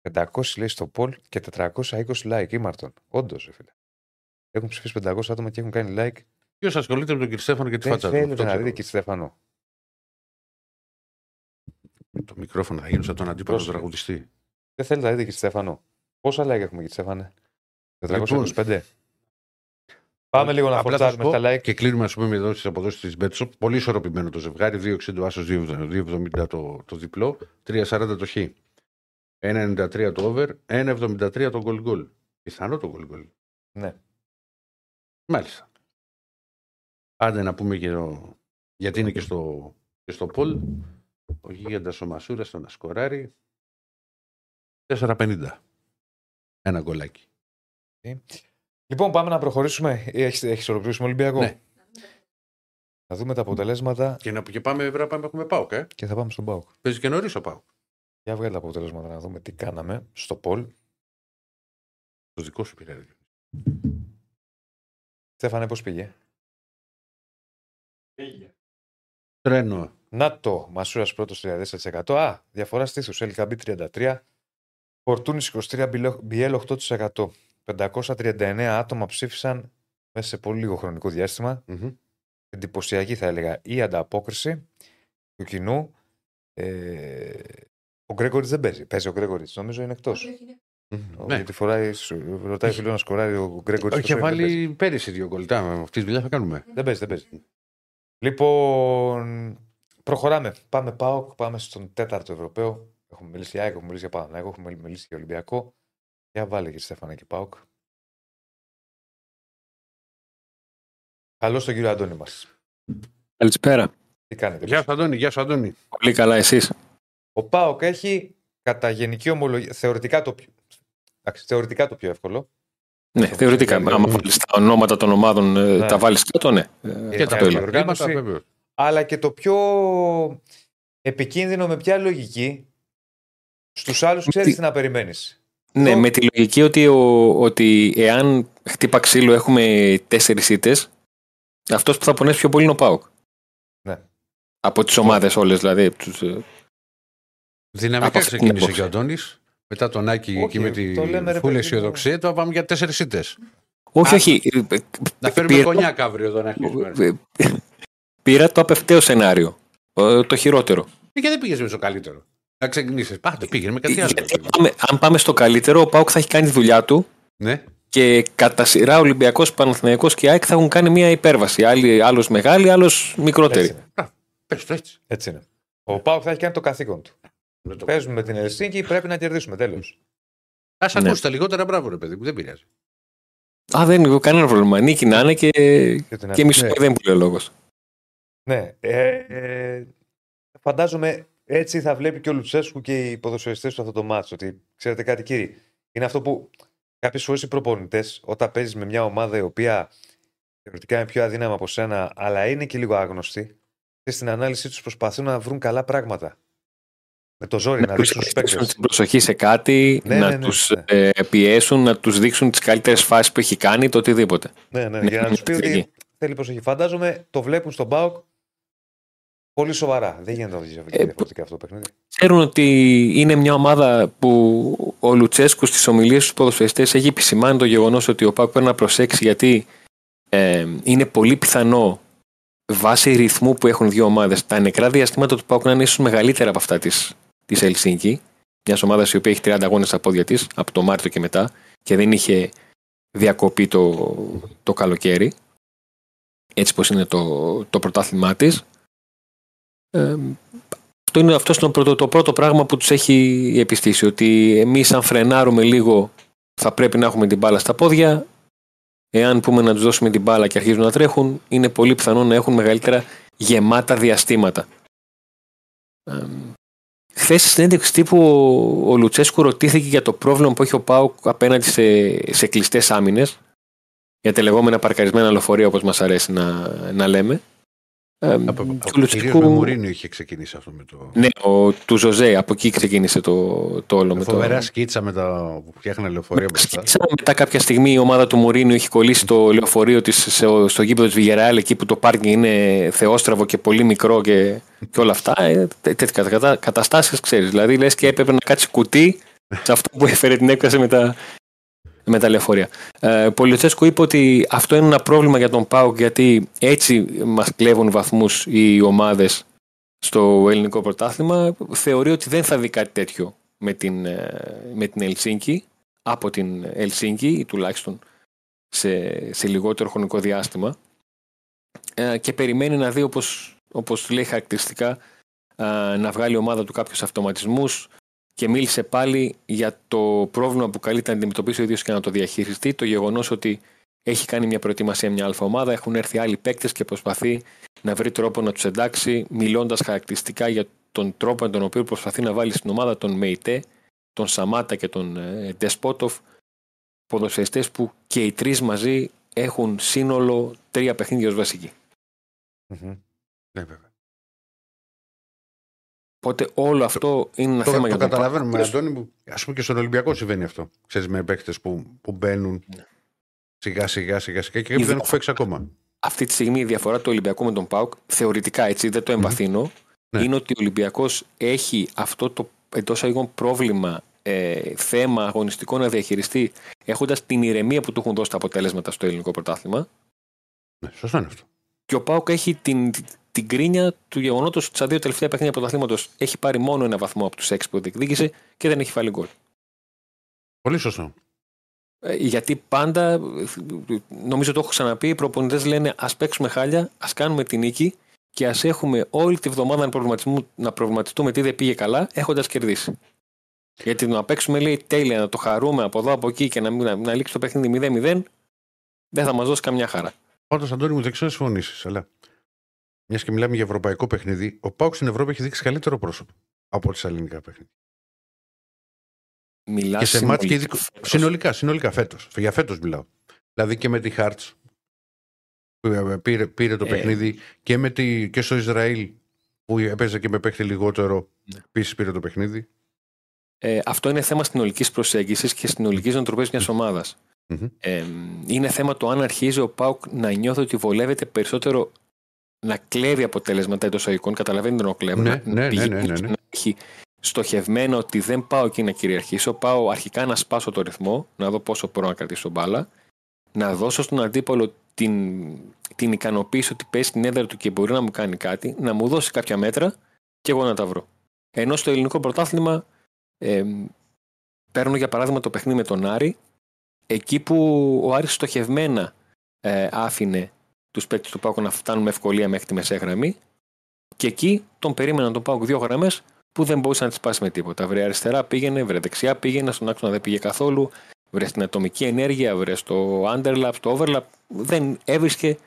πεντακόσια λέει στο Πολ και τετρακόσια είκοσι like ή Μαρτών. Όντως, ρε φίλε. Έχουν ψηφίσει πεντακόσια άτομα και έχουν κάνει like. Ποιος ασχολείται με τον κύριο Στέφανο και τη φάτσα του? Δεν θέλετε να δείτε, κύριε Στέφανο. Το μικρόφωνο θα γίνει σαν τον αντίπαλο τραγουδιστή. Δεν θέλετε να δείτε, κύριε Στέφανο. Πόσα like έχουμε, κύριε Στέφανε? τετρακόσια είκοσι πέντε. Πάμε λίγο να φορτάζουμε τα like. Και κλείνουμε, ας πούμε, εδώ στις αποδόσεις της Μπέτσοπ. Πολύ ισορροπημένο το ζευγάρι. δύο εξήντα άσος, δύο εβδομήντα το, το διπλό. τρία σαράντα το χ. ένα ενενήντα τρία το over. ένα εβδομήντα τρία το goal goal. Πιθανό το goal goal. Ναι. Μάλιστα. Άντε να πούμε και το... γιατί είναι και στο, και στο Πολ. Ο γίγαντας ο Μασούρας το να σκοράρει. τέσσερα πενήντα. Ένα γκολάκι. Λοιπόν, πάμε να προχωρήσουμε. Έχεις ολοκληρώσει τον Ολυμπιακό. Ναι. Θα δούμε τα αποτελέσματα. Και, να, και πάμε, πρέπει να έχουμε ΠΑΟΚ. Ε? Και θα πάμε στον ΠΑΟΚ. Παίζει και νωρίς ο ΠΑΟΚ. Για βγάλει τα αποτελέσματα να δούμε τι κάναμε στο Πολ. Το δικό σου πήρε. Στέφανε, πώς πήγε? Πήγε. Τρένο. Να το. Μασούρας πρώτος τριάντα τέσσερα τοις εκατό. Α, διαφορά στήθους. Ελ Κέι Μπι τριάντα τρία τοις εκατό. Φορτούνης είκοσι τρία τοις εκατό. Μπιέλ οκτώ τοις εκατό. πεντακόσια τριάντα εννέα άτομα ψήφισαν μέσα σε πολύ λίγο χρονικό διάστημα. Mm-hmm. Εντυπωσιακή, θα έλεγα, η ανταπόκριση του κοινού. Ε, ο Γκρέγορις δεν παίζει. Παίζει ο Γκρέγορις, νομίζω είναι εκτός. Mm-hmm. Ναι. Τη φορά ρωτάει φίλο να σκοράρει ο Γκρέγορις. Είχε βάλει πέρυσι δύο κολλητά. Με αυτή τη δουλειά θα κάνουμε. Δεν παίζει, δεν παίζει. Λοιπόν, προχωράμε. Πάμε ΠΑΟΚ, πάμε στον τέταρτο Ευρωπαίο. Έχουμε μιλήσει για ΑΕΚ, έχουμε μιλήσει για Παναθηναϊκό, έχουμε μιλήσει για Ολυμπιακό. Για βάλε και Στέφανα και ΠΑΟΚ. Καλώς τον κύριο Αντώνη μας. Καλησπέρα. Τι κάνετε? Γεια σου Αντώνη, γεια σου Αντώνη. Πολύ καλά, εσείς? Ο ΠΑΟΚ έχει κατά γενική ομολογία θεωρητικά το πιο, θεωρητικά το πιο εύκολο. Ναι, το θεωρητικά. Πιο... άμα βάλεις τα ονόματα των ομάδων, ναι. τα βάλεις κάτω, ναι. Και ε, τα οργάνωση. Αλλά και το πιο επικίνδυνο με ποια λογική? Στους άλλους ξέρεις τι να περιμένεις. Ναι, το... με τη λογική ότι, ο, ότι εάν χτύπα ξύλο έχουμε τέσσερις ήττες, αυτός που θα πονέσει πιο πολύ είναι ο ΠΑΟΚ. Ναι. Από τις ομάδες όλες δηλαδή. Τους... δυναμικά ξεκίνησε και ο Αντώνης. Μετά τον Άκη okay, και με τη φούλη αισιοδοξία, τώρα πάμε για τέσσερις ήττες. Όχι, Α, όχι. Να φέρουμε πήρα... κονιάκ αύριο εδώ να αρχίσουμε. Πήρα το απευταίο σενάριο. Το χειρότερο. Γιατί δεν πήγες με στο καλύτερο? Να ξεκινήσεις. Πάτε, πήγαινε με κάτι άλλο. Πάμε, αν πάμε στο καλύτερο, ο ΠΑΟΚ θα έχει κάνει τη δουλειά του. Ναι. Και κατά σειρά Ολυμπιακός, Παναθηναϊκός και ΑΕΚ θα έχουν κάνει μια υπέρβαση. Άλλος μεγάλη, άλλος μικρότερη. Έτσι, έτσι. έτσι είναι. Ο ΠΑΟΚ θα έχει κάνει το καθήκον του. Το... παίζουμε με την Ελσίνκη, πρέπει να κερδίσουμε. Τέλος. Ας ναι. ακούσει τα λιγότερα, μπράβο ρε παιδί που δεν πειράζει. Α, δεν είναι κανένα πρόβλημα. Νίκη να είναι και, και, και μισό ναι. δεν είναι πολύ λόγος. Ναι. Ε, ε, φαντάζομαι έτσι θα βλέπει και ο Λουτσέσκου και οι ποδοσφαιριστές του αυτό το μάτσο. Ότι ξέρετε κάτι, κύριοι, είναι αυτό που κάποιες φορές οι προπονητές, όταν παίζεις με μια ομάδα η οποία θεωρητικά είναι πιο αδύναμη από σένα, αλλά είναι και λίγο άγνωστη, στην ανάλυση τους προσπαθούν να βρουν καλά πράγματα. Με το ζόρι, να, να δείξουν τους παίκτες την προσοχή σε κάτι, ναι, να ναι, ναι, τους ναι. Ε, πιέσουν, να τους δείξουν τις καλύτερες φάσεις που έχει κάνει, το οτιδήποτε. Ναι, ναι, ναι για ναι, να τους πει ναι. ότι θέλει προσοχή. Φαντάζομαι το βλέπουν στον ΠΑΟΚ πολύ σοβαρά. Δεν γίνεται να δείξει διαφορετικά αυτό το παιχνίδι. Ξέρουν ότι είναι μια ομάδα που ο Λουτσέσκου στις ομιλίες στους ποδοσφαιριστές έχει επισημάνει το γεγονός ότι ο ΠΑΟΚ πρέπει να προσέξει, γιατί ε, είναι πολύ πιθανό βάσει ρυθμού που έχουν δύο ομάδες τα νεκρά διαστήματα του ΠΑΟΚ να είναι ίσως μεγαλύτερα από αυτά της. Τη Ελσίνκη, μια ομάδα η οποία έχει τριάντα αγώνες στα πόδια της από το Μάρτιο και μετά και δεν είχε διακοπεί το, το καλοκαίρι, έτσι πως είναι το, το πρωτάθλημά της. Ε, αυτό είναι, αυτός είναι το πρώτο, το πρώτο πράγμα που τους έχει επιστήσει, ότι εμείς αν φρενάρουμε λίγο θα πρέπει να έχουμε την μπάλα στα πόδια. Εάν πούμε να τους δώσουμε την μπάλα και αρχίζουν να τρέχουν, είναι πολύ πιθανό να έχουν μεγαλύτερα γεμάτα διαστήματα. Ε, Χθες στη συνέντευξη τύπου ο Λουτσέσκου ρωτήθηκε για το πρόβλημα που έχει ο ΠΑΟΚ απέναντι σε, σε κλειστές άμυνες, για τα λεγόμενα παρκαρισμένα λεωφορεία, όπως μας αρέσει να, να λέμε. Από, ε, από Λουτσέσκου... με Μουρίνιο είχε ξεκινήσει αυτό με το... Ναι, ο, του Ζωζέ, από εκεί ξεκίνησε το, το όλο. Με φοβερά το... σκίτσα με τα... που φτιάχναν λεωφορεία μπροστά. Μετά κάποια στιγμή η ομάδα του Μουρίνιο είχε κολλήσει το λεωφορείο της στο γήπεδο της Villarreal, εκεί που το πάρκινγκ είναι θεόστραβο και πολύ μικρό και, και όλα αυτά. Ε, τέτοιες κατα... καταστάσεις ξέρεις. Δηλαδή λες και έπρεπε να κάτσει κουτί σε αυτό που έφερε την έκταση με τα, με τα λεωφορεία. Ε, ο Λουτσέσκου είπε ότι αυτό είναι ένα πρόβλημα για τον ΠΑΟΚ, γιατί έτσι μας κλέβουν βαθμούς οι ομάδες στο ελληνικό πρωτάθλημα. Θεωρεί ότι δεν θα δει κάτι τέτοιο με την, με την Ελσίνκη, από την Ελσίνκη ή τουλάχιστον σε, σε λιγότερο χρονικό διάστημα, ε, και περιμένει να δει, όπως, όπως λέει χαρακτηριστικά, ε, να βγάλει η ομάδα του κάποιους αυτοματισμούς. Και μίλησε πάλι για το πρόβλημα που καλείται να αντιμετωπίσει ο ίδιος και να το διαχειριστεί. Το γεγονός ότι έχει κάνει μια προετοιμασία μια αλφα ομάδα, έχουν έρθει άλλοι παίκτες και προσπαθεί να βρει τρόπο να τους εντάξει, μιλώντας χαρακτηριστικά για τον τρόπο με τον οποίο προσπαθεί να βάλει στην ομάδα τον Μεϊτέ, τον Σαμάτα και τον Ντεσπότοφ. Ποδοσφαιριστές που και οι τρεις μαζί έχουν σύνολο τρία παιχνίδια ως βασικοί. Mm-hmm. Ναι, βέβαια. Οπότε όλο αυτό είναι ένα το, θέμα το για τον ΠΑΟΚ. Το καταλαβαίνουμε, Αντώνη, ας πούμε και στον Ολυμπιακό συμβαίνει αυτό. Ξέρεις, με παίκτες που, που μπαίνουν σιγά σιγά σιγά σιγά και δεν έχουν παίξει ακόμα. Αυτή τη στιγμή η διαφορά του Ολυμπιακού με τον ΠΑΟΚ, θεωρητικά έτσι, δεν το εμβαθύνω, mm-hmm. είναι ότι ο Ολυμπιακός έχει αυτό το εντός αγωγικών πρόβλημα, ε, θέμα αγωνιστικό να διαχειριστεί, έχοντας την ηρεμία που του έχουν δώσει τα αποτέλεσματα στο ελληνικό πρωτάθλημα. Ναι, σωστό είναι αυτό. Και ο ΠΑΟΚ έχει την. Την κρίνια του γεγονότος ότι στα δύο τελευταία παιχνίδια πρωταθλήματος έχει πάρει μόνο ένα βαθμό από τους έξι που διεκδίκησε και δεν έχει βάλει γκολ. Πολύ σωστό. Γιατί πάντα, νομίζω το έχω ξαναπεί, οι προπονητές λένε ας παίξουμε χάλια, ας κάνουμε την νίκη και ας έχουμε όλη τη βδομάδα να, να προβληματιστούμε τι δεν πήγε καλά έχοντας κερδίσει. Γιατί να παίξουμε λέει τέλεια, να το χαρούμε από εδώ από εκεί και να, να, να λήξει το παιχνίδι μηδέν μηδέν δεν θα μας δώσει καμιά χαρά. Πάντως, Αντώνη μου, δεν ξέρω συμφωνήσεις, αλλά. μιας και μιλάμε για ευρωπαϊκό παιχνίδι, ο ΠΑΟΚ στην Ευρώπη έχει δείξει καλύτερο πρόσωπο από τις ελληνικά παιχνίδια. Μιλάς και σε συνολικά, και δι... φέτος. συνολικά, συνολικά φέτος. Για φέτος μιλάω. Δηλαδή και με τη Hearts που πήρε, πήρε το ε. παιχνίδι και, με τη... και στο Ισραήλ που έπαιζε και με παίχτη λιγότερο, ναι. Επίσης πήρε το παιχνίδι. Ε, αυτό είναι θέμα συνολικής προσέγγισης και συνολικής νοοτροπίας μιας ομάδας. Mm-hmm. Ε, είναι θέμα το αν αρχίζει ο ΠΑΟΚ να νιώθει ότι βολεύεται περισσότερο να κλέβει αποτέλεσματα εντός οικών. Καταλαβαίνετε τον κλέβω. Ναι, να, ναι, ναι, ναι, ναι, ναι. να έχει στοχευμένο ότι δεν πάω εκεί να κυριαρχήσω. Πάω αρχικά να σπάσω το ρυθμό, να δω πόσο μπορώ να κρατήσω μπάλα, να δώσω στον αντίπαλο την, την ικανοποίηση ότι παίζει στην έδρα του και μπορεί να μου κάνει κάτι, να μου δώσει κάποια μέτρα και εγώ να τα βρω. Ενώ στο ελληνικό πρωτάθλημα ε, παίρνω για παράδειγμα το παιχνίδι με τον Άρη. Εκεί που ο Άρης στοχευμένα ε, άφηνε τους παίκτες του ΠΑΟΚ να φτάνουν με ευκολία μέχρι τη μεσαία γραμμή, και εκεί τον περίμεναν τον ΠΑΟΚ δύο γραμμές που δεν μπορούσε να τις πάσει με τίποτα. Βρε αριστερά πήγαινε, βρε δεξιά πήγαινε, στον άξονα δεν πήγε καθόλου, βρε στην ατομική ενέργεια, βρε στο underlap, στο overlap. Δεν έβρισκε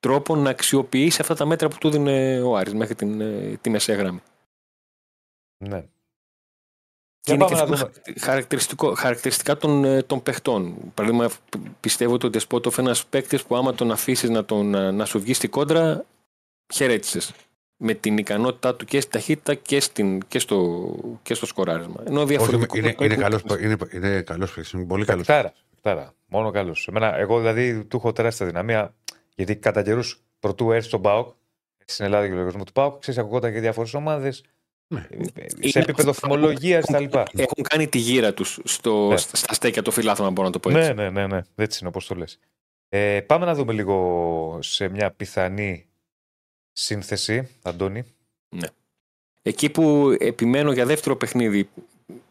τρόπο να αξιοποιήσει αυτά τα μέτρα που του δίνει ο Άρης μέχρι την, τη μεσαία γραμμή. Ναι. Και είναι και να... χαρακτηριστικό, χαρακτηριστικά των, των παιχτών. Παραδείγμα, πιστεύω ότι ο Ντεσπότοφ είναι ένας παίκτης που άμα τον αφήσεις να, τον, να σου βγει στην κόντρα, χαιρέτησες. Με την ικανότητά του και στην ταχύτητα και, στην, και, στο, και στο σκοράρισμα. Ενώ διαφορετικό. Είναι, είναι, είναι καλός παίκτης, είναι πολύ καλός. Πεκτάρα, μόνο καλός. Εμένα, εγώ δηλαδή του έχω τεράστια δυναμία, γιατί κατά καιρούς πρωτού έρθει στον ΠΑΟΚ, στην Ελλάδα και τον λογαριασμό του ΠΑΟΚ, ξέρεις, ακουγόταν και διάφορες ομάδες. Ναι. Σε επίπεδο φημολογίας τα λοιπά. Έχουν κάνει τη γύρα τους στο, ναι. στα στέκια το φιλάθλων, μπορώ να το πω έτσι. Ναι, ναι, ναι, ναι. Έτσι είναι όπως το λες. Ε, πάμε να δούμε λίγο σε μια πιθανή σύνθεση, Αντώνη. Ναι. Εκεί που επιμένω για δεύτερο παιχνίδι,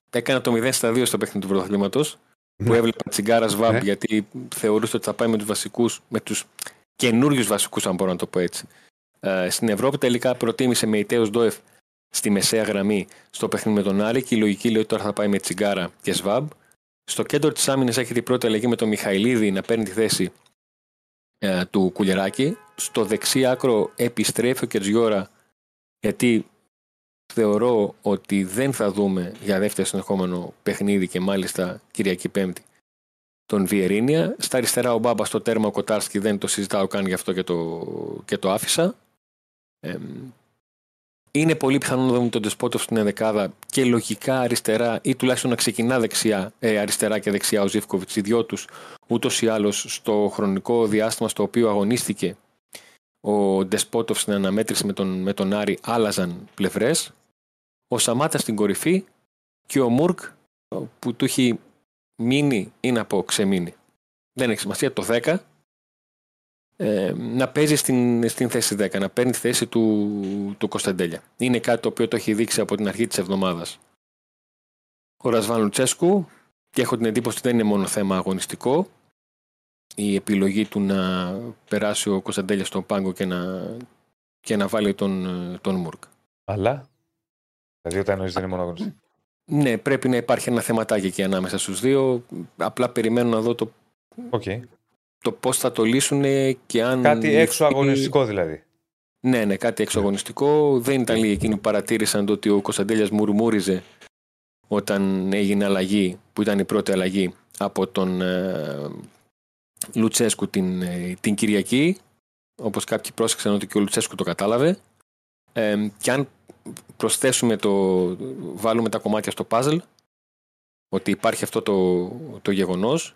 έκανα το μηδέν στα δύο στο παιχνίδι του πρωταθλήματος, ναι. που έβλεπα τσιγκάρα ΒΑΠ, ναι. γιατί θεωρούσα ότι θα πάει με τους βασικούς, με τους καινούριους βασικούς, αν μπορώ να το πω έτσι. Ε, στην Ευρώπη τελικά προτίμησε με Ιτέος Ντόεφ στη μεσαία γραμμή στο παιχνίδι με τον Άρη, και η λογική λέει ότι τώρα θα πάει με Τσιγκάρα και Σβάμπ. Στο κέντρο της άμυνας έχει την πρώτη αλλαγή με τον Μιχαηλίδη να παίρνει τη θέση ε, του Κουλεράκη. Στο δεξί άκρο επιστρέφει ο Κερτζιόρα, γιατί θεωρώ ότι δεν θα δούμε για δεύτερο συνεχόμενο παιχνίδι και μάλιστα Κυριακή Πέμπτη τον Βιερίνια. Στα αριστερά ο Μπάμπα, στο τέρμα ο Κοτάρσκι, δεν το συζητάω καν, γι' αυτό και το, και το άφησα. Ε, Είναι πολύ πιθανό να δούμε τον Ντεσπότοφ στην ενδεκάδα και λογικά αριστερά, ή τουλάχιστον να ξεκινά δεξιά, ε, αριστερά και δεξιά ο Ζίβκοβιτς, οι δυο τους. Ούτως ή άλλως στο χρονικό διάστημα στο οποίο αγωνίστηκε ο Ντεσπότοφ στην αναμέτρηση με τον, με τον Άρη, άλλαζαν πλευρές. Ο Σαμάτα στην κορυφή και ο Μουρκ που του έχει μείνει ή να πω ξεμείνει. Δεν έχει σημασία το δέκα. Ε, να παίζει στην, στην θέση δέκα, να παίρνει τη θέση του, του Κωνσταντέλια. Είναι κάτι το οποίο το έχει δείξει από την αρχή της εβδομάδας ο Ρασβάν Λουτσέσκου, και έχω την εντύπωση ότι δεν είναι μόνο θέμα αγωνιστικό η επιλογή του να περάσει ο Κωνσταντέλια στον πάγκο και να, και να βάλει τον, τον Μουρκ. Αλλά, δηλαδή όταν εννοείς δεν είναι μόνο αγωνιστικό. Ναι, πρέπει να υπάρχει ένα θεματάκι εκεί ανάμεσα στους δύο. Απλά περιμένω να δω το... Okay. το πώς θα το λύσουν και αν... Κάτι έξω αγωνιστικό δηλαδή. Ναι, ναι, κάτι έξω αγωνιστικό. Δεν ήταν λίγοι εκείνοι που παρατήρησαν το ότι ο Κωνσταντέλιας μουρμούριζε όταν έγινε αλλαγή, που ήταν η πρώτη αλλαγή από τον ε, Λουτσέσκου την, ε, την Κυριακή. Όπως κάποιοι πρόσεξαν ότι και ο Λουτσέσκου το κατάλαβε. Ε, και αν προσθέσουμε το... βάλουμε τα κομμάτια στο puzzle, ότι υπάρχει αυτό το, το γεγονός,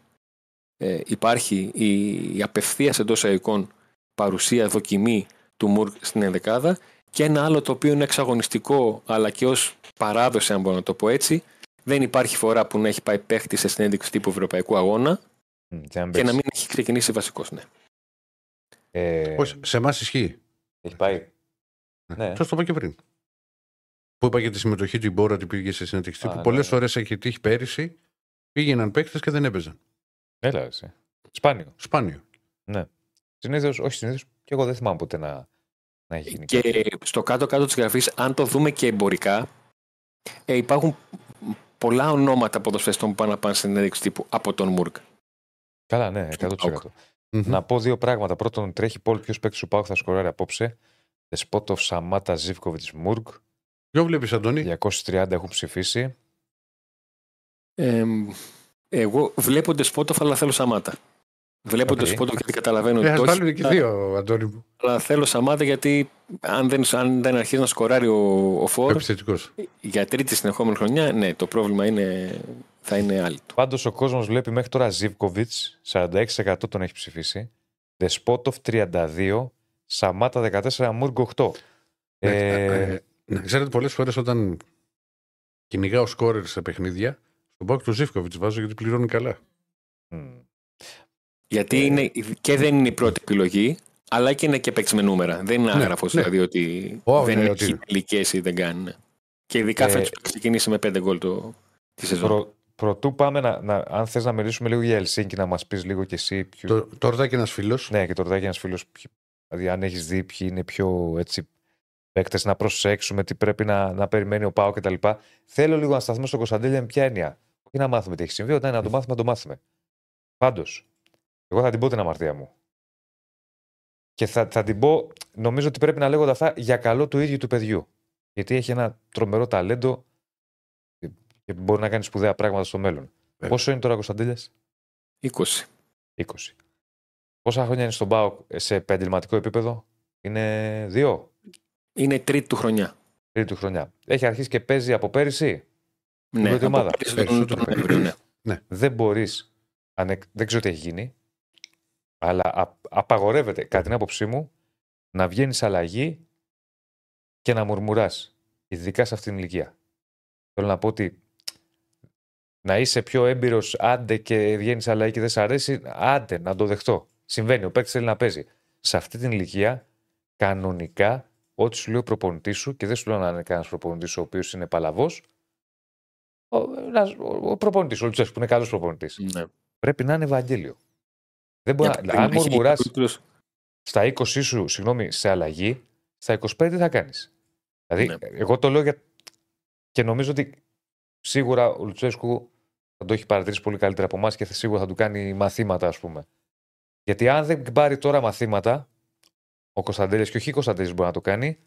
Ε, υπάρχει η, η απευθείας εντός εικόν παρουσία, δοκιμή του Μουρκ στην ενδεκάδα, και ένα άλλο το οποίο είναι εξαγωνιστικό αλλά και ως παράδοση, αν μπορώ να το πω έτσι, δεν υπάρχει φορά που να έχει πάει παίχτη σε συνέντευξη τύπου ευρωπαϊκού αγώνα mm, και να μην έχει ξεκινήσει βασικός. Ναι. Ε... Όχι, σε εμάς ισχύει. Έχει πάει. Ναι. Σας το είπα και πριν, που είπα για τη συμμετοχή του Ιμπόρα, ότι πήγε σε συνέντευξη τύπου. Πολλές ώρες έχει τύχει πέρυσι, πήγαιναν παίχτες και δεν έπαιζαν. Έλα, εσύ. Σπάνιο. Σπάνιο. Ναι. Συνήθως, όχι συνήθως, και εγώ δεν θυμάμαι ποτέ να, να γίνει. Και κάτι. Στο κάτω-κάτω της γραφής, αν το δούμε και εμπορικά, ε, υπάρχουν πολλά ονόματα ποδοσφαιριστών που πάνε να πάνε στην συνέντευξη τύπου από τον Μουρκ. Καλά, ναι, εκατό τοις εκατό. Mm-hmm. Να πω δύο πράγματα. Πρώτον, τρέχει πόλη ποιος παίκτης του ΠΑΟΚ θα σκοράρει απόψε. Δεσπότοφ, Σαμάτα, Ζίβκοβιτς, Μουργκ. Ποιο βλέπεις, Αντώνη? διακόσιοι τριάντα έχουν ψηφίσει. Ε, εγώ βλέπω Δεσπότοφ, αλλά θέλω Σαμάτα. Βλέπω okay. Δεσπότοφ γιατί καταλαβαίνω ότι όχι. Πάλι και δύο, Αντώνη μου. Αλλά θέλω Σαμάτα γιατί αν δεν, αν δεν αρχίζει να σκοράρει ο, ο Φόρ. Για τρίτη συνεχόμενη χρονιά, ναι, το πρόβλημα είναι, θα είναι άλλη. Πάντως ο κόσμος βλέπει μέχρι τώρα Ζίβκοβιτς, σαράντα έξι τοις εκατό τον έχει ψηφίσει. Δεσπότοφ τριάντα δύο τοις εκατό. Σαμάτα δεκατέσσερα, Μούργκ οκτώ. Ναι, ε... ε, ναι, ξέρετε, πολλές φορές όταν κυνηγάω σκόρερ σε παιχνίδια, στον μπακ του Ζίβκοβιτς βάζω γιατί πληρώνει καλά. Mm. Γιατί είναι, και δεν είναι η πρώτη επιλογή, αλλά και είναι και παίξει με νούμερα. Δεν είναι άγραφος, ναι, δηλαδή, ναι, ότι oh, δεν ναι, είναι ότι... τελικές ή δεν κάνουν. Και ειδικά ε... φέτος που ξεκινήσει με πέντε γκολ το... τη σεζόν. Προ... Προτού πάμε, να, να, αν θες να μιλήσουμε λίγο για Ελσίνκι, να μας πεις λίγο κι εσύ. Ποιο... Το, το ρωτάκι ένας φίλος. Ναι, και το ρωτάκι ένας φίλος. Δηλαδή, αν έχεις δει ποιοι είναι πιο έτσι παίκτες, να προσέξουμε, τι πρέπει να, να περιμένει ο ΠΑΟ κτλ. Θέλω λίγο να σταθούμε στον Κωνσταντέλια με ποια έννοια. Όχι να μάθουμε τι έχει συμβεί, όταν είναι να το μάθουμε, να το μάθουμε. Πάντως, εγώ θα την πω την αμαρτία μου. Και θα, θα την πω, νομίζω ότι πρέπει να λέγονται αυτά για καλό του ίδιου του παιδιού. Γιατί έχει ένα τρομερό ταλέντο και μπορεί να κάνει σπουδαία πράγματα στο μέλλον. Ε. Πόσο είναι τώρα ο Κωνσταντέλιας? είκοσι. είκοσι. Πόσα χρόνια είναι στον ΠΑΟΚ σε επαγγελματικό επίπεδο? Είναι δύο. Είναι τρίτη του χρονιά. Τρίτη του χρονιά. Έχει αρχίσει και παίζει από πέρυσι. Ναι, από ομάδα. Πέρυσι. Τον... Τον... Ναι. Δεν μπορείς. Ανε... Δεν ξέρω τι έχει γίνει. Αλλά α... απαγορεύεται, κατά την άποψή μου, να βγαίνεις αλλαγή και να μουρμουράς. Ειδικά σε αυτήν την ηλικία. Θέλω να πω ότι να είσαι πιο έμπειρος, άντε και βγαίνεις αλλαγή και δεν σ' αρέσει, άντε να το δεχτώ. Συμβαίνει, ο παίκτης θέλει να παίζει. Σε αυτή την ηλικία, κανονικά, ό,τι σου λέει ο προπονητής σου, και δεν σου λέω να είναι κανένας προπονητής ο οποίος είναι παλαβός, ο, ο, ο προπονητής, ο Λουτσέσκου που είναι καλός προπονητής, ναι, πρέπει να είναι Ευαγγέλιο. Δεν μπορεί να, να, αν μουρμουράς στα είκοσι σου, συγγνώμη, σε αλλαγή, στα είκοσι πέντε τι θα κάνεις? Δηλαδή, ναι, εγώ το λέω για... και νομίζω ότι σίγουρα ο Λουτσέσκου θα το έχει παρατηρήσει πολύ καλύτερα από εμάς και θα, σίγουρα θα του κάνει μαθήματα, ας πούμε. Γιατί αν δεν πάρει τώρα μαθήματα, ο Κωνσταντέλιας και ο Χ. Κωνσταντέλιας μπορεί να το κάνει,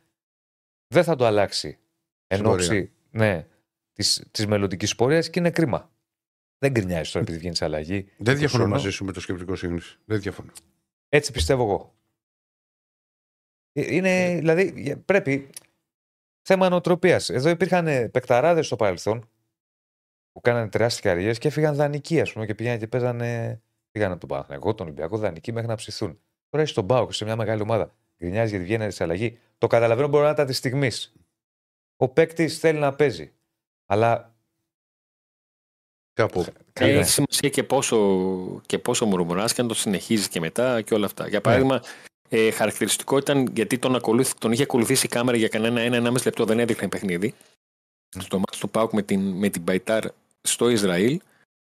δεν θα το αλλάξει εν ώψη, ναι, της μελλοντικής πορείας και είναι κρίμα. Δεν γκρινιάζει τώρα επειδή βγαίνει σε αλλαγή. Δεν διαφωνώ μαζί σου με το σκεπτικό, σύγνωση. Δεν διαφωνώ. Έτσι πιστεύω εγώ. Είναι, δηλαδή πρέπει. Θέμα νοοτροπίας. Εδώ υπήρχαν παικταράδες στο παρελθόν που κάνανε τεράστιες καριέρες και έφυγαν δανεικοί, ας πούμε, και πήγαν και παίζανε. Πήγαν από τον Παναθηναϊκό, τον Ολυμπιακό, δανεικοί μέχρι να ψηθούν. Τώρα είσαι στον ΠΑΟΚ, σε μια μεγάλη ομάδα. Γκρινιάζει γιατί βγαίνει σε αλλαγή. Το καταλαβαίνω, μπορεί να ήταν τη στιγμή. Ο παίκτης θέλει να παίζει. Αλλά. Κάπου. Έχει ναι. σημασία και πόσο, και πόσο μουρμουράς και αν το συνεχίζει και μετά και όλα αυτά. Για παράδειγμα. Ναι. Ε, χαρακτηριστικό ήταν γιατί τον, ακολούθη, τον είχε ακολουθήσει η κάμερα για κανένα ένα-ενάμιση λεπτό, δεν έδειχνε παιχνίδι. Mm. Στο μάτς του ΠΑΟΚ με την, με την Μπαϊτάρ στο Ισραήλ,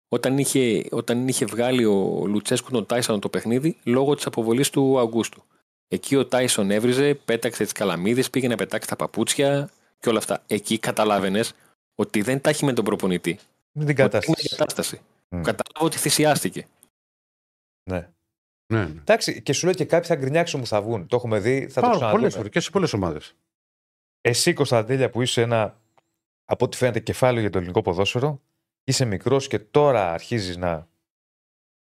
όταν είχε, όταν είχε βγάλει ο Λουτσέσκου τον Τάισον το παιχνίδι λόγω της αποβολής του Αυγούστου. Εκεί ο Τάισον έβριζε, πέταξε τις καλαμίδες, πήγε να πετάξει τα παπούτσια και όλα αυτά. Εκεί καταλάβαινες ότι δεν τα έχει με τον προπονητή. Με την κατάσταση. κατάσταση. Mm. Κατάλαβα ότι θυσιάστηκε. Ναι. Εντάξει, ναι, ναι. Και σου λέω και κάποιοι θα γκρινιάξουν που θα βγουν. Το έχουμε δει, θα Πά, το ξαναδούμε. Πολλές φορές και σε πολλές ομάδες. Εσύ, Κωνσταντέλια, που είσαι ένα, από ό,τι φαίνεται, κεφάλαιο για το ελληνικό ποδόσφαιρο, είσαι μικρός και τώρα αρχίζεις να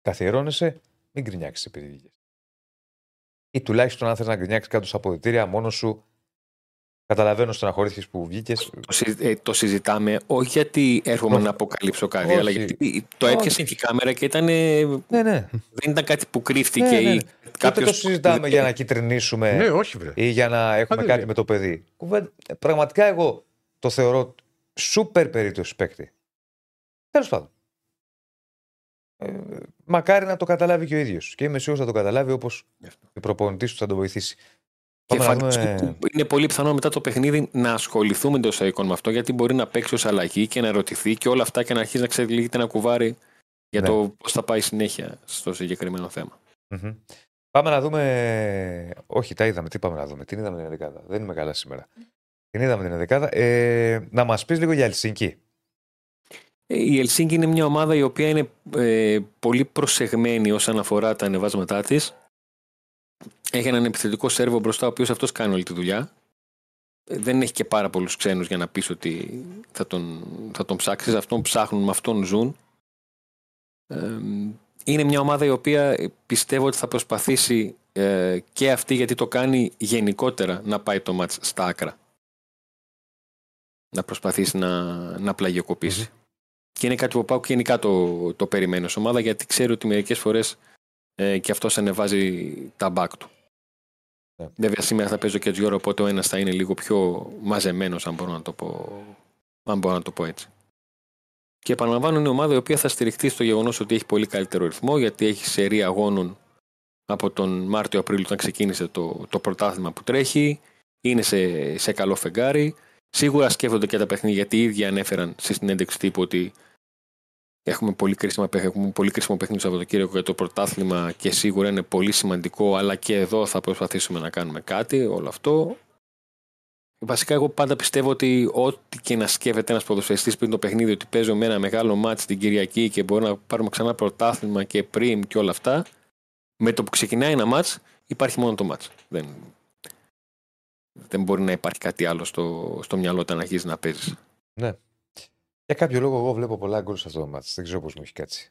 καθιερώνεσαι, μην γκρινιάξεις επειδή βγήκες. Ή τουλάχιστον αν θες να γκρινιάξεις κάτω στα αποδυτήρια μόνος σου, καταλαβαίνω στεναχωρήθηκες που βγήκες. Το, ε, το συζητάμε, όχι γιατί έρχομαι να αποκαλύψω κάτι, όχι, αλλά γιατί το έπιασε η κάμερα και ήταν. Ναι, ναι. Δεν ήταν κάτι που κρύφτηκε, ναι, ναι, ή κάποιος. Δεν το συζητάμε που... για να κυτρινίσουμε, ναι, όχι, ή για να έχουμε Άντε, κάτι ναι. με το παιδί. Πραγματικά εγώ το θεωρώ σούπερ περίπτωση παίκτη. Τέλος πάντων. Ε, μακάρι να το καταλάβει και ο ίδιος. Και είμαι σίγουρος θα το καταλάβει όπως ο προπονητής του θα το βοηθήσει. Και φαντάζομαι... είναι πολύ πιθανό μετά το παιχνίδι να ασχοληθούμε εντός εικόνων με αυτό, γιατί μπορεί να παίξει ως αλλαγή και να ερωτηθεί και όλα αυτά και να αρχίσει να ξεδιλίγεται ένα κουβάρι για ναι. το πώς θα πάει συνέχεια στο συγκεκριμένο θέμα. Mm-hmm. Πάμε να δούμε. Όχι, τα είδαμε. Τι πάμε να δούμε? Την είδαμε την ενδεκάδα. Δεν είμαι καλά σήμερα. Την είδαμε την ενδεκάδα. Ε, να μας πεις λίγο για Ελσίνκι. Η Ελσίνκι είναι μια ομάδα η οποία είναι ε, πολύ προσεγμένη όσον αφορά τα ανεβάσματά της. Έχει έναν επιθετικό σέρβο μπροστά, ο οποίος αυτός κάνει όλη τη δουλειά. Δεν έχει και πάρα πολλούς ξένους για να πεις ότι θα τον, θα τον ψάξεις. Αυτόν ψάχνουν, με αυτόν ζουν. Ε, είναι μια ομάδα η οποία πιστεύω ότι θα προσπαθήσει ε, και αυτή, γιατί το κάνει γενικότερα, να πάει το μάτς στα άκρα. Να προσπαθήσει να, να πλαγιοκοπήσει. Mm-hmm. Και είναι κάτι που πάω γενικά το, το περιμένω σε ομάδα, γιατί ξέρει ότι μερικές φορές ε, και αυτός ανεβάζει τα μπακ του. Yeah. Βέβαια σήμερα θα παίζω και έτσι ώρα, οπότε ο ένας θα είναι λίγο πιο μαζεμένος, αν μπορώ να το πω, αν μπορώ να το πω έτσι. Και επαναλαμβάνω, είναι η ομάδα η οποία θα στηριχτεί στο γεγονός ότι έχει πολύ καλύτερο ρυθμό, γιατί έχει σερί αγώνων από τον Μάρτιο-Απρίλιο, όταν ξεκίνησε το, το πρωτάθλημα που τρέχει. Είναι σε, σε καλό φεγγάρι. Σίγουρα σκέφτονται και τα παιχνίδια, γιατί οι ίδιοι ανέφεραν στη συνέντευξη τύπου ότι έχουμε πολύ κρίσιμο, έχουμε πολύ κρίσιμο παιχνίδι το Σαββατοκύριακο για το πρωτάθλημα και σίγουρα είναι πολύ σημαντικό, αλλά και εδώ θα προσπαθήσουμε να κάνουμε κάτι, όλο αυτό. Βασικά, εγώ πάντα πιστεύω ότι ό,τι και να σκέφτεται ένας ποδοσφαιριστής πριν το παιχνίδι, ότι παίζω με ένα μεγάλο μάτς την Κυριακή και μπορούμε να πάρουμε ξανά πρωτάθλημα και πριν και όλα αυτά, με το που ξεκινάει ένα μάτς, υπάρχει μόνο το μάτς. Δεν... Δεν μπορεί να υπάρχει κάτι άλλο στο, στο μυαλό όταν αρχίζει να παίζει. Ναι. Για κάποιο λόγο, εγώ βλέπω πολλά γκολ σε αυτό το μάτς. Δεν ξέρω πώς μου έχει κάτσει.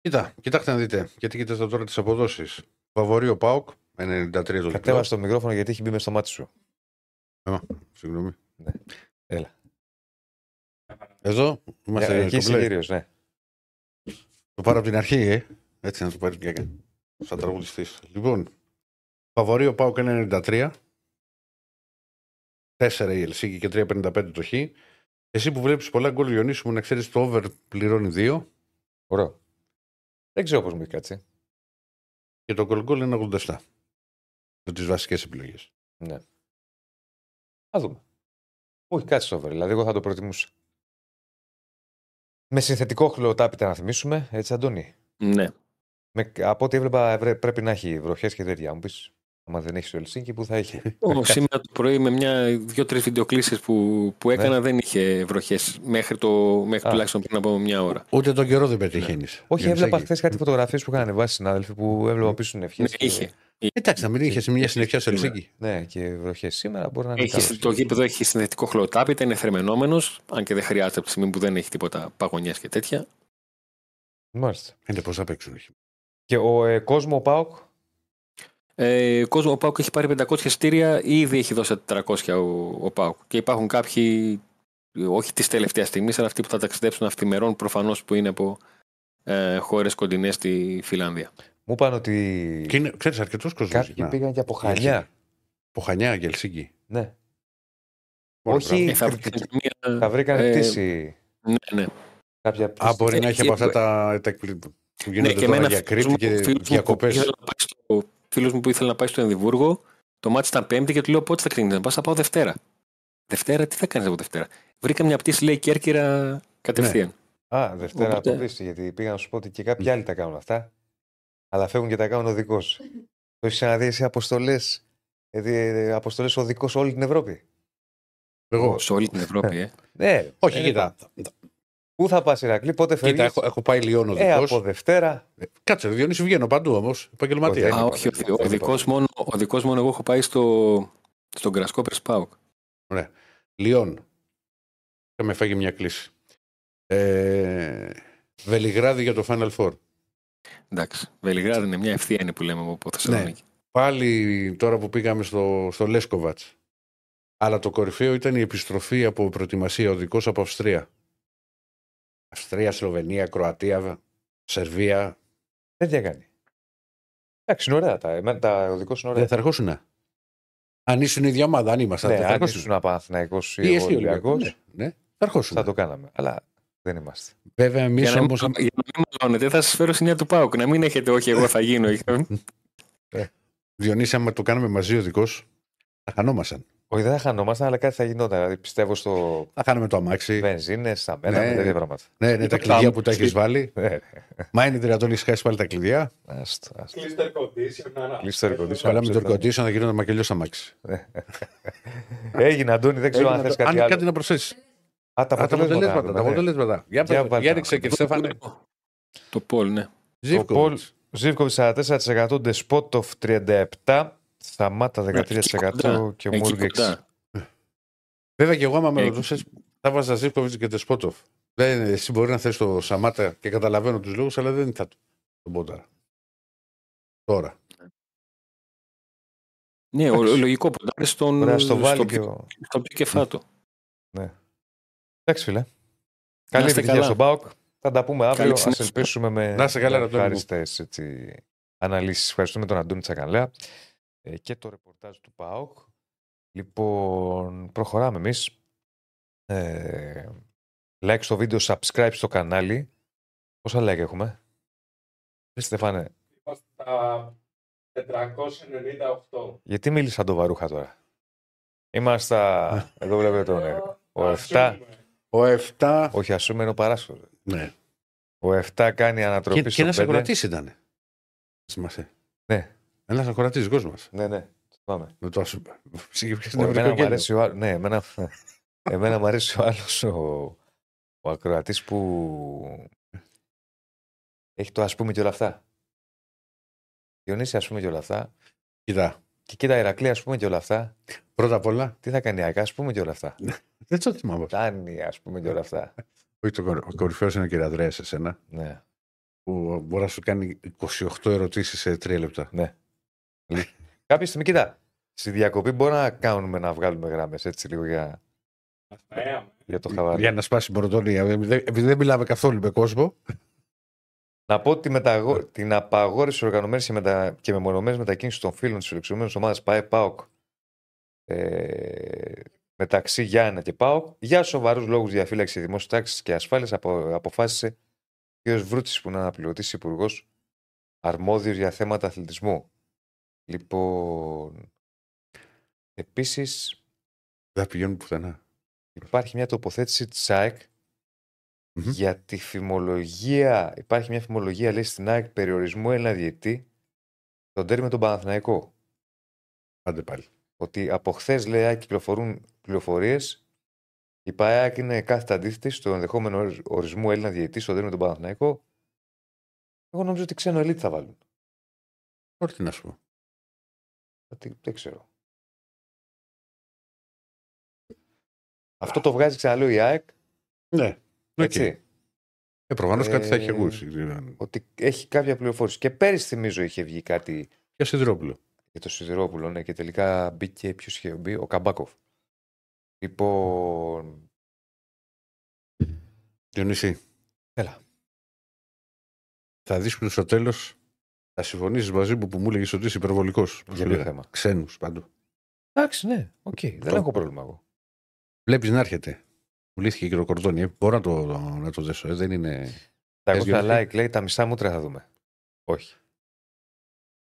Κοίτα, κοιτάξτε να δείτε. Γιατί κοιτάξτε τώρα τις αποδόσεις. Φαβορείο ΠΑΟΚ, ενενήντα τρία το λεπτό. Κατέβασε το μικρόφωνο γιατί έχει μπει μέσα στο μάτι σου. Α, συγγνώμη. Ναι. Έλα. Εδώ είμαστε. Εκεί συγκύριο, ναι. Το πάρω από την αρχή, ε. Έτσι να το πάρει πια. Σαν τραγουδιστή. Λοιπόν, φαβορείο ΠΑΟΚ ενενήντα τρία. τέσσερα η Ελσίκη και τρία πενήντα πέντε το Χ. Εσύ που βλέπεις πολλά γκολ, Διονύση μου, να ξέρεις το over πληρώνει δύο. Ωραία. Δεν ξέρω πώς μου έχει κάτσει. Και το γκολ γκολ είναι ογδόντα επτά. Με τις βασικές επιλογές. Ναι. Ας δούμε. Μου έχει κάτσει το over, δηλαδή εγώ θα το προτιμούσα. Με συνθετικό χλωτάπιτα να θυμίσουμε, έτσι Αντώνη. Ναι. Με, από ό,τι έβλεπα πρέπει να έχει βροχές και τέτοια, μου πεις. Άμα δεν έχει το Ελσίνκι, που θα είχε. Όμως σήμερα το πρωί με μια δύο-τρεις βιντεοκλήσεις που, που έκανα, ναι, δεν είχε βροχές μέχρι, το, μέχρι τουλάχιστον πριν από μια ώρα. Ούτε τον καιρό δεν πετυχαίνει. Όχι, έβλεπα χθες κάτι φωτογραφίες που είχαν ανεβάσει συνάδελφοι που έβλεπα πίσω ευχές. Ναι, είχε. Εντάξει, να μην είχε σε μια συνεχεία στο Ελσίνκι. Ναι, και βροχές σήμερα μπορεί να είναι. Έχει, το γήπεδο έχει συνδετικό χλωτάπιτα, είναι θερμενόμενος, αν και δεν χρειάζεται από τη στιγμή που δεν έχει τίποτα παγωνιές και τέτοια. Μάλιστα. Είναι πώ θα παίξουν. Και ο ε, κόσμο ΠΑΟΚ. Ε, ο κόσμο, ο ΠΑΟΚ έχει πάρει πεντακόσια εισιτήρια, ήδη έχει δώσει τετρακόσια ο, ο ΠΑΟΚ. Και υπάρχουν κάποιοι, όχι τη τελευταία στιγμή, αλλά αυτοί που θα ταξιδέψουν αυτημερών προφανώς, που είναι από ε, χώρες κοντινές στη Φιλανδία. Μου είπαν ότι. Και είναι, ξέρεις, αρκετούς κόσμος. Κάποιοι να... πήγαν και από Χανιά. Από Χανιά και Ελσίνκι. Ναι. Όχι. Ε, θα θα βρήκαν ε, πτήση. Ναι, ναι. Κάποια πτήση. Α, μπορεί ε, να έχει και... από αυτά τα. τα... που γίνονται, ναι, και τώρα για Κρήτη και διακοπές. Φίλος μου που ήθελε να πάει στο Εδιμβούργο, το μάτι ήταν Πέμπτη και του λέω: πότε θα ξεκινήσει να πας? Θα πάω Δευτέρα. Δευτέρα, τι θα κάνεις από Δευτέρα? Βρήκα μια πτήση, λέει, Κέρκυρα κατευθείαν. Ναι. Α, Δευτέρα να το πεις, γιατί πήγα να σου πω ότι και κάποιοι άλλοι τα κάνουν αυτά, αλλά φεύγουν και τα κάνουν οδικός. Το έχεις ξαναδεί εσύ αποστολές, αποστολές οδικός όλη την Ευρώπη? Εγώ. Σε όλη την Ευρώπη, ε. Ναι, όχι, κοιτά. Πού θα πας, Ηρακλή, πότε φεύγεις? Κοίτα, έχω, έχω πάει Λιόν οδικός. Ε, από Δευτέρα. Κάτσε, Διονύση, βγαίνω παντού όμως. Επαγγελματία. Α, όχι, ο δικός μόνο, μόνο εγώ έχω πάει στο, στον Κρασκόπερς ΠΑΟΚ. Ωραία. Λιόν. Θα με φάγει μια κλίση. Ε, Βελιγράδι για το Final Four. Εντάξει. Βελιγράδι είναι μια ευθεία, είναι που λέμε από Θεσσαλονίκη. Ναι. Πάλι τώρα που πήγαμε στο, στο Λέσκοβατς. Αλλά το κορυφαίο ήταν η επιστροφή από προετοιμασία οδικός από Αυστρία. Αυστρία, Σλοβενία, Κροατία, Σερβία. Δεν τι έκανε. Εντάξει, είναι ωραία. Τα, τα οδικό είναι ωραία. Δεν θα ερχόσουν. Αν ήσουν η ίδια ομάδα, αν ήμασταν. Ναι, αν ήσουν Παναθηναϊκός ή Ολυμπιακός. Ναι, ναι, θα ερχόσουν. Θα το κάναμε. Αλλά δεν είμαστε. Βέβαια, εμείς όμως. Όμως... Για να μην μαλώνετε, θα σας φέρω σημεία του ΠΑΟΚ. Να μην έχετε, όχι, εγώ θα γίνω. Διονύση, άμα το κάναμε μαζί οδικός, θα χανόμασταν. Όχι, δεν θα χανόμασταν, αλλά κάτι θα γινόταν. Δηλαδή, πιστεύω στο. Θα χάναμε το αμάξι. Βενζίνες, τα μέρα, ναι, τέτοια πράγματα. Ναι, ναι, ναι, τα κλειδιά που τα έχεις βάλει. Ναι. Μα είναι δυνατόν να χάσει πάλι τα κλειδιά. Κλείστο ερκοντήσιο. Κλείστο ερκοντήσιο. Αλλά με το ερκοντήσιο θα γινόταν μακελιό αμάξι. Έγινε, Αντώνη, δεν ξέρω αν θες κάτι άλλο. Αν κάτι να προσθέσεις. Α, τα αποτελέσματα. Για ρίξε και Στέφανε. Το Πολ, ναι. Ζίβκοβιτς σαράντα τέσσερα τοις εκατό, Ντεσπότοφ τριάντα επτά τοις εκατό. Σταμάτα δεκατρία τοις εκατό και Μούργεξ. Βέβαια και εγώ, άμα με ρωτούσες, θα βάζα Ζίβκοβιτς και Τεσπότοφ. Δεν, εσύ μπορεί να θες το Σαμάτα και καταλαβαίνω τους λόγους, αλλά δεν θα τον πόνταρα. Τώρα. Ναι, ο, ο λογικό πόνταρα στον, στο πιο κεφάτο. Ναι. Εντάξει, φίλε. Καλή επιτυχία στον ΠΑΟΚ. Θα τα πούμε αύριο. Ας ελπίσουμε με ευχάριστες αναλύσεις. Ευχαριστούμε τον Αντώνη Τσαγκαλέα και το ρεπορτάζ του ΠΑΟΚ. Λοιπόν, προχωράμε εμείς. Ε, like στο βίντεο, subscribe στο κανάλι. Πόσα like έχουμε? Στεφάνε. Είμαστε στα τετρακόσια ενενήντα οκτώ. Γιατί μίλησα το βαρούχα τώρα? Είμαστε, εδώ βλέπετε τον ο επτά. Ο επτά. Όχι, ασούμενο παράσχολο. Ναι. Ο επτά κάνει ανατροπή και, στο πέντε. Και ένας ακροατής ήτανε. Θυμάσαι. Ναι. Ένας ακροατής δικός μας. Ναι, ναι. Πάμε. Με το ασούμπα. Εμένα μου αρέσει ο άλλος. Ναι, εμένα... εμένα μου αρέσει ο άλλος ο, ο ακροατής που έχει το ας πούμε και όλα αυτά. Διονύση ας πούμε και όλα αυτά. Κοίτα. Και κοίτα Ηρακλή ας πούμε και όλα αυτά. Πρώτα απ' όλα. Τι θα κάνει Άκα ας πούμε και όλα αυτά. Δεν το θυμάμαι. Τάνι ας πούμε και όλα αυτά. Όχι, ο κορυφαίος είναι ο κύριε Ανδρέας σε σένα. Ναι. Που μπορεί να σου κάνει είκοσι οκτώ ερωτήσεις σε τρία λεπτά. Ναι. Κάποια στιγμή, κοίτα, στη διακοπή μπορεί να κάνουμε να βγάλουμε γράμμες έτσι λίγο για, για το χαβάρι. Για να σπάσει η μορτονία. Επειδή δεν μιλάμε καθόλου με κόσμο. Να πω ότι μεταγω... την απαγόρευση οργανωμένης μετα... και μεμονωμένης μετακίνησης των φίλων της φιλοξενούμενης ομάδας ΠΑΕ ΠΑΟΚ ε... μεταξύ Γιάννα και ΠΑΟΚ για σοβαρούς λόγους διαφύλαξης δημόσιας τάξης και ασφάλειας απο... αποφάσισε ο κ. Βρούτσης, που είναι αναπληρωτής υπουργός αρμόδιος για θέματα αθλητισμού. Λοιπόν, επίσης δεν πηγαίνουν πουθενά. Υπάρχει μια τοποθέτηση της ΑΕΚ mm-hmm. για τη φημολογία. Υπάρχει μια φημολογία, λέει, στην ΑΕΚ περιορισμού Έλληνα διαιτητή στον τέρμι με τον Παναθηναϊκό. Άντε πάλι. Ότι από χθες, λέει, κυκλοφορούν πληροφορίες. Η ΑΕΚ είναι κάθετα αντίθετη στο ενδεχόμενο ορισμό Έλληνα διαιτητή στον τέρμι με τον Παναθηναϊκό. Εγώ νομίζω ότι ξένο ελίτ θα βάλουν. Όρτι να σου πω. Ότι δεν ξέρω. Αυτό το βγάζει ξαναλέω η ΑΕΚ. Ναι. Έτσι. Ε, προφανώς ε, κάτι θα έχει ακούσει. Ότι έχει κάποια πληροφόρηση. Και πέρυσι θυμίζω είχε βγει κάτι. Για Σιδηρόπουλο. Για το Σιδηρόπουλο, ναι. Και τελικά μπήκε. Ποιος είχε μπει? Ο Καμπάκοφ. Λοιπόν. Διονύση. Έλα. Θα δείξουν στο τέλος. Θα συμφωνήσεις μαζί μου που μου έλεγες ότι είσαι υπερβολικός. Για ποιο θέμα? Ξένους παντού. Εντάξει, ναι. Οκ. Okay. Δεν έχω πρόβλημα εγώ. Βλέπεις να έρχεται. Πουλήθηκε και το κορδόνι. Μπορώ να το, να το δέσω. Ε. Δεν είναι... Τα είκοσι like, λέει, τα μισά μούτρα θα δούμε. Όχι.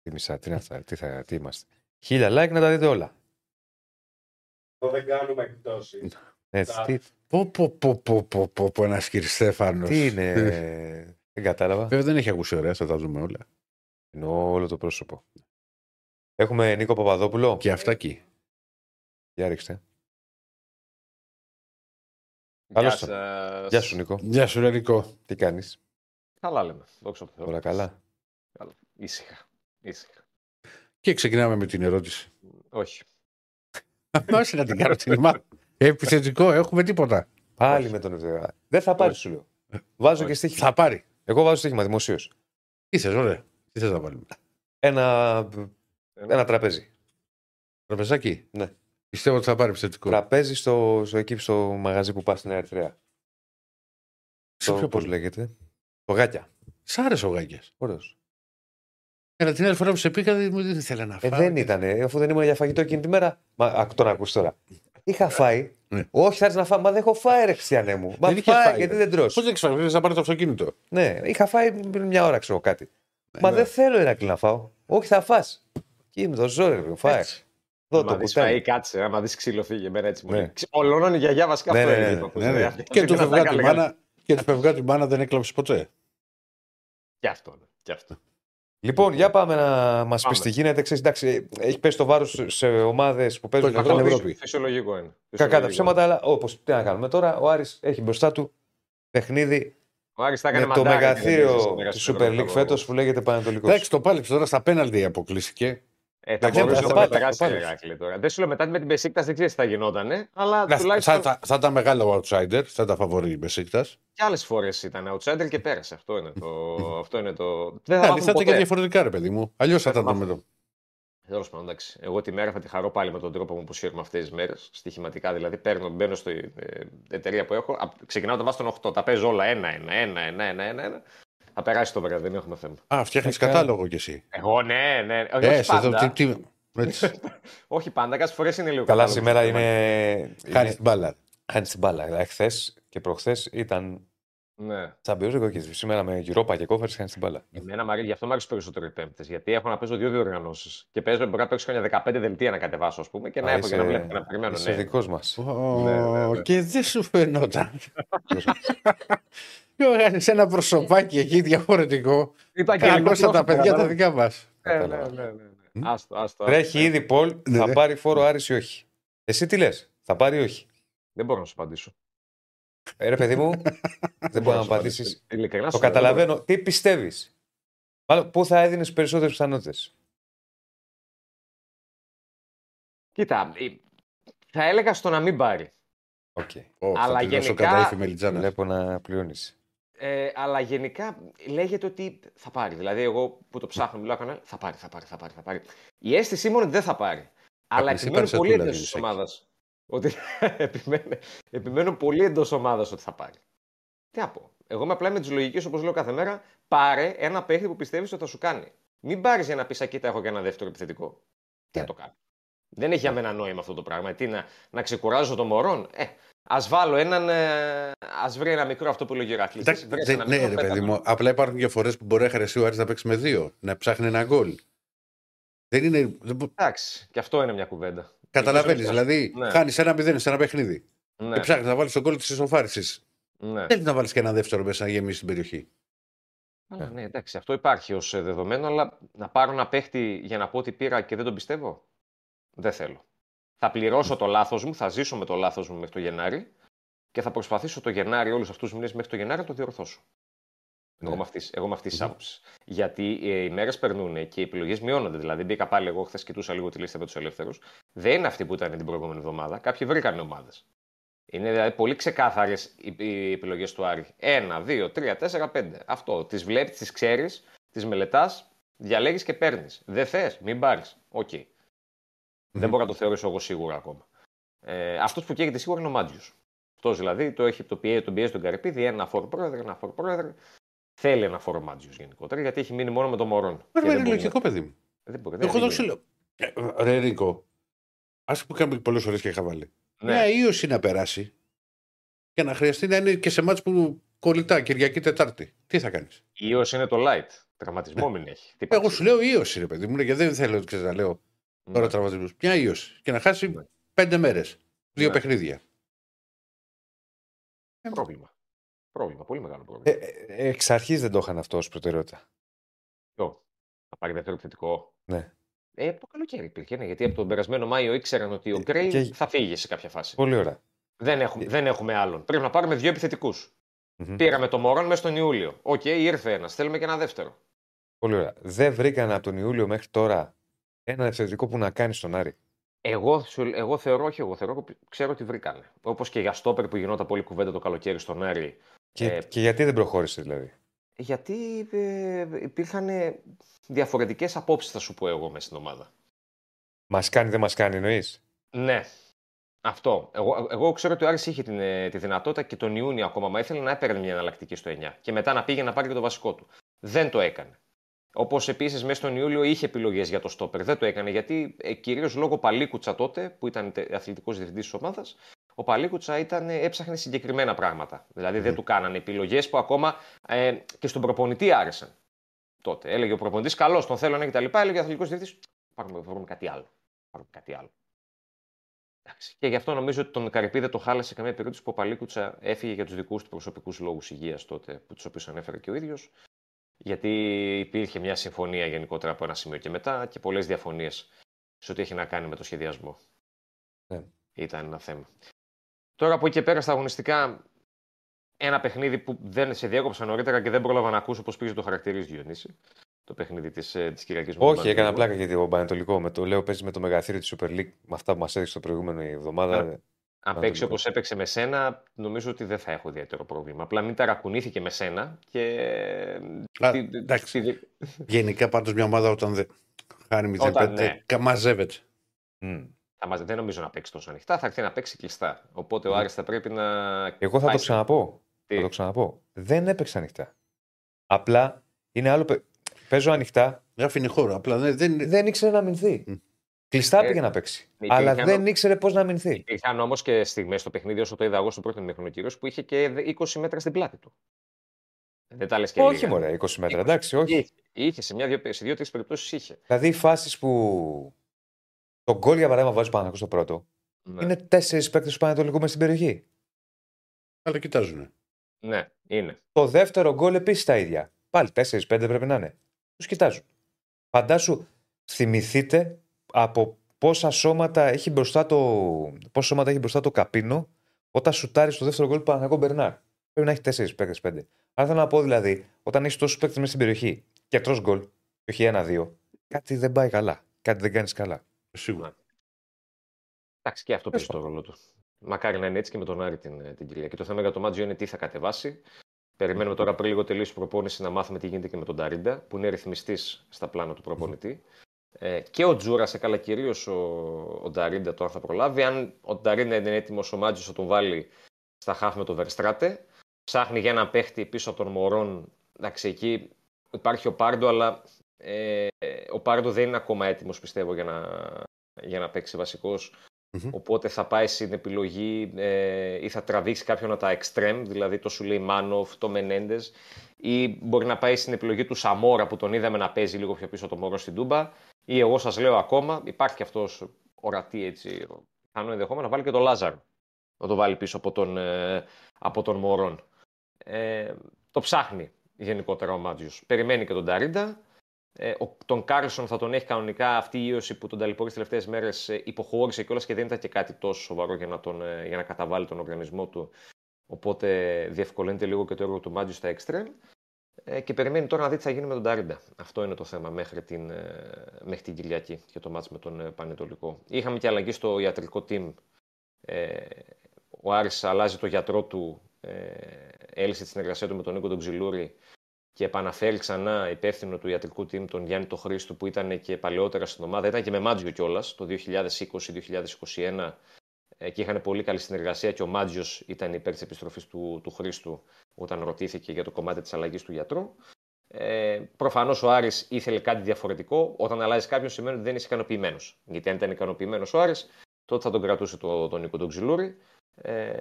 Τι μισά, τι είναι αυτά, τι, θα, τι είμαστε. Χίλια like να τα δείτε όλα. Το δεν κάνουμε εκπτώσεις. Έτσι, τι... Πω, πω, πω, πω, πω, πω, πω, ένας κύριε Στέφανος. Τι είναι, δεν κατάλαβα. Βέβαια δεν έχει ακούσει ωραία, θα τα δούμε όλα. Εννοώ όλο το πρόσωπο. Έχουμε Νίκο Παπαδόπουλο. Και αυτά εκεί. Για ρίξτε. Γεια, σας. Γεια σου Νίκο. Γεια σου ρε Νίκο. Τι κάνεις? Καλά λέμε. Δόξα τω Θεώ. Όλα καλά. Καλά. Ήσυχα. Ήσυχα. Και ξεκινάμε με την ερώτηση. Όχι. Όχι να την κάνω την ημά. Επιθετικό έχουμε τίποτα. Πάλι με τον Ευθεγά. Δεν θα πάρει σου λέω. Βάζω και στοίχημα. Θα πάρει. Εγώ βάζω στοίχημα δημοσίως. Είσαι ωραία. Τι θες να βάλουμε? Ένα, Ένα... Ένα τραπέζι. Τραπεζάκι. Ναι. Πιστεύω ότι θα πάρει επιθετικό. Τραπέζι στο, στο εκεί στο μαγαζί που πας στην Ερυθρέα. Στο πώς λέγεται. Το Γάκια. Σ' άρεσε ο Γάκιας. Ωραίος. Ένα την άλλη φορά που σε πήγα δεν ήθελα να φάω. Ε, δεν ήτανε. Αφού δεν ήμουν για φαγητό εκείνη τη μέρα. Μα α, τον ακούς τώρα. Είχα φάει. Ναι. Όχι, θα έρθει να φάω. Μα δεν έχω φάει, ρε Χριστιανέ μου. Μα δεν φάει, φάει, γιατί δεν τρως. Πώς δεν ξέρω, πρέπει να πάρει το αυτοκίνητο. Ναι, είχα φάει μια ώρα, ξέρω κάτι. Μα ναι. Δεν θέλω Ηρακλή να φάω. Όχι, θα φας. Και είμαι το ζόρι, μου φάει. Εδώ το κουτάκι. Κάτσε, άμα δεις ξύλο, φύγε μέρα έτσι. Ναι. Ξυπολώνει για γιαγιά βασικά. Ναι, ναι, ναι, ναι, ναι. Και του φευγά του μάνα δεν έκλαψε ποτέ. Κι αυτό, ναι. Κι αυτό. Λοιπόν, για πάμε να μας πεις τι γίνεται. Ξέρεις, εντάξει, έχει πέσει το βάρος σε ομάδες που παίζουν στην Ευρώπη. Φυσιολογικό είναι. Κακά τα ψέματα, αλλά όπως τι να κάνουμε τώρα, ο Άρης έχει μπροστά του παιχνίδι. Με το μεγαθύριο τη Super League φέτος που λέγεται Πανατολικός. Εντάξει, το πάλεψε τώρα στα πέναλτι αποκλείστηκε. Ε, θα μπορούσε να το καταγράψει η Ηράκλειο τώρα. Δεν σου λέω μετά με την Μπεσίκτας δεν ξέρει τι θα γινότανε. Αλλά να, τουλάχιστον... θα, θα ήταν μεγάλο outsider, θα ήταν φαβορεί η Μπεσίκτας. Και άλλες φορές ήταν outsider και πέρασε. Αυτό είναι το. Αυτό είναι το... δεν θα ήταν και διαφορετικά, ρε παιδί μου. Αλλιώς θα ήταν το μέτρο. Τέλος πάντων, εντάξει. Εγώ τη μέρα θα τη χαρώ πάλι με τον τρόπο μου που σιέρουμε αυτές τις μέρες. Στοιχηματικά δηλαδή. Παίρνω, μπαίνω στην εταιρεία που έχω. Ξεκινάω τα βάζω στον οκτώ. Τα παίζω όλα ένα-ένα. Θα περάσει το βράδυ, δεν έχουμε θέμα. Α, φτιάχνεις κατάλογο κι εσύ. Εγώ ναι, ναι. Όχι, ε, όχι πάντα. Τι, τι... όχι πάντα, κάποιες φορές είναι λίγο. Καλά, σήμερα είναι. Χάνεις την μπάλα. Χάνεις την μπάλα. Εχθές και προχθές ήταν. Ναι. Champions League. Σήμερα με Europa και Conference χάνεις την μπάλα. Εμένα, γι' αυτό μου αρέσει περισσότερο οι Πέμπτες. Γιατί έχω να παίζω δύο διοργανώσεις. Και παίζω, μπορώ να παίξω κανένα δεκαπέντε δελτία να κατεβάσω, ας πούμε, και να α, έχω και να βλέπω και να περιμένω. Είσαι δικός μας. Και δεν σου φαινόταν. Κάνεις ένα προσωπάκι εκεί διαφορετικό. Καλώς τα παιδιά τα δικά μας. Τρέχει ήδη Πολ, θα πάρει φόρο Άρης ή όχι. Εσύ τι λες, θα πάρει ή όχι. Δεν μπορώ να σου απαντήσω. Ρε παιδί μου, δεν μπορώ να απαντήσεις. Το καταλαβαίνω. Τι πιστεύεις. Μάλλον πού θα έδινες περισσότερες πιθανότητες. Κοίτα, θα έλεγα στο να μην πάρει. Okay. Oh, αλλά γενικά, βλέπω να πληρώνεις. Ε, αλλά γενικά λέγεται ότι θα πάρει. Δηλαδή, εγώ που το ψάχνω, μιλάω κανένα, θα πάρει, θα πάρει, θα πάρει, θα πάρει. Η αίσθησή μου είναι ότι δεν θα πάρει. Αλλά επιμένω πολύ εντός της ομάδας. Ότι... επιμένω, επιμένω πολύ εντός ομάδας ότι θα πάρει. Τι να πω. Εγώ είμαι απλά με τις λογικές, όπως λέω κάθε μέρα, πάρε ένα παίχτη που πιστεύεις ότι θα σου κάνει. Μην πάρεις για να πεις, κοίτα, έχω και ένα δεύτερο επιθετικό. Τι να το κάνω. Δεν έχει για μένα νόημα αυτό το πράγμα. Τι να, να ξεκουράζω τον μωρόν. Ε, ας βάλω έναν. Ε, ας βρει ένα μικρό αυτό που λέγει ο Ηρακλής. Ναι, ρε παιδί μου. Απλά υπάρχουν και φορές που μπορεί να χαρεστεί ο Άρης να παίξει με δύο. Να ψάχνει ένα γκολ. Δεν είναι. Εντάξει, και αυτό είναι μια κουβέντα. Καταλαβαίνεις. Δηλαδή, ναι. Χάνεις ένα μηδέν σε ένα παιχνίδι. Ναι. Και ψάχνεις να βάλεις τον γκολ της ισοφάρισης. Ναι. Θέλεις να βάλεις και ένα δεύτερο μέσα να γεμίσεις την περιοχή. Αλλά, ναι, εντάξει, αυτό υπάρχει ως δεδομένο, αλλά να πάρω ένα παίχτη για να πω ότι πήρα και δεν τον πιστεύω. Δεν θέλω. Θα πληρώσω το λάθος μου, θα ζήσω με το λάθος μου μέχρι το Γενάρη και θα προσπαθήσω το Γενάρη, όλους αυτούς τους μήνες μέχρι το Γενάρη να το διορθώσω. Ναι. Εγώ με αυτή τη άποψη. Γιατί οι μέρες περνούν και οι επιλογές μειώνονται. Δηλαδή, μπήκα πάλι εγώ χθες, κοιτούσα λίγο τη λίστα με τους ελεύθερους. Δεν είναι αυτή που ήταν την προηγούμενη εβδομάδα. Κάποιοι βρήκαν ομάδες. Είναι δηλαδή πολύ ξεκάθαρες οι επιλογές του Άρη. Ένα, δύο, τρία, τέσσερα, πέντε. Αυτό. Τις βλέπεις, τις ξέρεις, τις μελετάς, διαλέγεις και παίρνεις. Δεν θες, μην πάρεις. Οκ. Okay. Δεν μπορώ να το θεωρήσω εγώ σίγουρα ακόμα. Ε, αυτός που καίγεται σίγουρα είναι ο Μάντζιος. Αυτός δηλαδή το έχει, το πιέ, τον πιέζει τον Καρυπίδη, ένα φόρ πρόεδρε, ένα φόρ πρόεδρε. Θέλει ένα φόρ Μάντζιος γενικότερα, γιατί έχει μείνει μόνο με τον Μωρόν. Βέβαια είναι λογικό, παιδί μου. Δεν μπορεί, δεν εγώ δεν ξέρω. Ρε Ρίκο, ας που κάνουμε πολλές φορές και είχα βάλει. Ναι. Μια ίωση να περάσει και να χρειαστεί να είναι και σε μάτς που κολλητά Κυριακή Τετάρτη. Τι θα κάνεις. Η ίωση είναι το light. Τραυματισμό μην έχει. Εγώ σου λέω ίωση, ρε παιδί μου, γιατί δεν θέλω να λέω. Τώρα τραυματισμούς. Ποια ίωση. Και να χάσει ναι. πέντε μέρες. Δύο ναι. παιχνίδια. Πρόβλημα. Πρόβλημα. Πολύ μεγάλο πρόβλημα. Ε, ε, εξ αρχής δεν το είχαν αυτό ως προτεραιότητα. Ποιο. Θα πάρει δεύτερο επιθετικό. Ναι. Ε, το καλοκαίρι υπήρχε. Ναι, γιατί από τον περασμένο Μάιο ήξεραν ότι ο Κρέι και... θα φύγει σε κάποια φάση. Πολύ ωραία. Δεν έχουμε, ε... δεν έχουμε άλλον. Πρέπει να πάρουμε δύο επιθετικούς. Mm-hmm. Πήραμε το Μωρόν μέσα στον Ιούλιο. Οκ, okay, ήρθε ένας. Θέλουμε και ένα δεύτερο. Πολύ ωραία. Δεν βρήκαν από τον Ιούλιο μέχρι τώρα. Ένα ευθετικό που να κάνει στον Άρη. Εγώ, εγώ θεωρώ, όχι εγώ θεωρώ, ξέρω ότι βρήκανε. Όπως και για στόπερ που γινόταν πολύ κουβέντα το καλοκαίρι στον Άρη. Και, ε, και γιατί δεν προχώρησε δηλαδή. Γιατί ε, υπήρχαν διαφορετικές απόψεις, θα σου πω εγώ, μέσα στην ομάδα. Μας κάνει, δεν μας κάνει, εννοείς. Ναι. Αυτό. Εγώ, εγώ ξέρω ότι ο Άρης είχε την, τη δυνατότητα και τον Ιούνιο ακόμα, μα ήθελε να έπαιρνε μια εναλλακτική στο εννιά και μετά να πήγε να πάρει και το βασικό του. Δεν το έκανε. Όπως επίσης μέσα στον Ιούλιο είχε επιλογές για το στόπερ. Δεν το έκανε γιατί ε, κυρίως λόγω Παλίκουτσα τότε, που ήταν αθλητικός διευθυντής της ομάδας, ο Παλίκουτσα ήταν, έψαχνε συγκεκριμένα πράγματα. Δηλαδή mm. δεν του κάνανε επιλογές που ακόμα ε, και στον προπονητή άρεσαν. Τότε έλεγε ο προπονητής καλός, τον θέλω να κτλ. Έλεγε ο αθλητικός διευθυντής, πάρουμε, βρούμε κάτι άλλο. Πάρουμε κάτι άλλο. Και γι' αυτό νομίζω ότι τον Καρυπή δεν το χάλασε καμία περίπτωση που ο Παλίκουτσα έφυγε για τους δικούς του προσωπικούς λόγους υγείας τότε, τους οποίους ανέφερε και ο ίδιος. Γιατί υπήρχε μια συμφωνία γενικότερα από ένα σημείο και μετά και πολλές διαφωνίες σε ό,τι έχει να κάνει με το σχεδιασμό. Ναι. Ήταν ένα θέμα. Τώρα από εκεί και πέρα στα αγωνιστικά, ένα παιχνίδι που δεν σε διέκοψα νωρίτερα και δεν πρόλαβα να ακούσω πώς πήγε το χαρακτηρίζει Διονύση. το παιχνίδι της, της Κυριακής. Όχι, έκανα πλάκα για το Πανετολικό. Με το λέω παίζει με το μεγαθύριο της Super League, με αυτά που μας έδειξε την προηγούμενη εβδομάδα. Αν, αν παίξει όπως έπαιξε με σένα, νομίζω ότι δεν θα έχω ιδιαίτερο πρόβλημα. Απλά μην ταρακουνήθηκε με σένα. Και... Α, τι, εντάξει. Τι... Γενικά πάντως μια ομάδα όταν δεν χάνει μηδέν πέντε, ναι. Μαζεύεται. Mm. Δεν νομίζω να παίξει τόσο ανοιχτά, θα έρθει να παίξει κλειστά. Οπότε mm. ο Άρης θα πρέπει να. Εγώ θα το ξαναπώ. Θα το ξαναπώ. Δεν έπαιξε ανοιχτά. Απλά είναι άλλο. Παι... Παίζω ανοιχτά. Γράφει είναι χώρο. Απλά δεν... δεν ήξερε να μηνθεί. Mm. Κλειστά ε, πήγε να παίξει. Υπήρχαν... Αλλά δεν ήξερε πώς να μηνθεί. Υπήρχαν όμως και στιγμές στο παιχνίδι, όσο το είδα εγώ στο πρώτο ημίχρονο, που είχε και είκοσι μέτρα στην πλάτη του. Δεν τα λες και όχι μόνο είκοσι μέτρα, είκοσι. Εντάξει, όχι. Είχε, είχε σε, μια, δύο, σε δύο-τρεις περιπτώσεις είχε. Δηλαδή φάσεις που. Το γκολ για παράδειγμα βάζει Παναθηναϊκός στο πρώτο. Ναι. Είναι τέσσερις παίκτες του Πανετολικού μες στην περιοχή. Αλλά κοιτάζουνε. Ναι, είναι. Το δεύτερο γκολ επίσης τα ίδια. Πάλι τέσσερις πέντε πρέπει να είναι. Τους κοιτάζουν. Φαντάσου, θυμηθείτε από πόσα σώματα έχει μπροστά το, πόσα σώματα έχει μπροστά το καπίνο όταν σουτάρει στο δεύτερο γκολ του Παναθηναϊκού Μπερνάρ. Πρέπει να έχει τέσσερις παίκτες πέντε. Άρα θέλω να πω δηλαδή, όταν έχει τόσους παίκτες μες στην περιοχή και τρως γκολ, και όχι ένα δύο, κάτι δεν πάει καλά. Κάτι δεν κάνει καλά. Σίγουρα. Εντάξει, και αυτό παίζει το ρόλο του. Μακάρι να είναι έτσι και με τον Άρη την, την Κυριακή. Το θέμα για το Μάτζιο είναι τι θα κατεβάσει. Περιμένουμε τώρα πριν λίγο τελείως προπόνηση να μάθουμε τι γίνεται και με τον Ταρίντα, που είναι ρυθμιστής στα πλάνα του προπονητή. Ε, και ο Τζούρας, αλλά κυρίως ο, ο Ταρίντα, το αν θα προλάβει. Αν ο Ταρίντα είναι έτοιμος, ο Μάτζιος θα τον βάλει στα χάφ με τον Βερστράτε. Ψάχνει για έναν παίχτη πίσω από τον Μωρόν. Εντάξει, εκεί υπάρχει ο Πάρντο, αλλά. Ε, ο Πάρντο δεν είναι ακόμα έτοιμος, πιστεύω, για να, για να παίξει βασικός. Mm-hmm. Οπότε θα πάει στην επιλογή ε, ή θα τραβήξει κάποιον από τα extreme, δηλαδή το Σουλεϊμάνοφ, το Μενέντες, ή μπορεί να πάει στην επιλογή του Σαμόρα που τον είδαμε να παίζει λίγο πιο πίσω το Μωρό στην Τούμπα. Ή εγώ σας λέω ακόμα, υπάρχει και αυτός ορατή έτσι, πιθανό ενδεχόμενο να βάλει και τον Λάζαρο, να το βάλει πίσω από τον, ε, από τον Μωρόν. Ε, το ψάχνει γενικότερα ο Μάτζιος. Περιμένει και τον Ταρίντα. Ε, ο, τον Κάρλσον θα τον έχει κανονικά, αυτή η ίωση που τον ταλαιπωρεί τις τελευταίες μέρες ε, υποχώρησε κιόλας και δεν ήταν και κάτι τόσο σοβαρό για να, τον, ε, για να καταβάλει τον οργανισμό του. Οπότε διευκολύνεται λίγο και το έργο του Μάντζιου στα εξτρέμ. Ε, και περιμένει τώρα να δει τι θα γίνει με τον Ταρίντα. Αυτό είναι το θέμα μέχρι την, ε, μέχρι την Κυριακή και το μάτς με τον ε, Πανετολικό. Είχαμε και αλλαγή στο ιατρικό team. Ε, ο Άρης αλλάζει το γιατρό του, ε, έλυσε τη συνεργασία του με τον Νίκο τον Ξυλούρη. Και επαναφέρει ξανά υπεύθυνο του ιατρικού team τον Γιάννη τον Χρήστου που ήταν και παλαιότερα στην ομάδα. Ήταν και με Μάτζιο κιόλας το δύο χιλιάδες είκοσι δύο χιλιάδες είκοσι ένα και είχαν πολύ καλή συνεργασία και ο Μάτζιος ήταν υπέρ της επιστροφής του, του Χρήστου όταν ρωτήθηκε για το κομμάτι της αλλαγής του γιατρού. Ε, προφανώς ο Άρης ήθελε κάτι διαφορετικό. Όταν αλλάζει κάποιον σημαίνει ότι δεν είσαι ικανοποιημένος. Γιατί αν ήταν ικανοποιημένος ο Άρης, τότε θα τον κρατούσε τον το Νίκο τον Ξυλούρη. Ε,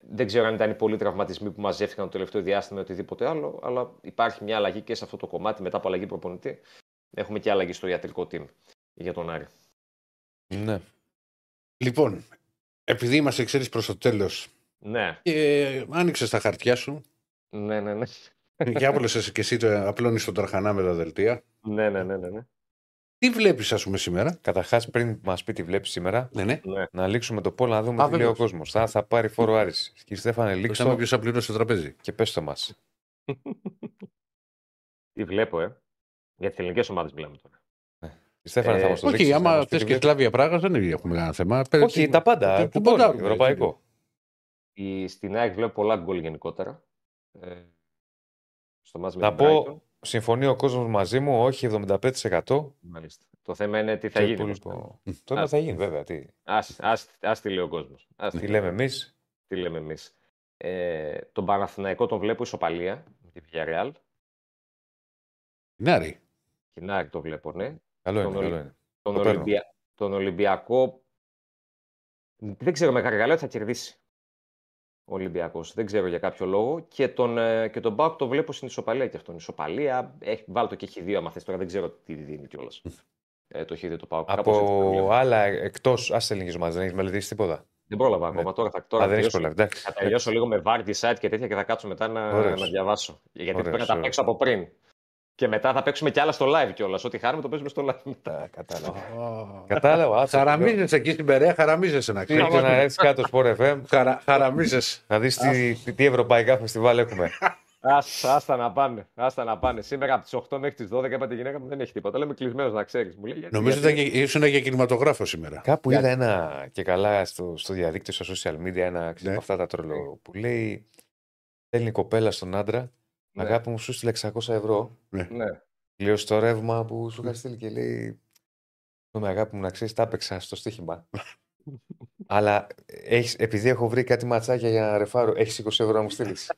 δεν ξέρω αν ήταν οι πολλοί τραυματισμοί που μαζεύτηκαν το τελευταίο διάστημα ή οτιδήποτε άλλο, αλλά υπάρχει μια αλλαγή και σε αυτό το κομμάτι. Μετά από αλλαγή προπονητή, έχουμε και αλλαγή στο ιατρικό team για τον Άρη. Ναι. Λοιπόν, επειδή είμαστε, ξέρεις, προς το τέλος. Ναι. Και άνοιξες τα χαρτιά σου. Ναι, ναι, ναι. Και άπλωσες και εσύ το απλώνεις τον τραχανά με τα δελτία. Ναι, ναι, ναι, ναι. ναι. Τι βλέπεις, ας πούμε, σήμερα. Καταρχάς, πριν μας πει τι βλέπεις σήμερα, ναι, ναι. να λήξουμε το πόλο να δούμε Α, τι λέει ο κόσμος. Θα, θα πάρει φόρο Άρης. Κύριε Στέφανε, λήξαμε. Ποιος θα πληρώσει το τραπέζι. Και πες το μας. Τι βλέπω, ε. Για τις ελληνικές ομάδες μιλάμε τώρα. Ναι. Στέφανε, θα μας το δείξεις. Όχι, άμα θες και Σλάβια Πράγας, δεν έχουμε κανένα θέμα. Όχι, τα πάντα. Το πόδι, ευρωπαϊκό. Στην ΑΕΚ βλέπω πολλά γκολ γενικότερα. Να πω. Συμφωνεί ο κόσμος μαζί μου, όχι εβδομήντα πέντε τοις εκατό. Μάλιστα. Το θέμα είναι τι θα και γίνει. Το θέμα θα γίνει, βέβαια. Τι... Ας, ας, ας τι λέει ο κόσμος. Ας τι λέμε εμείς. Τι λέμε εμείς. Ε, τον Παναθηναϊκό τον βλέπω ισοπαλία με τη Villarreal. Κινάρι. Κινάρι το βλέπω, ναι. Καλό είναι. Τον, καλό είναι. τον, το Ολυμπια... τον Ολυμπιακό. Δεν ξέρω, με καργαλέο θα κερδίσει ο Ολυμπιακός, δεν ξέρω για κάποιο λόγο. Και τον, και τον ΠΑΟΚ το βλέπω στην ισοπαλία και αυτόν. Ισοπαλία, έχει, βάλω το και έχει δύο αμαθές τώρα, δεν ξέρω τι δίνει κιόλας. Ε, το έχει δει το ΠΑΟΚ. Από άλλα εκτός, ας ελληνικής ομάδας, δεν έχεις μελετήσει τίποτα. Δεν πρόλαβα ακόμα, ναι. τώρα θα, τώρα Α, θα, δεν τελειώσω, θα τελειώσω λίγο με βάρ, site και τέτοια και θα κάτσω μετά να, να διαβάσω. Γιατί πρέπει να τα παίξω από πριν. Και μετά θα παίξουμε κι άλλα στο live κιόλας. Ό,τι χάρουμε το παίζουμε στο live μετά. Κατάλαβα. Κατάλαβα. Χαραμίζεσαι εκεί στην Περέα, χαραμίζεσαι να ξέρεις. Πήγαινε να έρθεις κάτω στο Sport εφ εμ. Χαραμίζεσαι. Να δεις τι ευρωπαϊκά φεστιβάλ έχουμε. Άστα, άστα να πάνε. Άστα να πάνε. Σήμερα από τις οκτώ μέχρι τις δώδεκα είπα τη γυναίκα μου δεν έχει τίποτα. Λέμε κλεισμένος να ξέρεις. Μου λέει, γιατί, νομίζω ότι γιατί... ήσουν και κινηματογράφος σήμερα. Κάπου για... είδα ένα και καλά στο, στο διαδίκτυο, στα social media, ένα ναι. από αυτά τα τρολό που λέει θέλει κοπέλα στον άντρα. Ναι. Αγάπη μου, σου στείλε εξακόσια ευρώ. Ναι. Λέω στο ρεύμα που σου είχα στείλει και λέει. Με αγάπη μου, να ξέρεις, τα έπαιξα στο στοίχημα. Αλλά έχεις, επειδή έχω βρει κάτι ματσάκια για να ρεφάρω, έχεις είκοσι ευρώ να μου στείλεις.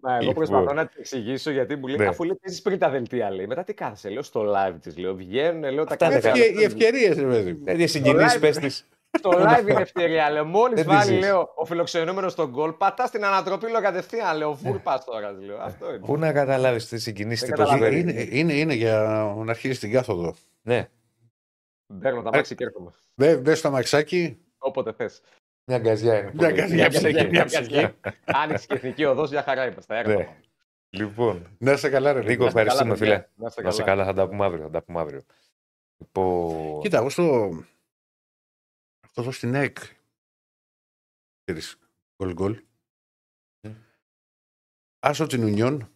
Μα εγώ προσπαθώ να τη εξηγήσω γιατί μου λέει, ναι. αφού λέει παίζεις πριν τα δελτία, λέει. Μετά τι κάθεσαι, λέω στο live της, λέω, βγαίνουν, λέω τα κάθεσαι. Οι ευκαιρίες, βέβαια. Δηλαδή, συγκινήσεις, πες της. Στο live είναι ευκαιρία, λέω. Μόλις βάλει, λέω, ο φιλοξενούμενος στον γκολ, πατάς την ανατροπή, λέω, κατευθείαν, λέω, βούρπας τώρα, λέω. Αυτό είναι. Πού να καταλάβεις τι συγκινήσεις, τι το είναι, είναι για να αρχίσεις την κάθοδο. Ναι. Μπαίνω τα μάξι και έρχομαι. Μπες στο μαξάκι. Όποτε θες. Μια γκαζιά είναι. Μια γκαζιά. Άνοιξε και εθνική οδός, για χαρά είμαστε. Λοιπόν, να είστε καλά, ρε Νίκο, ευχαριστούμε, φίλε. Να είστε καλά, θα τα πούμε αύριο. Κοίτα, εγώ στο. Αυτό εδώ στην ΑΕΚ. Ξέρεις, γκολ γκολ. Άσο την Ουνιόν,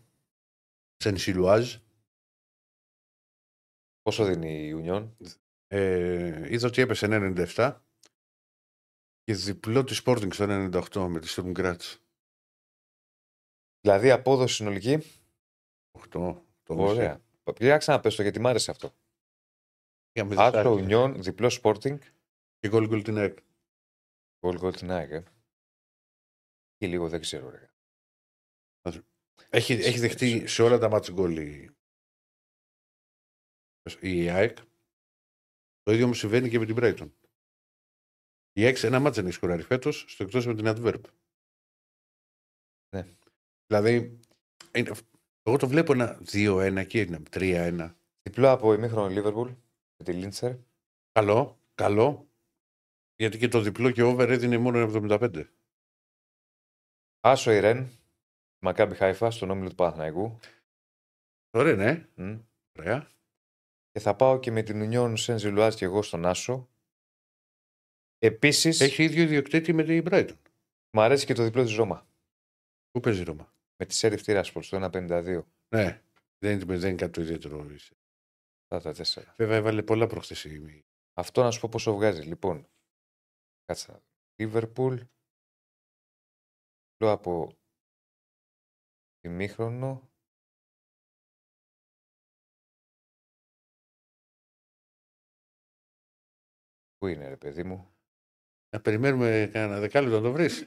Σενσιλουάζ. Πόσο δίνει η Ουνιόν? Ε, είδα ότι έπεσε ενενήντα επτά και διπλό τη Sporting στο ενενήντα οκτώ με τη Στουρμ Γκράτς. Δηλαδή απόδοση συνολική οκτώ. Ωραία. Πήγα ξαναπέστο γιατί μ' άρεσε αυτό. Άκρο Ουνιόν, διπλό Sporting και γκολ γκολ την ΑΕΚ. Γκολ γκολ την ΑΕΚ, ε. Και λίγο δεν ξέρω, ρε. Έχει, έχει δεχτεί σε όλα τα μάτς γκολ η... η ΑΕΚ. Το ίδιο μου συμβαίνει και με την Brighton. Η ΑΕΚ ένα μάτς δεν έχει σκοράρει φέτος, στο εκτός με την Adverb. Ναι. Δηλαδή, είναι, εγώ το βλέπω ένα δύο ένα και ένα τρία ένα. Διπλό από ημίχρονο Liverpool με τη Λίντσερ. Καλό, καλό. Γιατί και το διπλό και over έδινε μόνο εβδομήντα πέντε. Άσο η Ρεν, Μακάμπι Χάιφα, στον όμιλο του Παναθηναϊκού. Ωραία, ναι. Mm. Ωραία. Και θα πάω και με την Union Saint-Gilloise και εγώ στον Άσο. Επίσης. Έχει ίδιο ιδιοκτήτη με την Brighton. Μ' αρέσει και το διπλό της Ρώμα. Πού παίζει η Ρώμα? Με τη Σέριφ Τiraspol στο ένα πενήντα δύο. Ναι, δεν, δεν είναι κάτι το ιδιαίτερο. Τα τα τέσσερα. Βέβαια, έβαλε πολλά προχθές. Αυτό να σου πω πόσο βγάζει. Λοιπόν, κάτσα. Liverpool. Διπλό από ημίχρονο. Πού είναι, ρε παιδί μου? Να περιμένουμε κανένα δεκάλεπτο να το βρεις.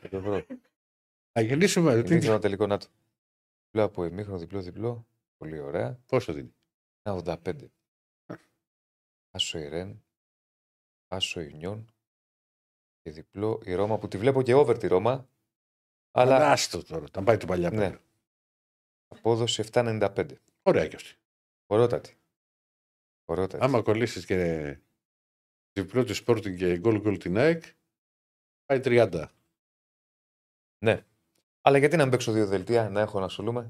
Να γεννήσουμε. Εμίχρονο τελικό, να το. Διπλό από εμίχρονο, διπλό, διπλό. Πολύ ωραία. Πόσο δίνει? ογδόντα πέντε. Άσο η Ρεν, Άσο η Νιόν και διπλό η Ρώμα, που τη βλέπω και over τη Ρώμα. Αλλά... άστο τώρα, να πάει το παλιά πέρα. Ναι. Απόδοση επτά ενενήντα πέντε. Ωραία και αυτή. Ωραίτατη. Ωραίτατη. Άμα κολλήσεις και... διπλό τη Sporting και γκολ γκολ την ΑΕΚ, πάει τριάντα. Ναι. Αλλά γιατί να μην παίξω δύο δελτία, να έχω να ασχολούμαι.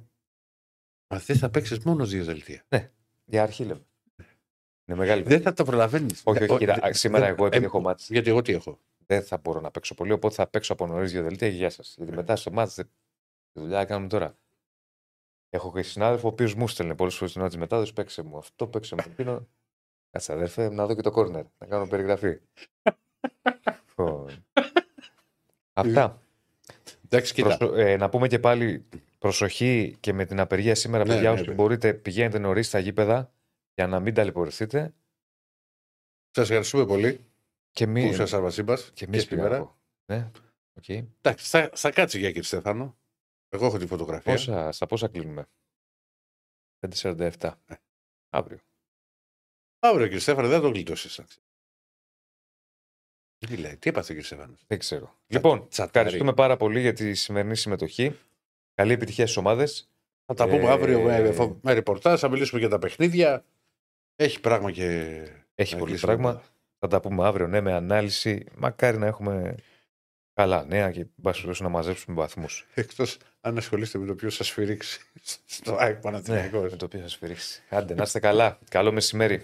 Μα δεν θα παίξεις μόνο δύο δελτία. Ναι, για αρχή λέμε. Είναι μεγάλη. Δεν θα το προλαβαίνεις. Όχι, όχι, κύριε, δε, σήμερα δε, εγώ επειδή έχω μάτς. Γιατί εγώ τι έχω. Δεν θα μπορώ να παίξω πολύ, οπότε θα παίξω από νωρίς δύο δελτία και γεια σας. Γιατί μετά στο μάτς, τη δουλειά κάνουμε τώρα. Έχω και συνάδελφο ο οποίος μου στέλνει πολλές φορές την ώρα της μετάδοσης, παίξε μου αυτό, παίξε μου εκείνο. Κάτσε, αδερφέ, να δω και το κόρνερ, να κάνω περιγραφή. Αυτά. Εντάξει, Προσο... ε, να πούμε και πάλι προσοχή και με την απεργία σήμερα, ναι, παιδιά, ναι, όσοι ναι. μπορείτε, πηγαίνετε νωρίς στα γήπεδα για να μην ταλαιπωρηθείτε. Σας ευχαριστούμε πολύ και μη... που σας αρβασίμπας και, και σήμερα. Ναι. Okay. Εντάξει, θα, θα κάτσει για κύριε Στέφανο. Εγώ έχω τη φωτογραφία. Πόσα, στα πόσα κλείνουμε? πέντε σαράντα επτά. Ε. Αύριο. Αύριο, κύριε Στέφανε, δεν θα το γλιτώσει. Τι λέει, τι έπαθε, κύριε Στέφανε? Δεν ξέρω. Λοιπόν, Τσα... ευχαριστούμε πάρα πολύ για τη σημερινή συμμετοχή. Καλή επιτυχία στις ομάδες. Θα τα πούμε ε... αύριο με, με ρεπορτάζ, θα μιλήσουμε για τα παιχνίδια. Έχει πράγμα και. Έχει να πολύ πράγμα. Μετά. Θα τα πούμε αύριο, ναι, με ανάλυση. Μακάρι να έχουμε καλά νέα και μπας, να μαζέψουμε βαθμούς. Εκτός αν ασχολείστε με το ποιο σας φυρίξει στο ΑΕΚ Παναθηναϊκός. Ναι, με το ποιο σας φυρίξει. Άντε, να είστε καλά. Καλό μεσημέρι.